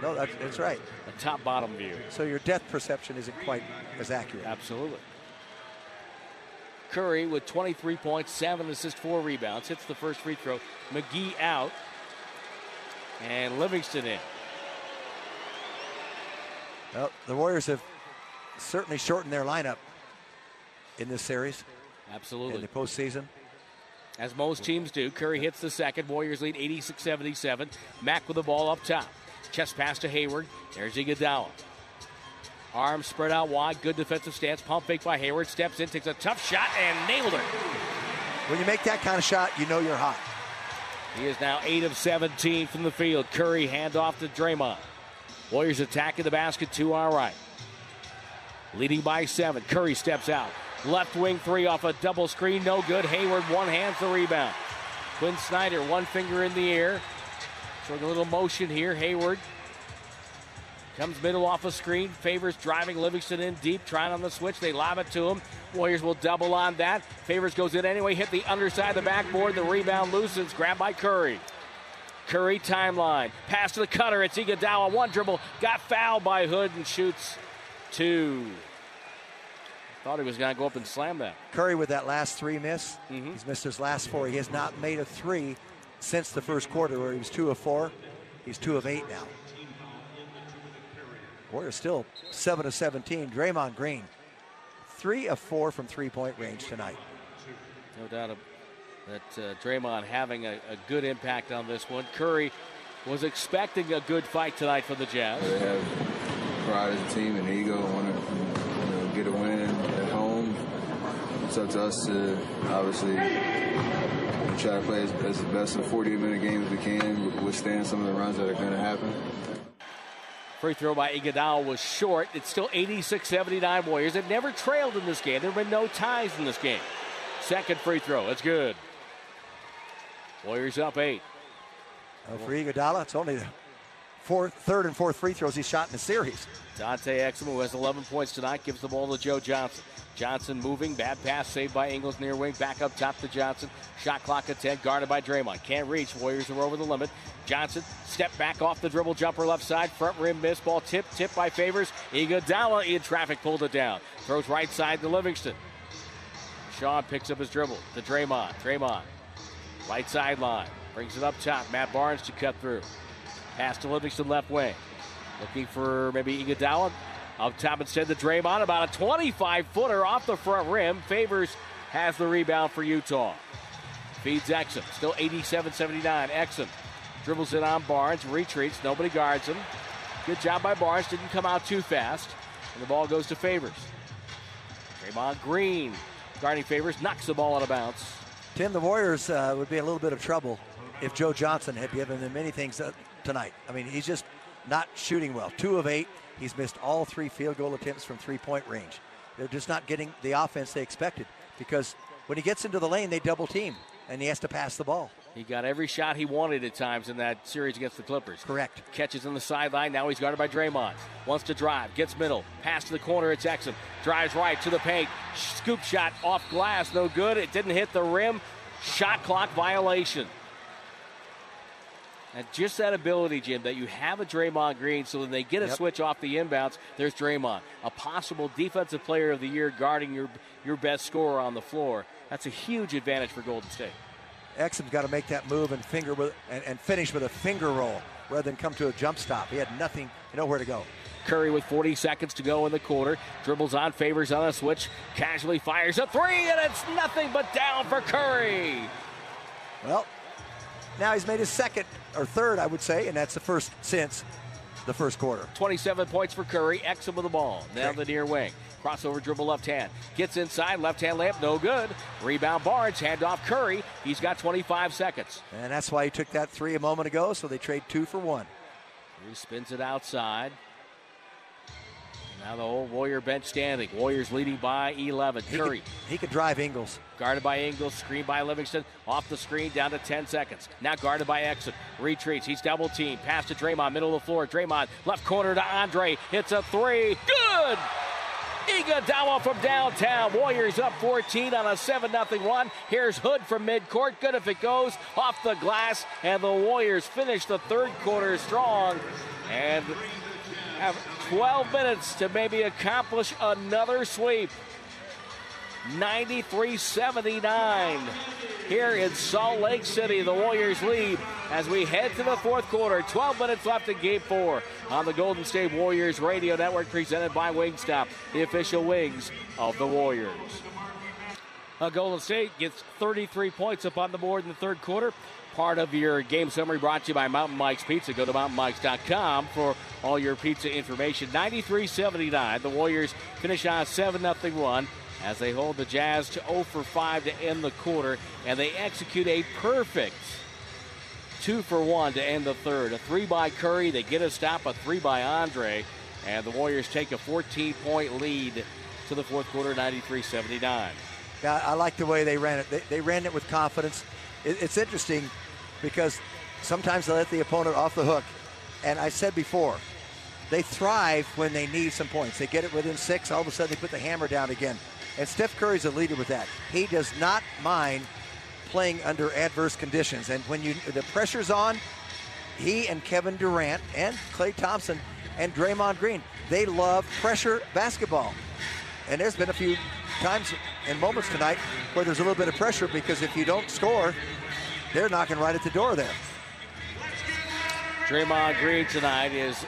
No, that's right. A top-bottom view. So your depth perception isn't quite as accurate. Absolutely. Curry with 23 points, 7 assists, 4 rebounds. Hits the first free throw. McGee out. And Livingston in. Well, the Warriors have certainly shortened their lineup in this series. Absolutely. In the postseason. As most teams do. Curry hits the second. Warriors lead 86-77. Mack with the ball up top. Chest pass to Hayward. There's Iguodala. Arms spread out wide, good defensive stance. Pump fake by Hayward, steps in, takes a tough shot, and nailed it. When you make that kind of shot, you know you're hot. He is now 8 of 17 from the field. Curry handoff to Draymond. Warriors attacking the basket to our right. Leading by 7. Curry steps out. Left wing three off a double screen. No good. Hayward one hands the rebound. Quin Snyder, one finger in the air. Showing a little motion here. Hayward comes middle off a screen. Favors driving Livingston in deep. Trying on the switch. They lob it to him. Warriors will double on that. Favors goes in anyway. Hit the underside of the backboard. The rebound loosens. Grabbed by Curry. Curry timeline. Pass to the cutter. It's Iguodala. One dribble. Got fouled by Hood and shoots 2. Thought he was going to go up and slam that. Curry with that last 3 miss. He's missed his last 4. He has not made a 3 since the first quarter where he was 2 of 4. He's 2 of 8 now. Warriors still 7 of 17. Draymond Green, 3 of 4 from three-point range tonight. No doubt that Draymond having a good impact on this one. Curry was expecting a good fight tonight from the Jazz. They have pride as a team and ego on it. Get a win at home. It's up to us to obviously try to play as the best of 48-minute game as we can, withstand some of the runs that are going to happen. Free throw by Iguodala was short. It's still 86-79 Warriors. They've never trailed in this game. There have been no ties in this game. Second free throw. That's good. Warriors up 8. For Iguodala, it's only third and fourth free throws he shot in the series. Dante Exum, who has 11 points tonight, gives the ball to Joe Johnson. Johnson moving, bad pass, saved by Ingles near wing, back up top to Johnson. Shot clock at 10, guarded by Draymond. Can't reach, Warriors are over the limit. Johnson, step back off the dribble, jumper left side, front rim miss, ball tipped by Favors. Iguodala in traffic, pulled it down. Throws right side to Livingston. Sean picks up his dribble to Draymond. Draymond, right sideline, brings it up top. Matt Barnes to cut through. Pass to Livingston left wing. Looking for maybe Iguodala. Up top instead to Draymond. About a 25-footer off the front rim. Favors has the rebound for Utah. Feeds Exum. Still 87-79. Exum dribbles it on Barnes. Retreats. Nobody guards him. Good job by Barnes. Didn't come out too fast. And the ball goes to Favors. Draymond Green guarding Favors. Knocks the ball out of bounds. Tim, the Warriors would be a little bit of trouble if Joe Johnson had given them many things tonight. I mean, he's just not shooting well. 2 of 8. He's missed all 3 field goal attempts from three-point range. They're just not getting the offense they expected because when he gets into the lane, they double team, and he has to pass the ball. He got every shot he wanted at times in that series against the Clippers. Correct. Catches on the sideline. Now he's guarded by Draymond. Wants to drive. Gets middle. Pass to the corner. It's Exum. Drives right to the paint. Scoop shot off glass. No good. It didn't hit the rim. Shot clock violation. And just that ability, Jim, that you have a Draymond Green so when they get a switch off the inbounds, there's Draymond. A possible defensive player of the year guarding your best scorer on the floor. That's a huge advantage for Golden State. Exum's got to make that move and finish with a finger roll rather than come to a jump stop. He had nothing, nowhere to go. Curry with 40 seconds to go in the quarter. Dribbles on, Favors on a switch. Casually fires a three, and it's nothing but down for Curry. Well, now he's made his second or third, I would say, and that's the first since the first quarter. 27 points for Curry. Exum with the ball. Now the near wing. Crossover dribble left hand. Gets inside. Left hand layup. No good. Rebound Barnes. Handoff Curry. He's got 25 seconds. And that's why he took that 3 a moment ago, so they trade 2 for 1. He spins it outside. Now the whole Warrior bench standing. Warriors leading by 11. Curry. He could drive Ingles. Guarded by Ingles. Screened by Livingston. Off the screen. Down to 10 seconds. Now guarded by Exum. Retreats. He's double teamed. Pass to Draymond. Middle of the floor. Draymond. Left corner to Andre. Hits a 3. Good! Iguodala from downtown. Warriors up 14 on a 7-0 run. Here's Hood from midcourt. Good if it goes. Off the glass. And the Warriors finish the third quarter strong. And have 12 minutes to maybe accomplish another sweep. 93-79 here in Salt Lake City. The Warriors lead as we head to the fourth quarter. 12 minutes left in Game 4 on the Golden State Warriors Radio Network, presented by Wingstop, the official wings of the Warriors. Golden State gets 33 points up on the board in the third quarter. part of your game summary, brought to you by Mountain Mike's Pizza. Go to mountainmikes.com for all your pizza information. 93-79, the Warriors finish on a 7-0 run as they hold the Jazz to 0 for 5 to end the quarter, and they execute a perfect 2 for 1 to end the third. A 3 by Curry, they get a stop, a 3 by Andre, and the Warriors take a 14-point lead to the fourth quarter, 93-79. I like the way they ran it. They ran it with confidence. It's interesting because sometimes they let the opponent off the hook. And I said before, they thrive when they need some points. They get it within six, all of a sudden they put the hammer down again. And Steph Curry's a leader with that. He does not mind playing under adverse conditions. And when the pressure's on, he and Kevin Durant and Klay Thompson and Draymond Green, they love pressure basketball. And there's been a few times and moments tonight where there's a little bit of pressure, because if you don't score, they're knocking right at the door there. Draymond Green tonight is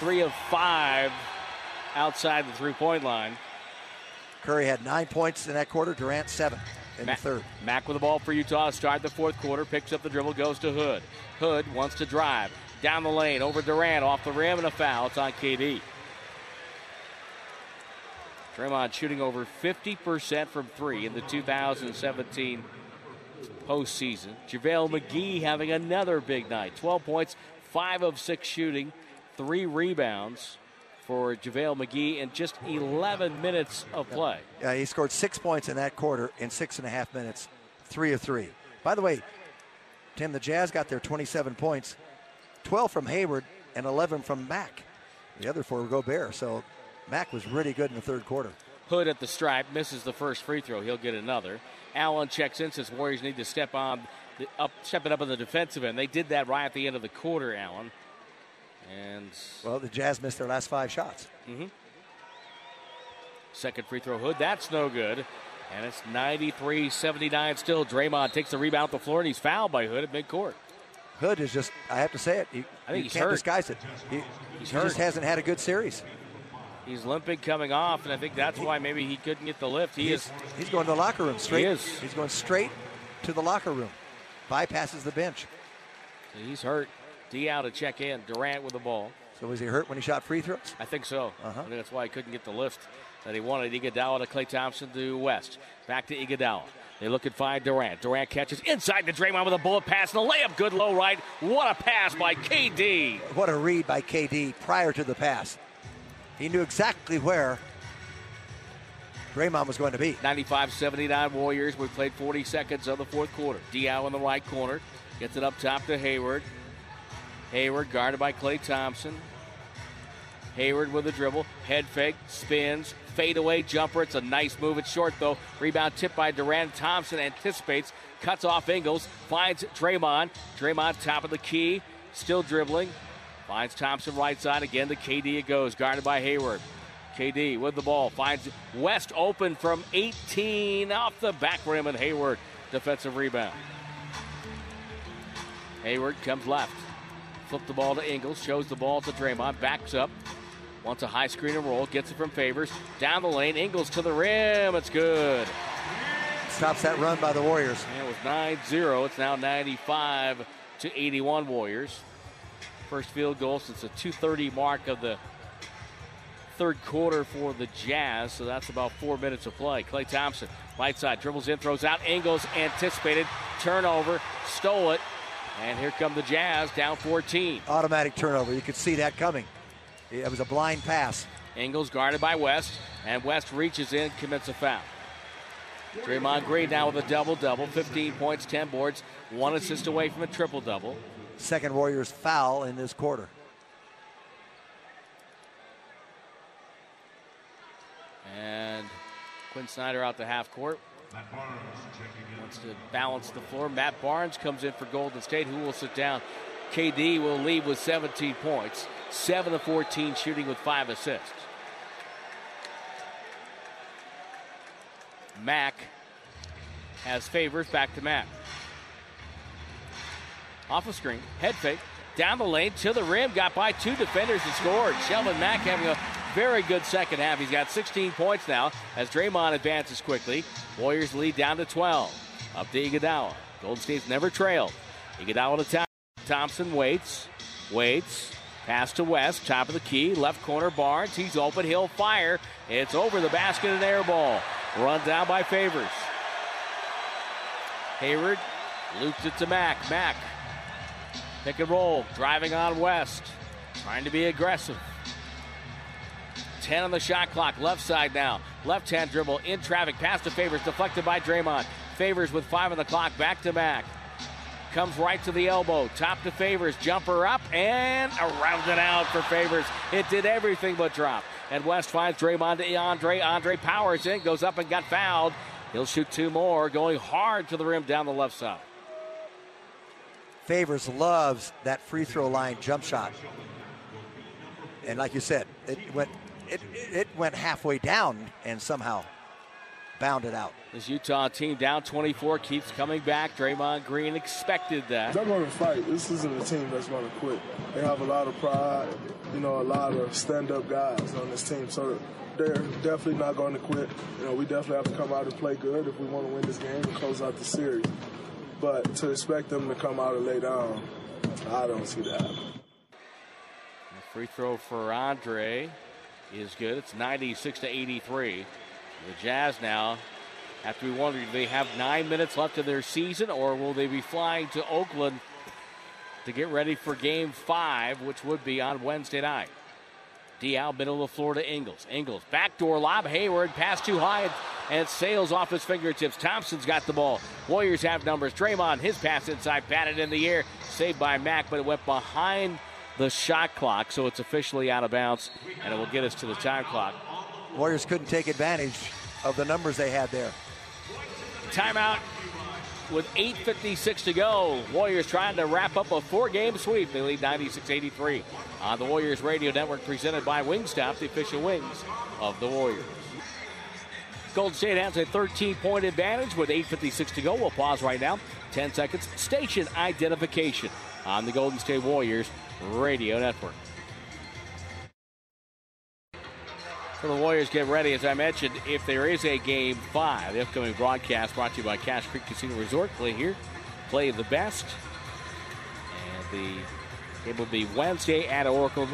3 of 5 outside the three-point line. Curry had 9 points in that quarter, Durant 7 in the third. Mack with the ball for Utah, start the fourth quarter, picks up the dribble, goes to Hood. Hood wants to drive, down the lane, over Durant, off the rim, and a foul. It's on KD. Draymond shooting over 50% from three in the 2017 postseason. JaVale McGee having another big night. 12 points, 5 of 6 shooting, 3 rebounds for JaVale McGee in just 11 minutes of play. Yeah, he scored 6 points in that quarter in 6.5 minutes, 3 of 3. By the way, Tim, the Jazz got their 27 points, 12 from Hayward and 11 from Mack. The other 4 were Gobert, so Mack was really good in the third quarter. Hood at the stripe, misses the first free throw. He'll get another. Allen checks in, says Warriors need to step it up on the defensive end. They did that right at the end of the quarter, Allen. And well, the Jazz missed their last 5 shots. Mm-hmm. Second free throw, Hood. That's no good. And it's 93-79 still. Draymond takes the rebound off the floor, and he's fouled by Hood at midcourt. Hood is just, I have to say it, I think he's can't hurt. Disguise it. He just hasn't had a good series. He's limping coming off, and I think that's why maybe he couldn't get the lift. He's going to the locker room straight. He is. He's going straight to the locker room. Bypasses the bench. So he's hurt. Diaw to check in. Durant with the ball. So was he hurt when he shot free throws? I think so. I think that's why he couldn't get the lift that he wanted. Iguodala to Klay Thompson to West. Back to Iguodala. They look at 5 Durant. Durant catches inside to Draymond with a bullet pass and a layup. Good low right. What a pass by KD. What a read by KD prior to the pass. He knew exactly where Draymond was going to be. 95-79 Warriors. We played 40 seconds of the fourth quarter. Diaw in the right corner. Gets it up top to Hayward. Hayward guarded by Klay Thompson. Hayward with a dribble. Head fake. Spins. Fadeaway jumper. It's a nice move. It's short, though. Rebound tipped by Durant. Thompson anticipates. Cuts off Ingles. Finds Draymond. Draymond top of the key. Still dribbling. Finds Thompson right side again to KD. It goes, guarded by Hayward. KD with the ball, finds West open from 18 off the back rim, and Hayward defensive rebound. Hayward comes left, flipped the ball to Ingles, shows the ball to Draymond, backs up, wants a high screen and roll, gets it from Favors, down the lane, Ingles to the rim, it's good. Stops that run by the Warriors. And it was 9-0, it's now 95-81 Warriors. First field goal since the 2:30 mark of the third quarter for the Jazz, so that's about 4 minutes of play. Klay Thompson, right side, dribbles in, throws out. Ingles anticipated, turnover, stole it, and here come the Jazz, down 14. Automatic turnover, you could see that coming. It was a blind pass. Ingles guarded by West, and West reaches in, commits a foul. Draymond Green now with a double-double, 15 points, 10 boards, 1 assist away from a triple-double. Second Warriors foul in this quarter. And Quin Snyder out to half court. Matt Barnes wants to balance the floor. Matt Barnes comes in for Golden State, who will sit down. KD will lead with 17 points, 7 of 14 shooting with 5 assists. Mack has Favors, back to Mack. Off a screen, head fake, down the lane, to the rim, got by 2 defenders and scored. Shelvin Mack having a very good second half. He's got 16 points now as Draymond advances quickly. Warriors lead down to 12. Up to Iguodala. Golden State's never trailed. Iguodala to Thompson waits. Pass to West, top of the key, left corner Barnes. He's open, he'll fire. It's over the basket and air ball. Run down by Favors. Hayward loops it to Mack. Mack, pick and roll, driving on West. Trying to be aggressive. 10 on the shot clock, left side now. Left-hand dribble, in traffic, pass to Favors, deflected by Draymond. Favors with 5 on the clock, back to Mack. Comes right to the elbow, top to Favors, jumper up, and around it out for Favors. It did everything but drop. And West finds Draymond to Andre. Andre powers in, goes up and got fouled. He'll shoot 2 more, going hard to the rim down the left side. Favors loves that free throw line jump shot. And like you said, it went halfway down and somehow bounded out. This Utah team down 24 keeps coming back. Draymond Green expected that. They're going to fight. This isn't a team that's going to quit. They have a lot of pride, you know, a lot of stand-up guys on this team. So they're definitely not going to quit. You know, we definitely have to come out and play good if we want to win this game and close out the series. But to expect them to come out and lay down, I don't see that happening. The free throw for Andre is good. It's 96-83. The Jazz now have to be wondering, do they have 9 minutes left of their season, or will they be flying to Oakland to get ready for Game 5, which would be on Wednesday night? Diaw, middle of the floor to Ingles. Ingles, backdoor lob, Hayward, pass too high, and sails off his fingertips. Thompson's got the ball. Warriors have numbers. Draymond, his pass inside, batted in the air, saved by Mack, but it went behind the shot clock, so it's officially out of bounds, and it will get us to the time clock. Warriors couldn't take advantage of the numbers they had there. Timeout with 8:56 to go. Warriors trying to wrap up a 4-game sweep. They lead 96-83 on the Warriors Radio Network, presented by Wingstop, the official wings of the Warriors. Golden State has a 13-point advantage with 8:56 to go. We'll pause right now. 10 seconds. Station identification on the Golden State Warriors Radio Network. So the Warriors get ready, as I mentioned, if there is a Game 5. The upcoming broadcast brought to you by Cache Creek Casino Resort. Play here, play the best. And it will be Wednesday at Oracle. And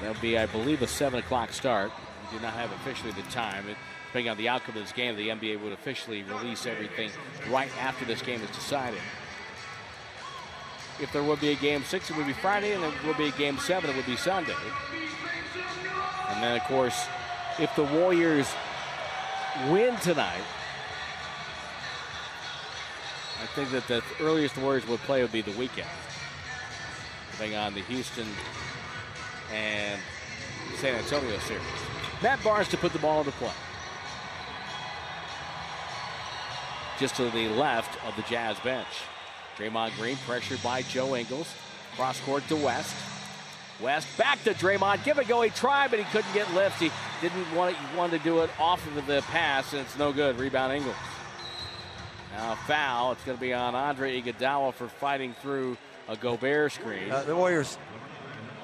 that'll be, I believe, a 7 o'clock start. We do not have officially the time. Depending on the outcome of this game, the NBA would officially release everything right after this game is decided. If there would be a Game 6, it would be Friday, and if there would be a Game 7, it would be Sunday. And then, of course, if the Warriors win tonight, I think that the earliest the Warriors would play would be the weekend. Depending on the Houston and San Antonio series. Matt Barnes to put the ball into play. Just to the left of the Jazz bench. Draymond Green pressured by Joe Ingles. Cross court to West. West back to Draymond. Give it a go. He tried, but he couldn't get lift. He didn't want it. He wanted to do it off of the pass, and it's no good. Rebound Ingles. Now foul. It's going to be on Andre Iguodala for fighting through a Gobert screen. The Warriors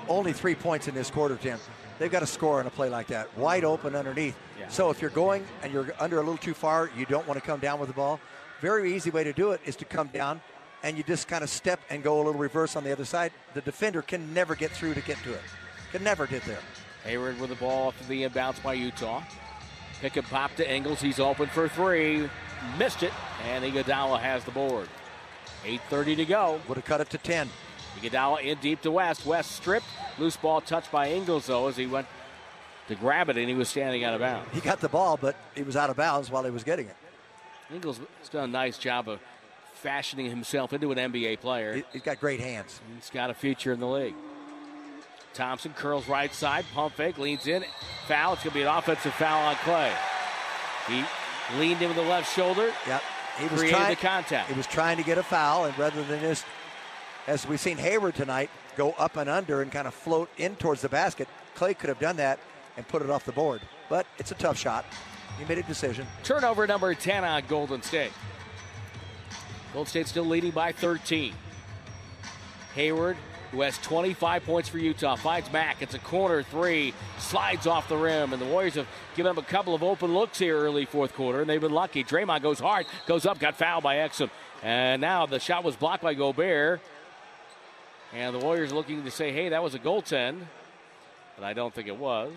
only 3 points in this quarter, Jim. They've got to score on a play like that. Wide open underneath. Yeah. So if you're going and you're under a little too far, you don't want to come down with the ball. Very easy way to do it is to come down, and you just kind of step and go a little reverse on the other side. The defender can never get through to get to it. Can never get there. Hayward with the ball off to the inbounds by Utah. Pick and pop to Ingles. He's open for 3. Missed it, and Iguodala has the board. 8:30 to go. Would have cut it to 10. Iguodala in deep to West. West stripped. Loose ball touched by Ingles, though, as he went to grab it, and he was standing out of bounds. He got the ball, but he was out of bounds while he was getting it. Ingles has done a nice job of fashioning himself into an NBA player. He's got great hands. He's got a future in the league. Thompson curls right side, pump fake, leans in, foul. It's going to be an offensive foul on Klay. He leaned in with the left shoulder. Yep. He was created the contact. He was trying to get a foul, and rather than just, as we've seen Hayward tonight, go up and under and kind of float in towards the basket, Klay could have done that and put it off the board. But it's a tough shot. He made a decision. Turnover number 10 on Golden State. Golden State still leading by 13. Hayward, who has 25 points for Utah, finds Mack. It's a corner 3, slides off the rim, and the Warriors have given up a couple of open looks here early fourth quarter, and they've been lucky. Draymond goes hard, goes up, got fouled by Exum. And now the shot was blocked by Gobert. And the Warriors looking to say, hey, that was a goaltend. But I don't think it was.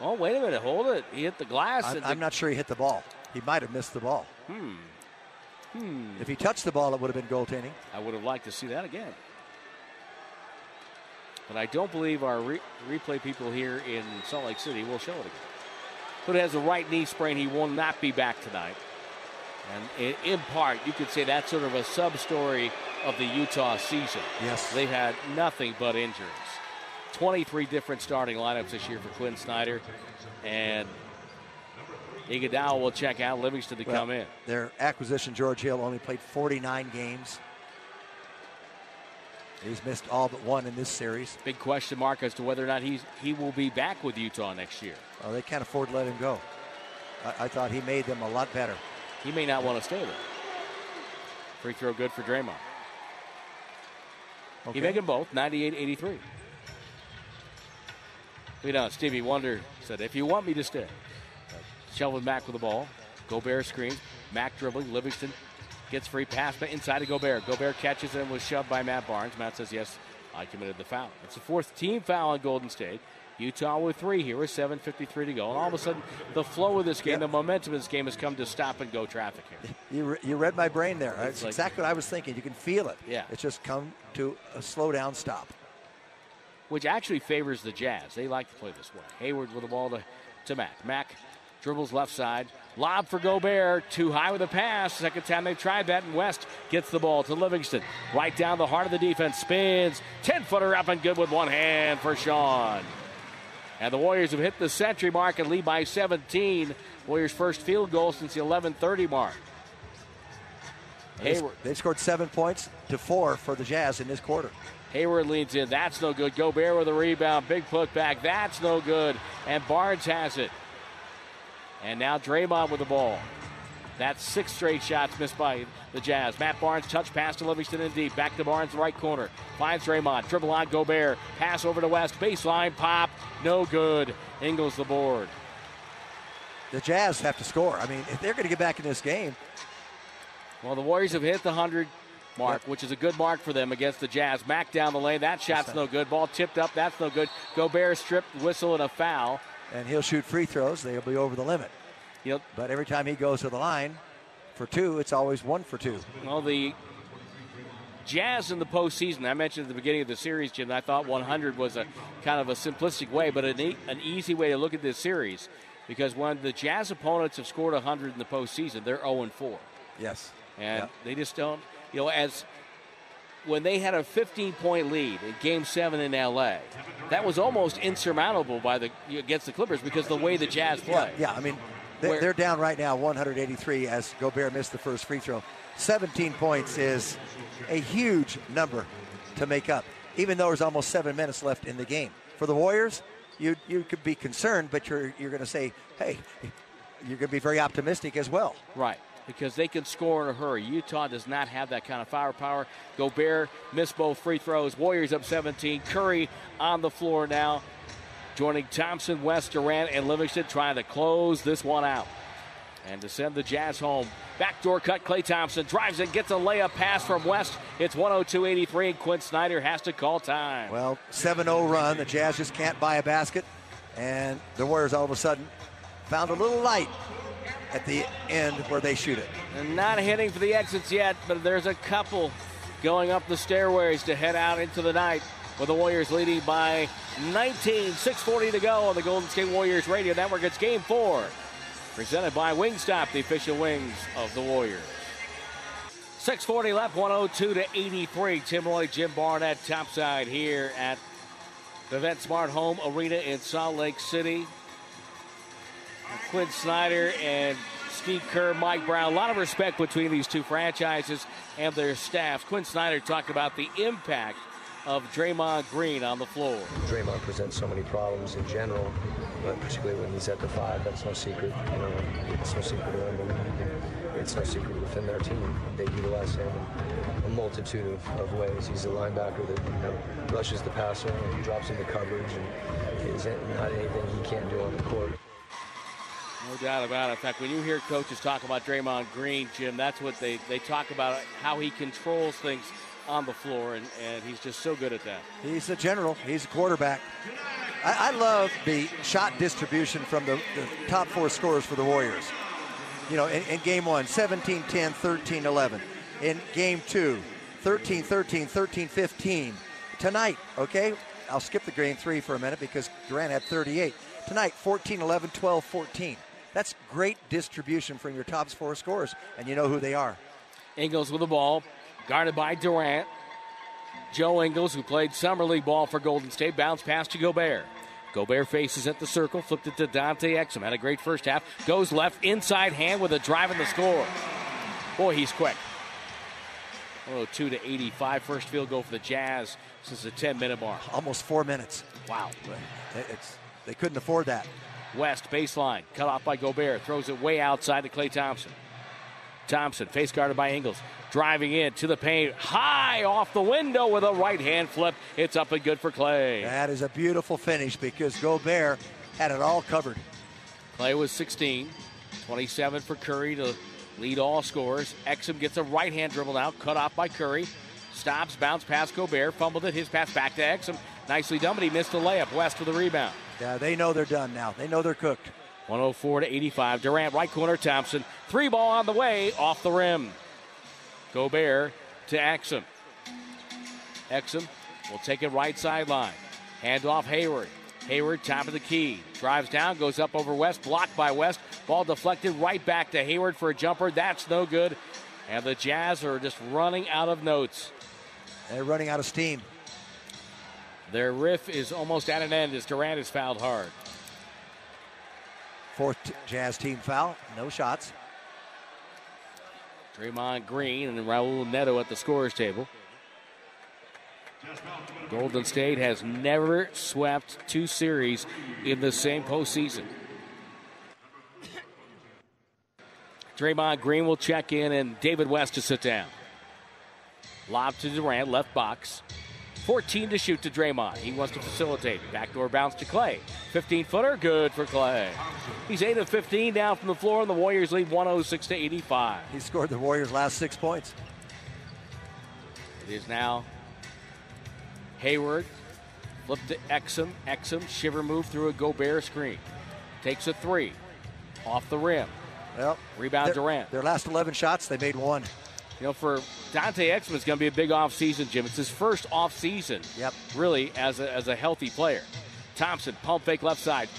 Oh, wait a minute. Hold it. He hit the glass. I'm not sure he hit the ball. He might have missed the ball. If he touched the ball, it would have been goaltending. I would have liked to see that again. But I don't believe our replay people here in Salt Lake City will show it again. Hood has a right knee sprain. He will not be back tonight. And in part, you could say that's sort of a sub-story of the Utah season. Yes. They've had nothing but injuries. 23 different starting lineups this year for Quin Snyder. And Iguodala will check out, Livingston to come in. Their acquisition, George Hill, only played 49 games. He's missed all but one in this series. Big question mark as to whether or not he will be back with Utah next year. Well, they can't afford to let him go. I thought he made them a lot better. He may not want to stay there. Free throw good for Draymond. Okay. He made them both, 98-83. You know, Stevie Wonder said, if you want me to stay. Shelvin Mack with the ball. Gobert screens. Mack dribbling. Livingston gets free pass inside to Gobert. Gobert catches it and was shoved by Matt Barnes. Matt says, yes, I committed the foul. It's the fourth team foul on Golden State. Utah with three here with 7:53 to go. And all of a sudden, the flow of this game, the momentum of this game has come to stop-and-go traffic here. You read my brain there. That's like, exactly what I was thinking. You can feel it. Yeah. It's just come to a slow-down stop. Which actually favors the Jazz. They like to play this way. Hayward with the ball to Mack. Mack dribbles left side. Lob for Gobert. Too high with a pass. Second time they've tried that. And West gets the ball to Livingston. Right down the heart of the defense. Spins. 10-footer up and good with one hand for Sean. And the Warriors have hit the century mark and lead by 17. Warriors' first field goal since the 11:30 mark. Hayward. They've scored 7 points to 4 for the Jazz in this quarter. Hayward leads in. That's no good. Gobert with a rebound. Big putback. That's no good. And Barnes has it. And now Draymond with the ball. That's 6 straight shots missed by the Jazz. Matt Barnes, touch pass to Livingston in deep. Back to Barnes, right corner. Finds Draymond. Dribble on Gobert. Pass over to West. Baseline pop. No good. Ingles the board. The Jazz have to score. I mean, if they're going to get back in this game. Well, the Warriors have hit the 100 mark, which is a good mark for them against the Jazz. Mack down the lane. That shot's no good. Ball tipped up. That's no good. Gobert stripped, whistle, and a foul. And he'll shoot free throws. They'll be over the limit. Yep. But every time he goes to the line for two, it's always 1 for 2. Well, the Jazz in the postseason, I mentioned at the beginning of the series, Jim, I thought 100 was a kind of a simplistic way, but an easy way to look at this series, because when the Jazz opponents have scored 100 in the postseason, they're 0-4. Yes. And they just don't, you know, as when they had a 15-point lead in Game 7 in L.A., that was almost insurmountable by against the Clippers because of the way the Jazz play. Yeah, I mean, they're down right now 183 as Gobert missed the first free throw. 17 points is a huge number to make up, even though there's almost 7 minutes left in the game. For the Warriors, you could be concerned, but you're going to say, hey, you're going to be very optimistic as well. Right, because they can score in a hurry. Utah does not have that kind of firepower. Gobert missed both free throws. Warriors up 17. Curry on the floor now. Joining Thompson, West, Durant, and Livingston, trying to close this one out and to send the Jazz home. Backdoor cut, Klay Thompson drives and gets a layup pass from West. It's 102-83, and Quin Snyder has to call time. Well, 7-0 run. The Jazz just can't buy a basket, and the Warriors all of a sudden found a little light at the end where they shoot it. And not hitting for the exits yet, but there's a couple going up the stairways to head out into the night, with the Warriors leading by 19, 6:40 to go on the Golden State Warriors Radio Network. It's Game 4, presented by Wingstop, the official wings of the Warriors. 6:40 left, 102-83. Tim Lloyd, Jim Barnett, topside here at the VetSmart Home Arena in Salt Lake City. Quin Snyder and Steve Kerr, Mike Brown. A lot of respect between these two franchises and their staffs. Quin Snyder talked about the impact of Draymond Green on the floor. Draymond presents so many problems in general, but particularly when he's at the 5, that's no secret. You know, it's no secret to him. It's no secret within their team. They utilize him in a multitude of ways. He's a linebacker that rushes the passer and drops into coverage, and is not anything he can't do on the court. No doubt about it. In fact, when you hear coaches talk about Draymond Green, Jim, that's what they talk about, how he controls things on the floor, and he's just so good at that. He's a general. He's a quarterback. I love the shot distribution from the top four scorers for the Warriors. You know, in game one, 17, 10, 13, 11. In game two, 13, 13, 13, 15. Tonight, okay, I'll skip the game three for a minute because Durant had 38. Tonight, 14, 11, 12, 14. That's great distribution from your top four scorers, and you know who they are. Ingles with the ball, guarded by Durant. Joe Ingles, who played summer league ball for Golden State, bounced pass to Gobert. Gobert faces at the circle, flipped it to Dante Exum. Had a great first half. Goes left, inside hand with a drive in the score. Boy, he's quick. 102 to 85. First field goal for the Jazz since the 10-minute mark. Almost 4 minutes. Wow. They couldn't afford that. West, baseline, cut off by Gobert. Throws it way outside to Klay Thompson. Thompson, face guarded by Ingles. Driving in to the paint, high off the window with a right-hand flip. It's up and good for Klay. That is a beautiful finish because Gobert had it all covered. Klay was 16, 27 for Curry to lead all scorers. Exum gets a right-hand dribble out, cut off by Curry. Stops, bounce past Gobert, fumbled it, his pass back to Exum. Nicely done, but he missed the layup. West with the rebound. Yeah, they know they're done now. They know they're cooked. 104 to 85. Durant, right corner, Thompson. Three ball on the way, off the rim. Gobert to Exum. Exum will take it right sideline. Hand off Hayward. Hayward, top of the key. Drives down, goes up over West. Blocked by West. Ball deflected right back to Hayward for a jumper. That's no good. And the Jazz are just running out of notes. They're running out of steam. Their riff is almost at an end as Durant is fouled hard. Fourth Jazz team foul. No shots. Draymond Green and Raul Neto at the scorer's table. Golden State has never swept two series in the same postseason. Draymond Green will check in, and David West to sit down. Lob to Durant, left box. 14 to shoot to Draymond. He wants to facilitate. Backdoor bounce to Klay. 15-footer, good for Klay. He's 8 of 15 down from the floor, and the Warriors lead 106 to 85. He scored the Warriors' last 6 points. It is now Hayward. Flip to Exum. Exum, shiver move through a Gobert screen. Takes a three. Off the rim. Well, rebound Durant. Their last 11 shots, they made one. You know, for Dante Exum, it's going to be a big offseason, Jim. It's his first offseason, really, as a healthy player. Thompson, pump fake left side.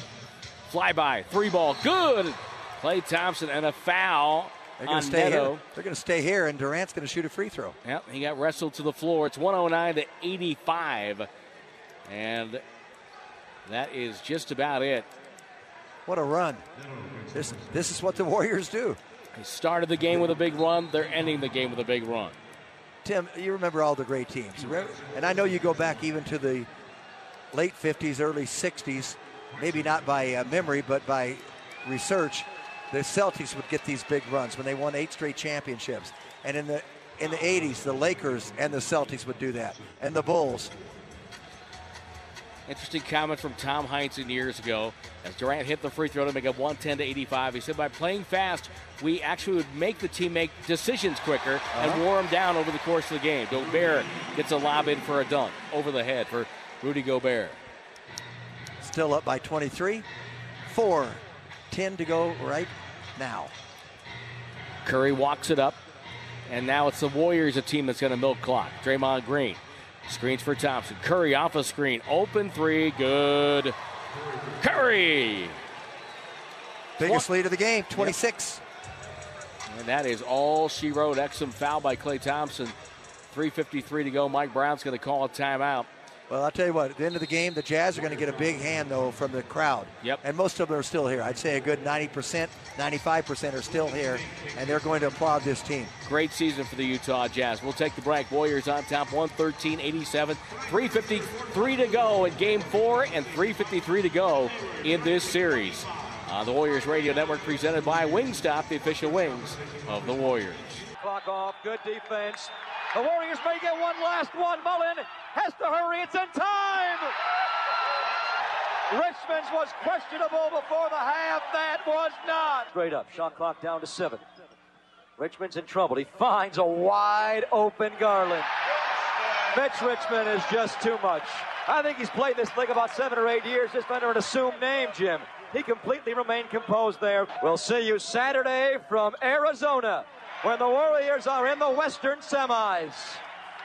Flyby, three ball, good. Klay Thompson and a foul on Neto. They're going to stay here, and Durant's going to shoot a free throw. Yep, he got wrestled to the floor. It's 109 to 85, and that is just about it. What a run. This is what the Warriors do. They started the game with a big run. They're ending the game with a big run. Tim, you remember all the great teams. And I know you go back even to the late 50s, early 60s, maybe not by memory, but by research. The Celtics would get these big runs when they won 8 straight championships. And in the 80s, the Lakers and the Celtics would do that, and the Bulls. Interesting comment from Tom Heinsohn years ago as Durant hit the free throw to make up 110 to 85. He said, by playing fast, we actually would make the team make decisions quicker and wore them down over the course of the game. Gobert gets a lob in for a dunk over the head for Rudy Gobert. Still up by 23. 4:10 to go right now. Curry walks it up, and now it's the Warriors, a team that's going to milk clock. Draymond Green. Screens for Thompson. Curry off a screen. Open three. Good. Curry. Biggest lead of the game, 26. Yep. And that is all she wrote. Exum foul by Klay Thompson. 3:53 to go. Mike Brown's going to call a timeout. Well, I'll tell you what. At the end of the game, the Jazz are going to get a big hand, though, from the crowd. Yep. And most of them are still here. I'd say a good 90%, 95% are still here, and they're going to applaud this team. Great season for the Utah Jazz. We'll take the break. Warriors on top, 113-87. 3:53 to go in Game 4 and 3:53 to go in this series. The Warriors Radio Network presented by Wingstop, the official wings of the Warriors. Clock off. Good defense. The Warriors may get one last one. Mullen has to hurry. It's in time. Richmond's was questionable before the half. That was not. Straight up. Shot clock down to 7. Richmond's in trouble. He finds a wide open Garland. Mitch Richmond is just too much. I think he's played this league about 7 or 8 years just under an assumed name, Jim. He completely remained composed there. We'll see you Saturday from Arizona when the Warriors are in the Western semis.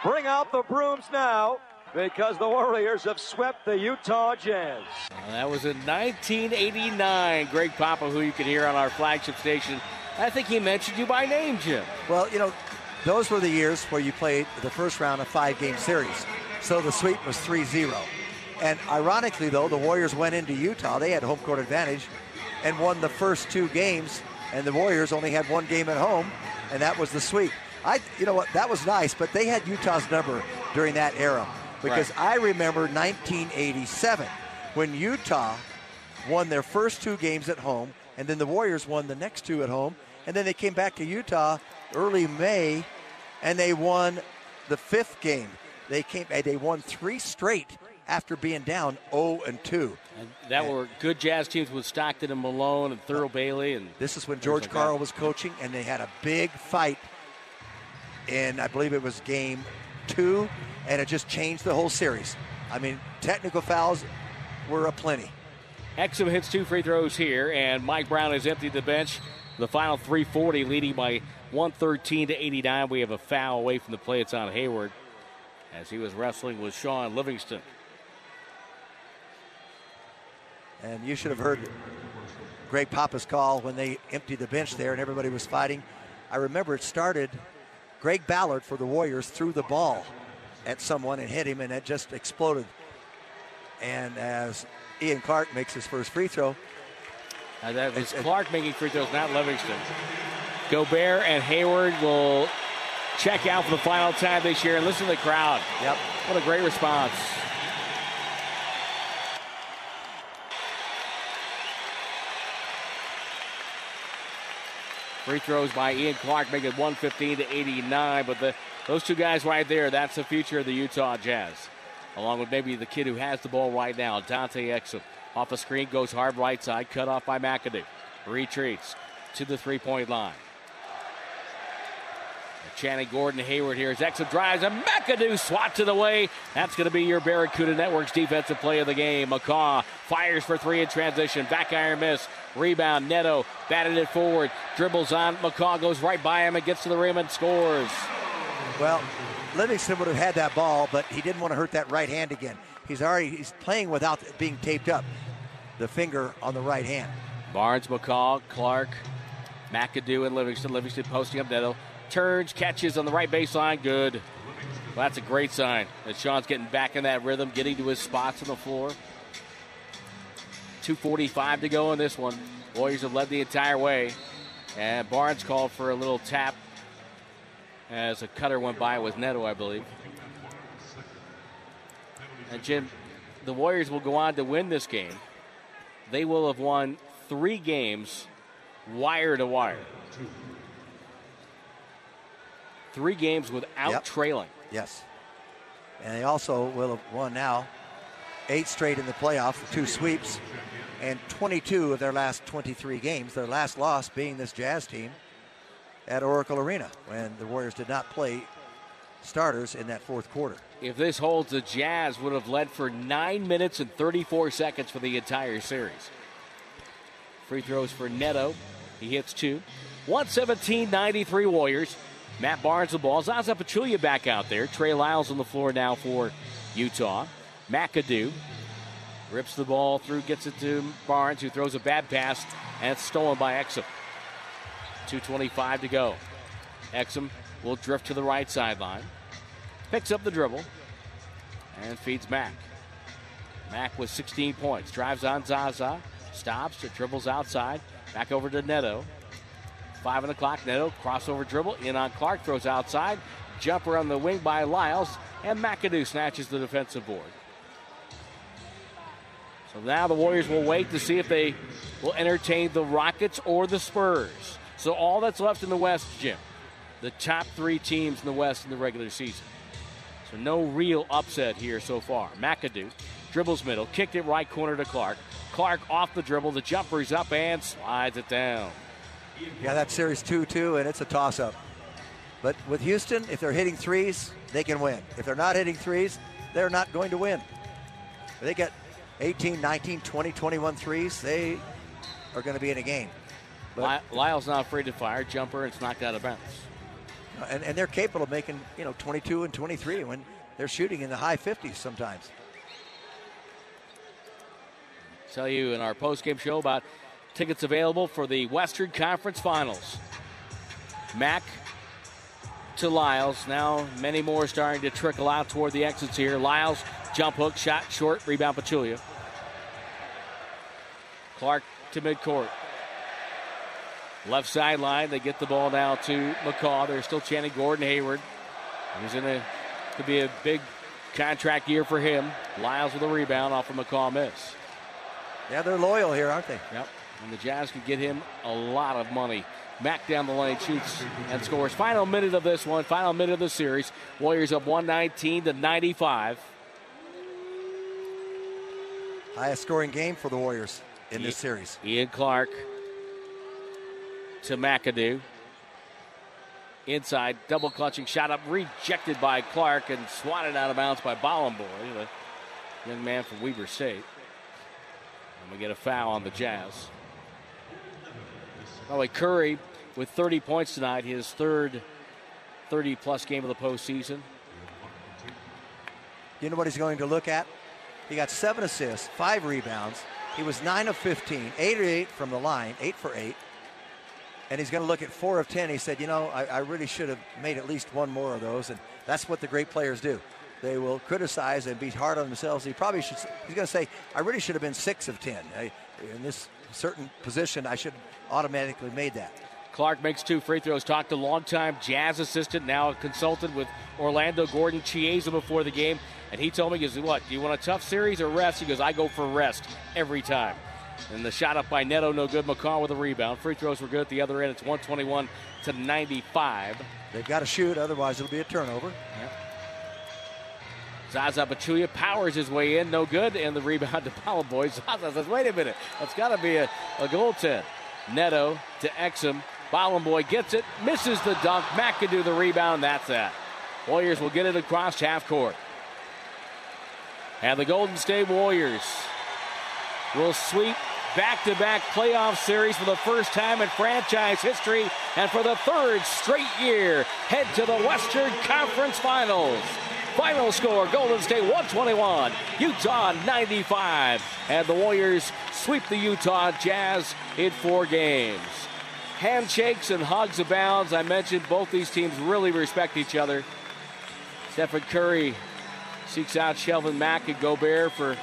Bring out the brooms now, because the Warriors have swept the Utah Jazz. And that was in 1989. Greg Papa, who you can hear on our flagship station, I think he mentioned you by name, Jim. Well, you know, those were the years where you played the first round of 5-game series. So the sweep was 3-0. And ironically, though, the Warriors went into Utah. They had home court advantage and won the first 2 games. And the Warriors only had 1 game at home, and that was the sweep. You know what? That was nice, but they had Utah's number during that era. Because right. I remember 1987 when Utah won their first 2 games at home, and then the Warriors won the next 2 at home, and then they came back to Utah early May, and they won the 5th game. They won 3 straight after being down 0-2. And were good Jazz teams with Stockton and Malone and Thurl Bailey. And this is when George Karl was coaching, and they had a big fight in, I believe it was game 2, and it just changed the whole series. I mean, technical fouls were aplenty. Exum hits 2 free throws here, and Mike Brown has emptied the bench. The final 3:40, leading by 113-89. We have a foul away from the play. It's on Hayward as he was wrestling with Sean Livingston. And you should have heard Greg Papa's call when they emptied the bench there and everybody was fighting. I remember it started, Greg Ballard for the Warriors threw the ball at someone and hit him, and that just exploded. And as Ian Clark makes his first free throw. And that was Clark making free throws, not Livingston. Gobert and Hayward will check out for the final time this year. And listen to the crowd. Yep. What a great response. Free throws by Ian Clark, making 115-89. But those 2 guys right there, that's the future of the Utah Jazz. Along with maybe the kid who has the ball right now, Dante Exum. Off a screen, goes hard right side, cut off by McAdoo. Retreats to the three-point line. Channing Gordon Hayward here as Exum drives, and McAdoo swats it away. That's going to be your Barracuda Network's defensive play of the game. McCaw fires for 3 in transition. Back iron miss. Rebound. Neto batted it forward. Dribbles on. McCaw goes right by him and gets to the rim and scores. Well, Livingston would have had that ball, but he didn't want to hurt that right hand again. He's playing without being taped up. The finger on the right hand. Barnes, McCaw, Clark, McAdoo, and Livingston. Livingston posting up Neto. Turns, catches on the right baseline. Good. Well, that's a great sign that Sean's getting back in that rhythm, getting to his spots on the floor. 2:45 to go in this one. Warriors have led the entire way. And Barnes called for a little tap as a cutter went by with Neto, I believe. And Jim, the Warriors will go on to win this game. They will have won 3 games wire to wire. 3 games without trailing. Yes. And they also will have won now 8 straight in the playoffs, 2 sweeps, and 22 of their last 23 games, their last loss being this Jazz team at Oracle Arena when the Warriors did not play starters in that 4th quarter. If this holds, the Jazz would have led for 9 minutes and 34 seconds for the entire series. Free throws for Neto. He hits 2. 117-93 Warriors. Matt Barnes the ball. Zaza Pachulia back out there. Trey Lyles on the floor now for Utah. McAdoo rips the ball through, gets it to Barnes, who throws a bad pass, and it's stolen by Exum. 2:25 to go. Exum will drift to the right sideline. Picks up the dribble and feeds Mack. Mack with 16 points. Drives on Zaza. Stops. It dribbles outside. Back over to Neto. 5 on the clock. Neto, crossover dribble. In on Clark, throws outside. Jumper on the wing by Lyles. And McAdoo snatches the defensive board. So now the Warriors will wait to see if they will entertain the Rockets or the Spurs. So all that's left in the West, Jim, the top 3 teams in the West in the regular season. So no real upset here so far. McAdoo dribbles middle, kicked it right corner to Clark. Clark off the dribble, the jumper's up and slides it down. Yeah, that's series 2-2, and it's a toss-up. But with Houston, if they're hitting threes, they can win. If they're not hitting threes, they're not going to win. They get 18, 19, 20, 21 threes, they are going to be in a game. But Lyle's not afraid to fire. Jumper, it's knocked out of bounds. And they're capable of making, 22 and 23 when they're shooting in the high 50s sometimes. Tell you in our post-game show about tickets available for the Western Conference Finals. Mack to Lyles. Now many more starting to trickle out toward the exits here. Lyles, jump hook, shot short, rebound Pachulia. Clark to midcourt. Left sideline, they get the ball now to McCaw. They're still chanting Gordon Hayward. He's could be a big contract year for him. Lyles with a rebound off of McCaw miss. Yeah, they're loyal here, aren't they? Yep. And the Jazz could get him a lot of money. Mack down the lane, shoots and scores. Final minute of this one, final minute of the series. Warriors up 119-95. Highest scoring game for the Warriors in this series. Ian Clark to McAdoo. Inside, double clutching shot up, rejected by Clark and swatted out of bounds by Bollenboy, the young man from Weber State. And we get a foul on the Jazz. By the way, Curry with 30 points tonight, his third 30-plus game of the postseason. You know what he's going to look at? He got 7 assists, 5 rebounds. He was 9 of 15, 8 from the line, 8 for 8. And he's going to look at 4 of 10. He said, I really should have made at least one more of those. And that's what the great players do. They will criticize and be hard on themselves. He's going to say, I really should have been 6 of 10. In this certain position, I should automatically made that. Clark makes 2 free throws. Talked to longtime Jazz assistant, now a consultant with Orlando, Gordon Chiesa, before the game. And he told me, he goes, what, do you want a tough series or rest? He goes, I go for rest every time. And the shot up by Neto, no good. McCaw with a rebound. Free throws were good at the other end. It's 121-95. They've got to shoot, otherwise it'll be a turnover. Yep. Zaza Pachulia powers his way in, no good. And the rebound to Bollenboy. Zaza says, wait a minute, that's got to be a goaltend. Neto to Exum. Bollenboy gets it, misses the dunk. Mack can do the rebound, that's that. Warriors will get it across half court. And the Golden State Warriors will sweep back-to-back playoff series for the first time in franchise history, and for the third straight year, head to the Western Conference Finals. Final score, Golden State 121, Utah 95, and the Warriors sweep the Utah Jazz in 4 games. Handshakes and hugs abound. I mentioned both these teams really respect each other. Stephen Curry seeks out Shelvin Mack and Gobert for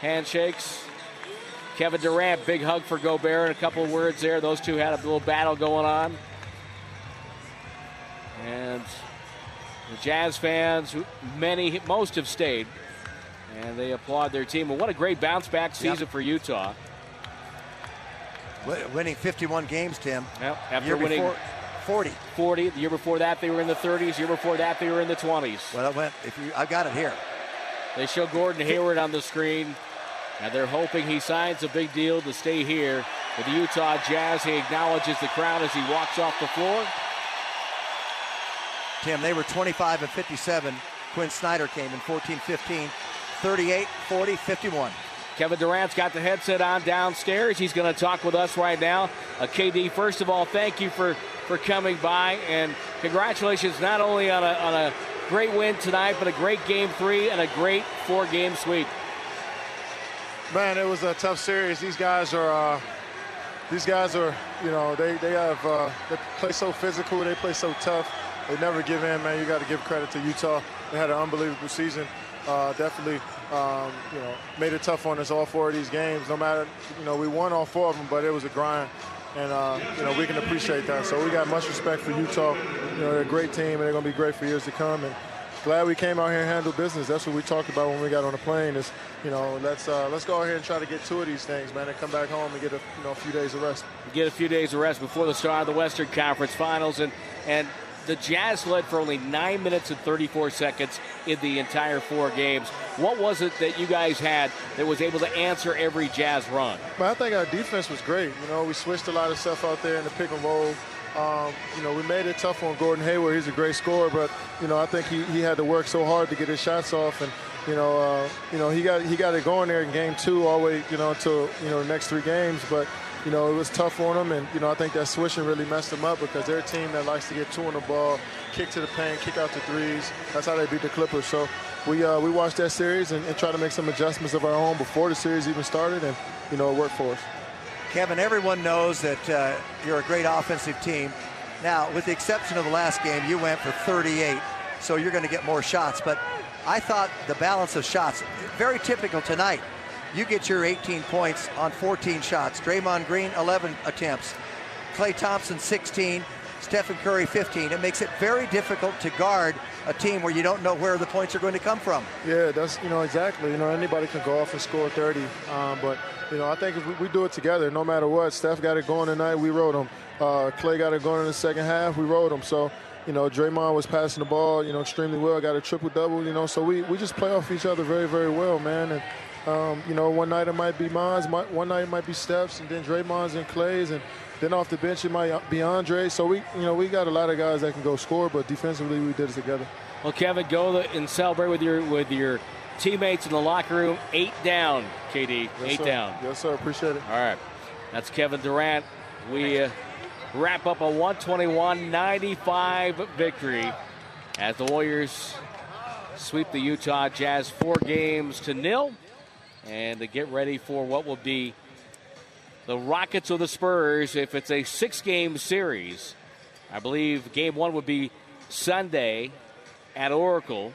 handshakes. Kevin Durant, big hug for Gobert and a couple of words there. Those two had a little battle going on. And the Jazz fans, most have stayed, and they applaud their team. And what a great bounce-back season for Utah. Winning 51 games, Tim. Yep. After winning before, 40. The year before that, they were in the 30s. The year before that, they were in the 20s. Well, I've got it here. They show Gordon Hayward on the screen, and they're hoping he signs a big deal to stay here with the Utah Jazz. He acknowledges the crowd as he walks off the floor. Tim, they were 25 and 57. Quin Snyder came in 14-15, 38, 40, 51. Kevin Durant's got the headset on downstairs. He's going to talk with us right now. KD, first of all, thank you for coming by, and congratulations not only on a great win tonight, but a great game 3 and a great 4-game sweep. Man, it was a tough series. These guys are, they play so physical, they play so tough. They never give in, man. You got to give credit to Utah. They had an unbelievable season. Definitely, made it tough on us all 4 of these games. No matter, we won all 4 of them, but it was a grind, and we can appreciate that. So we got much respect for Utah. They're a great team, and they're going to be great for years to come. And glad we came out here and handled business. That's what we talked about when we got on the plane. Is let's go out here and try to get 2 of these things, man, and come back home and get a few days of rest. Get a few days of rest before the start of the Western Conference Finals, and The Jazz led for only 9 minutes and 34 seconds in the entire 4 games. What was it that you guys had that was able to answer every Jazz run? Well, I think our defense was great. You know, we switched a lot of stuff out there in the pick and roll. You know, we made it tough on Gordon Hayward. He's a great scorer, but, you know, I think he had to work so hard to get his shots off. And, you know, he got it going there in game 2 all the way, you know, until, you know, the next 3 games. But, you know, it was tough on them, and, you know, I think that switching really messed them up because they're a team that likes to get 2 on the ball, kick to the paint, kick out the 3s. That's how they beat the Clippers. So we watched that series and tried to make some adjustments of our own before the series even started, and, you know, it worked for us. Kevin, everyone knows that you're a great offensive team. Now, with the exception of the last game, you went for 38, so you're going to get more shots. But I thought the balance of shots, very typical tonight. You get your 18 points on 14 shots. Draymond Green, 11 attempts. Klay Thompson, 16. Stephen Curry, 15. It makes it very difficult to guard a team where you don't know where the points are going to come from. Yeah, that's, you know, exactly. You know, anybody can go off and score 30. But, you know, I think if we do it together, no matter what. Steph got it going tonight. We rode him. Klay got it going in the second half. We rode him. So, you know, Draymond was passing the ball, you know, extremely well. Got a triple-double, you know. So we just play off each other very, very well, man. And, you know, one night it might be mine's, one night it might be Steph's, and then Draymond's and Clay's, and then off the bench it might be Andre. So we got a lot of guys that can go score, but defensively we did it together. Well, Kevin, go and celebrate with your teammates in the locker room. 8 down, KD. Yes, 8 sir. Down. Yes, sir. Appreciate it. All right, that's Kevin Durant. We wrap up a 121-95 victory as the Warriors sweep the Utah Jazz 4 games to 0. And to get ready for what will be the Rockets or the Spurs if it's a 6-game series. I believe game 1 would be Sunday at Oracle.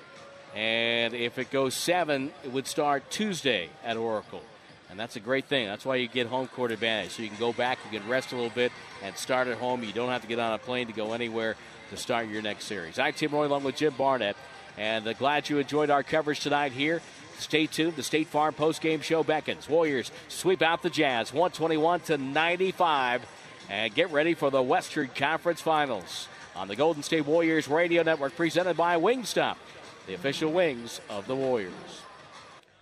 And if it goes 7, it would start Tuesday at Oracle. And that's a great thing. That's why you get home court advantage. So you can go back, you can rest a little bit, and start at home. You don't have to get on a plane to go anywhere to start your next series. I'm Tim Roy along with Jim Barnett. And glad you enjoyed our coverage tonight here. Stay tuned. The State Farm postgame show beckons. Warriors sweep out the Jazz 121-95 and get ready for the Western Conference Finals on the Golden State Warriors Radio Network, presented by Wingstop, the official wings of the Warriors.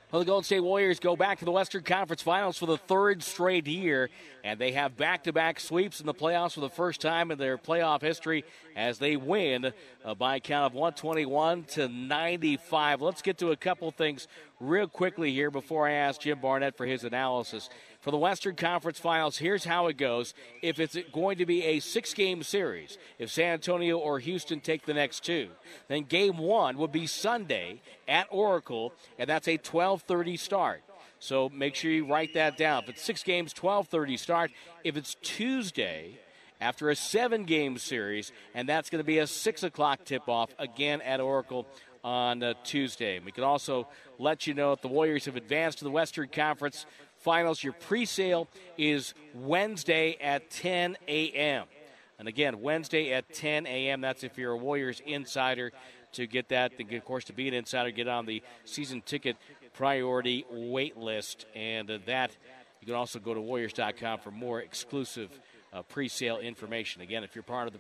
Well, the Golden State Warriors go back to the Western Conference Finals for the 3rd straight year, and they have back-to-back sweeps in the playoffs for the first time in their playoff history as they win by a count of 121-95. Let's get to a couple things real quickly here before I ask Jim Barnett for his analysis. For the Western Conference Finals, here's how it goes. If it's going to be a 6-game series, if San Antonio or Houston take the next 2, then game 1 would be Sunday at Oracle, and that's a 12:30 start. So make sure you write that down. If it's 6 games, 12:30 start. If it's Tuesday, after a 7-game series, and that's going to be a 6 o'clock tip-off, again at Oracle on Tuesday. We can also let you know if the Warriors have advanced to the Western Conference Finals. Your pre-sale is Wednesday at 10 a.m. And again, Wednesday at 10 a.m. That's if you're a Warriors insider to get that. And of course, to be an insider, get on the season ticket priority wait list. And that, you can also go to Warriors.com for more exclusive pre-sale information. Again, if you're part of the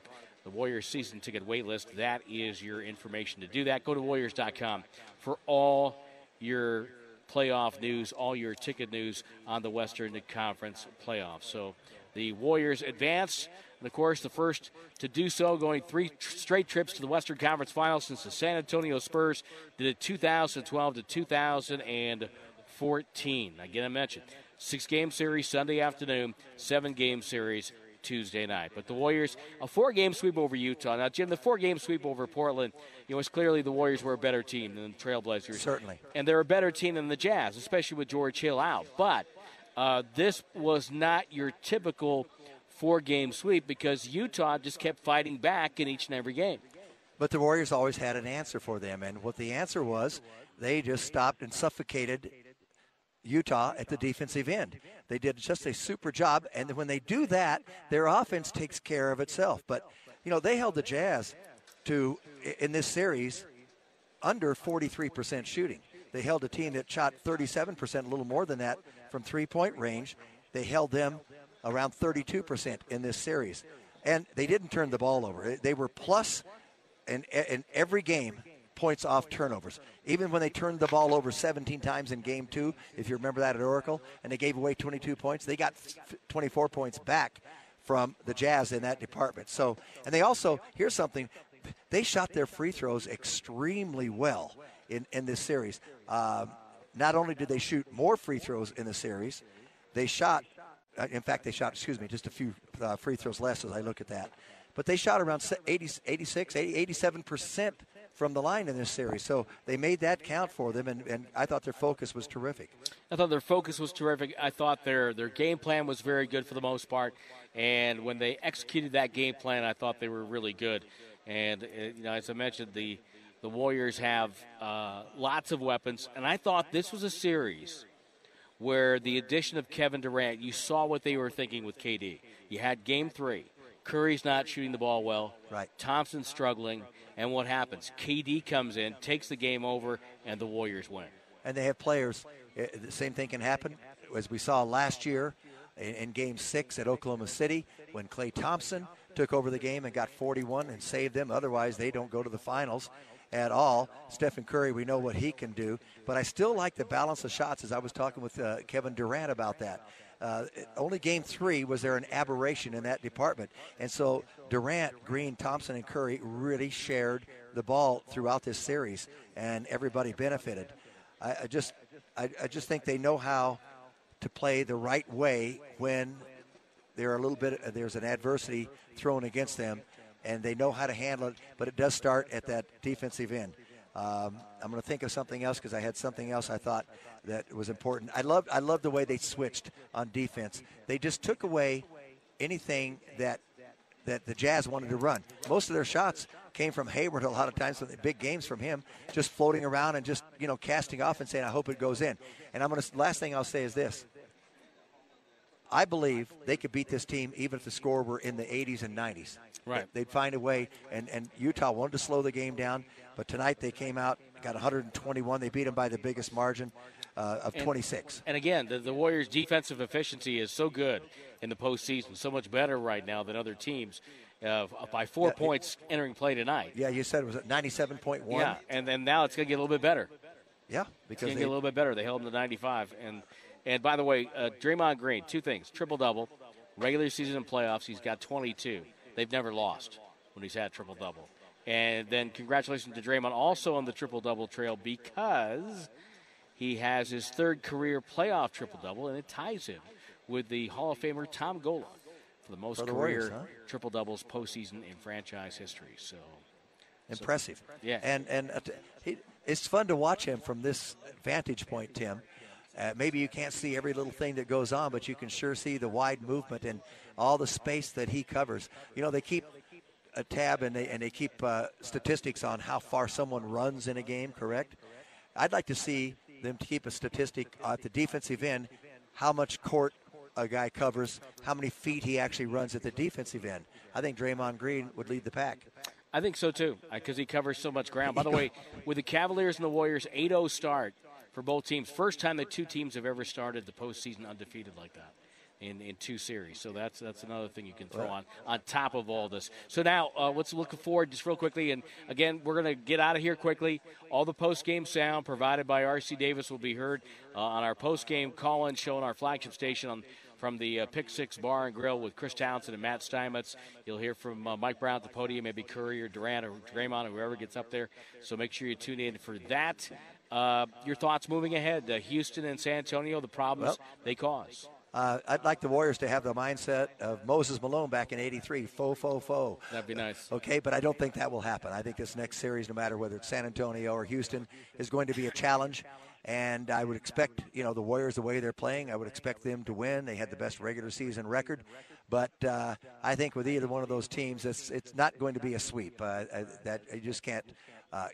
Warriors season ticket wait list, that is your information to do that. Go to Warriors.com for all your playoff news, all your ticket news on the Western Conference playoffs. So the Warriors advance, and of course the first to do so, going 3 straight trips to the Western Conference Finals since the San Antonio Spurs did it 2012 to 2014. Again, I mentioned 6-game series Sunday afternoon, 7-game series Tuesday night. But the Warriors, a 4-game sweep over Utah. Now, Jim, the 4-game sweep over Portland, you know, it's clearly the Warriors were a better team than the Trailblazers. Certainly. And they're a better team than the Jazz, especially with George Hill out. But this was not your typical 4-game sweep because Utah just kept fighting back in each and every game. But the Warriors always had an answer for them. And what the answer was, they just stopped and suffocated Utah at the defensive end. They did just a super job, and when they do that, their offense takes care of itself. But, you know, they held the Jazz to, in this series, under 43% shooting. They held a team that shot 37%, a little more than that, from three-point range. They held them around 32% in this series. And they didn't turn the ball over. They were plus in every game, points off turnovers. Even when they turned the ball over 17 times in game two, if you remember that at Oracle, and they gave away 22 points, they got 24 points back from the Jazz in that department. So, and they also, here's something, they shot their free throws extremely well in this series. Not only did they shoot more free throws in the series, they shot, in fact, they shot, just a few free throws less as I look at that. But they shot around 87% from the line in this series. So they made that count for them, and I thought their focus was terrific. I thought their game plan was very good for the most part, and when they executed that game plan, I thought they were really good. And, you know, as I mentioned, the Warriors have lots of weapons, and I thought this was a series where the addition of Kevin Durant, you saw what they were thinking with KD. You had game three. Curry's not shooting the ball well. Right. Thompson's struggling. And what happens? KD comes in, takes the game over, and the Warriors win. And they have players. The same thing can happen as we saw last year in Game 6 at Oklahoma City when Klay Thompson took over the game and got 41 and saved them. Otherwise, they don't go to the finals at all. Stephen Curry, we know what he can do. But I still like the balance of shots, as I was talking with Kevin Durant about that. Only game three was there an aberration in that department. And so Durant, Green, Thompson, and Curry really shared the ball throughout this series, and everybody benefited. I just think they know how to play the right way when there's an adversity thrown against them, and they know how to handle it, but it does start at that defensive end. I'm going to think of something else because I had something else I thought that was important. I loved the way they switched on defense. They just took away anything that the Jazz wanted to run. Most of their shots came from Hayward a lot of times, big games from him, just floating around and just, you know, casting off and saying, I hope it goes in. And last thing I'll say is this. I believe they could beat this team even if the score were in the 80s and 90s. Right. They'd find a way, and Utah wanted to slow the game down, but tonight they came out, got 121. They beat them by the biggest margin of 26. And again, the Warriors' defensive efficiency is so good in the postseason, so much better right now than other teams, by 4 points entering play tonight. Yeah, you said it was at 97.1. Yeah, and then now it's going to get a little bit better. Yeah. Because it's going to get a little bit better. They held them to 95. And by the way, Draymond Green, two things, triple-double, regular season and playoffs, he's got 22. They've never lost when he's had triple-double. And then congratulations to Draymond also on the triple-double trail because he has his third career playoff triple-double, and it ties him with the Hall of Famer Tom Gollan for the most career triple-doubles postseason in franchise history. So impressive. So, yeah. And it's fun to watch him from this vantage point, Tim. Maybe you can't see every little thing that goes on, but you can sure see the wide movement and all the space that he covers. You know, they keep a tab and they keep statistics on how far someone runs in a game, correct? I'd like to see them keep a statistic at the defensive end, how much court a guy covers, how many feet he actually runs at the defensive end. I think Draymond Green would lead the pack. I think so, too, because he covers so much ground. By the way, with the Cavaliers and the Warriors, 8-0 start. For both teams, first time that two teams have ever started the postseason undefeated like that in two series. So that's another thing you can throw on top of all this. So now let's look forward just real quickly. And, again, we're going to get out of here quickly. All the post-game sound provided by R.C. Davis will be heard on our post-game call-in show on our flagship station from the Pick 6 Bar and Grill with Chris Townsend and Matt Steinmetz. You'll hear from Mike Brown at the podium, maybe Curry or Durant or Draymond or whoever gets up there. So make sure you tune in for that. Your thoughts moving ahead, Houston and San Antonio, the problems they cause. I'd like the Warriors to have the mindset of Moses Malone back in 83, fo, fo, fo. That'd be nice. Okay, but I don't think that will happen. I think this next series, no matter whether it's San Antonio or Houston, is going to be a challenge. And I would expect, you know, the Warriors, the way they're playing, I would expect them to win. They had the best regular season record. But I think with either one of those teams, it's not going to be a sweep. You just can't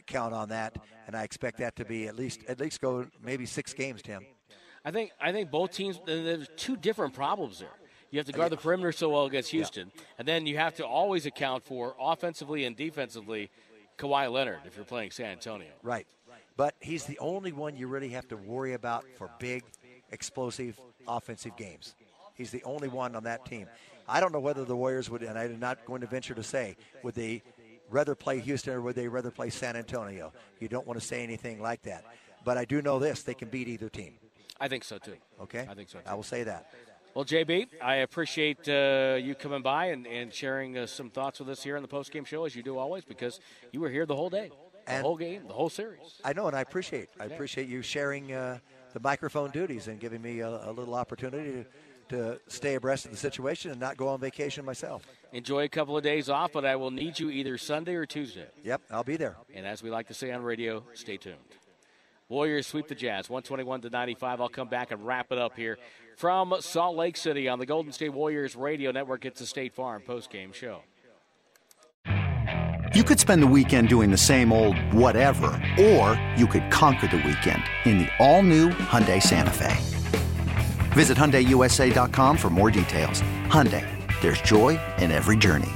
count on that, and I expect that to be at least go maybe 6 games, Tim. I think both teams, there's two different problems there. You have to guard the perimeter so well against Houston, and then you have to always account for offensively and defensively Kawhi Leonard if you're playing San Antonio. Right, but he's the only one you really have to worry about for big, explosive offensive games. He's the only one on that team. I don't know whether the Warriors would, and I'm not going to venture to say, would they rather play Houston or would they rather play San Antonio? You don't want to say anything like that. But I do know this, they can beat either team. I think so, too. Okay? I think so, too. I will say that. Well, JB, I appreciate you coming by and sharing some thoughts with us here on the postgame show, as you do always, because you were here the whole day, the whole game, the whole series. I know, and I appreciate you sharing the microphone duties and giving me a little opportunity to stay abreast of the situation and not go on vacation myself. Enjoy a couple of days off, but I will need you either Sunday or Tuesday. Yep, I'll be there. And as we like to say on radio, stay tuned. Warriors sweep the Jazz, 121-95. I'll come back and wrap it up here from Salt Lake City on the Golden State Warriors radio network. It's the State Farm postgame show. You could spend the weekend doing the same old whatever, or you could conquer the weekend in the all-new Hyundai Santa Fe. Visit HyundaiUSA.com for more details. Hyundai, there's joy in every journey.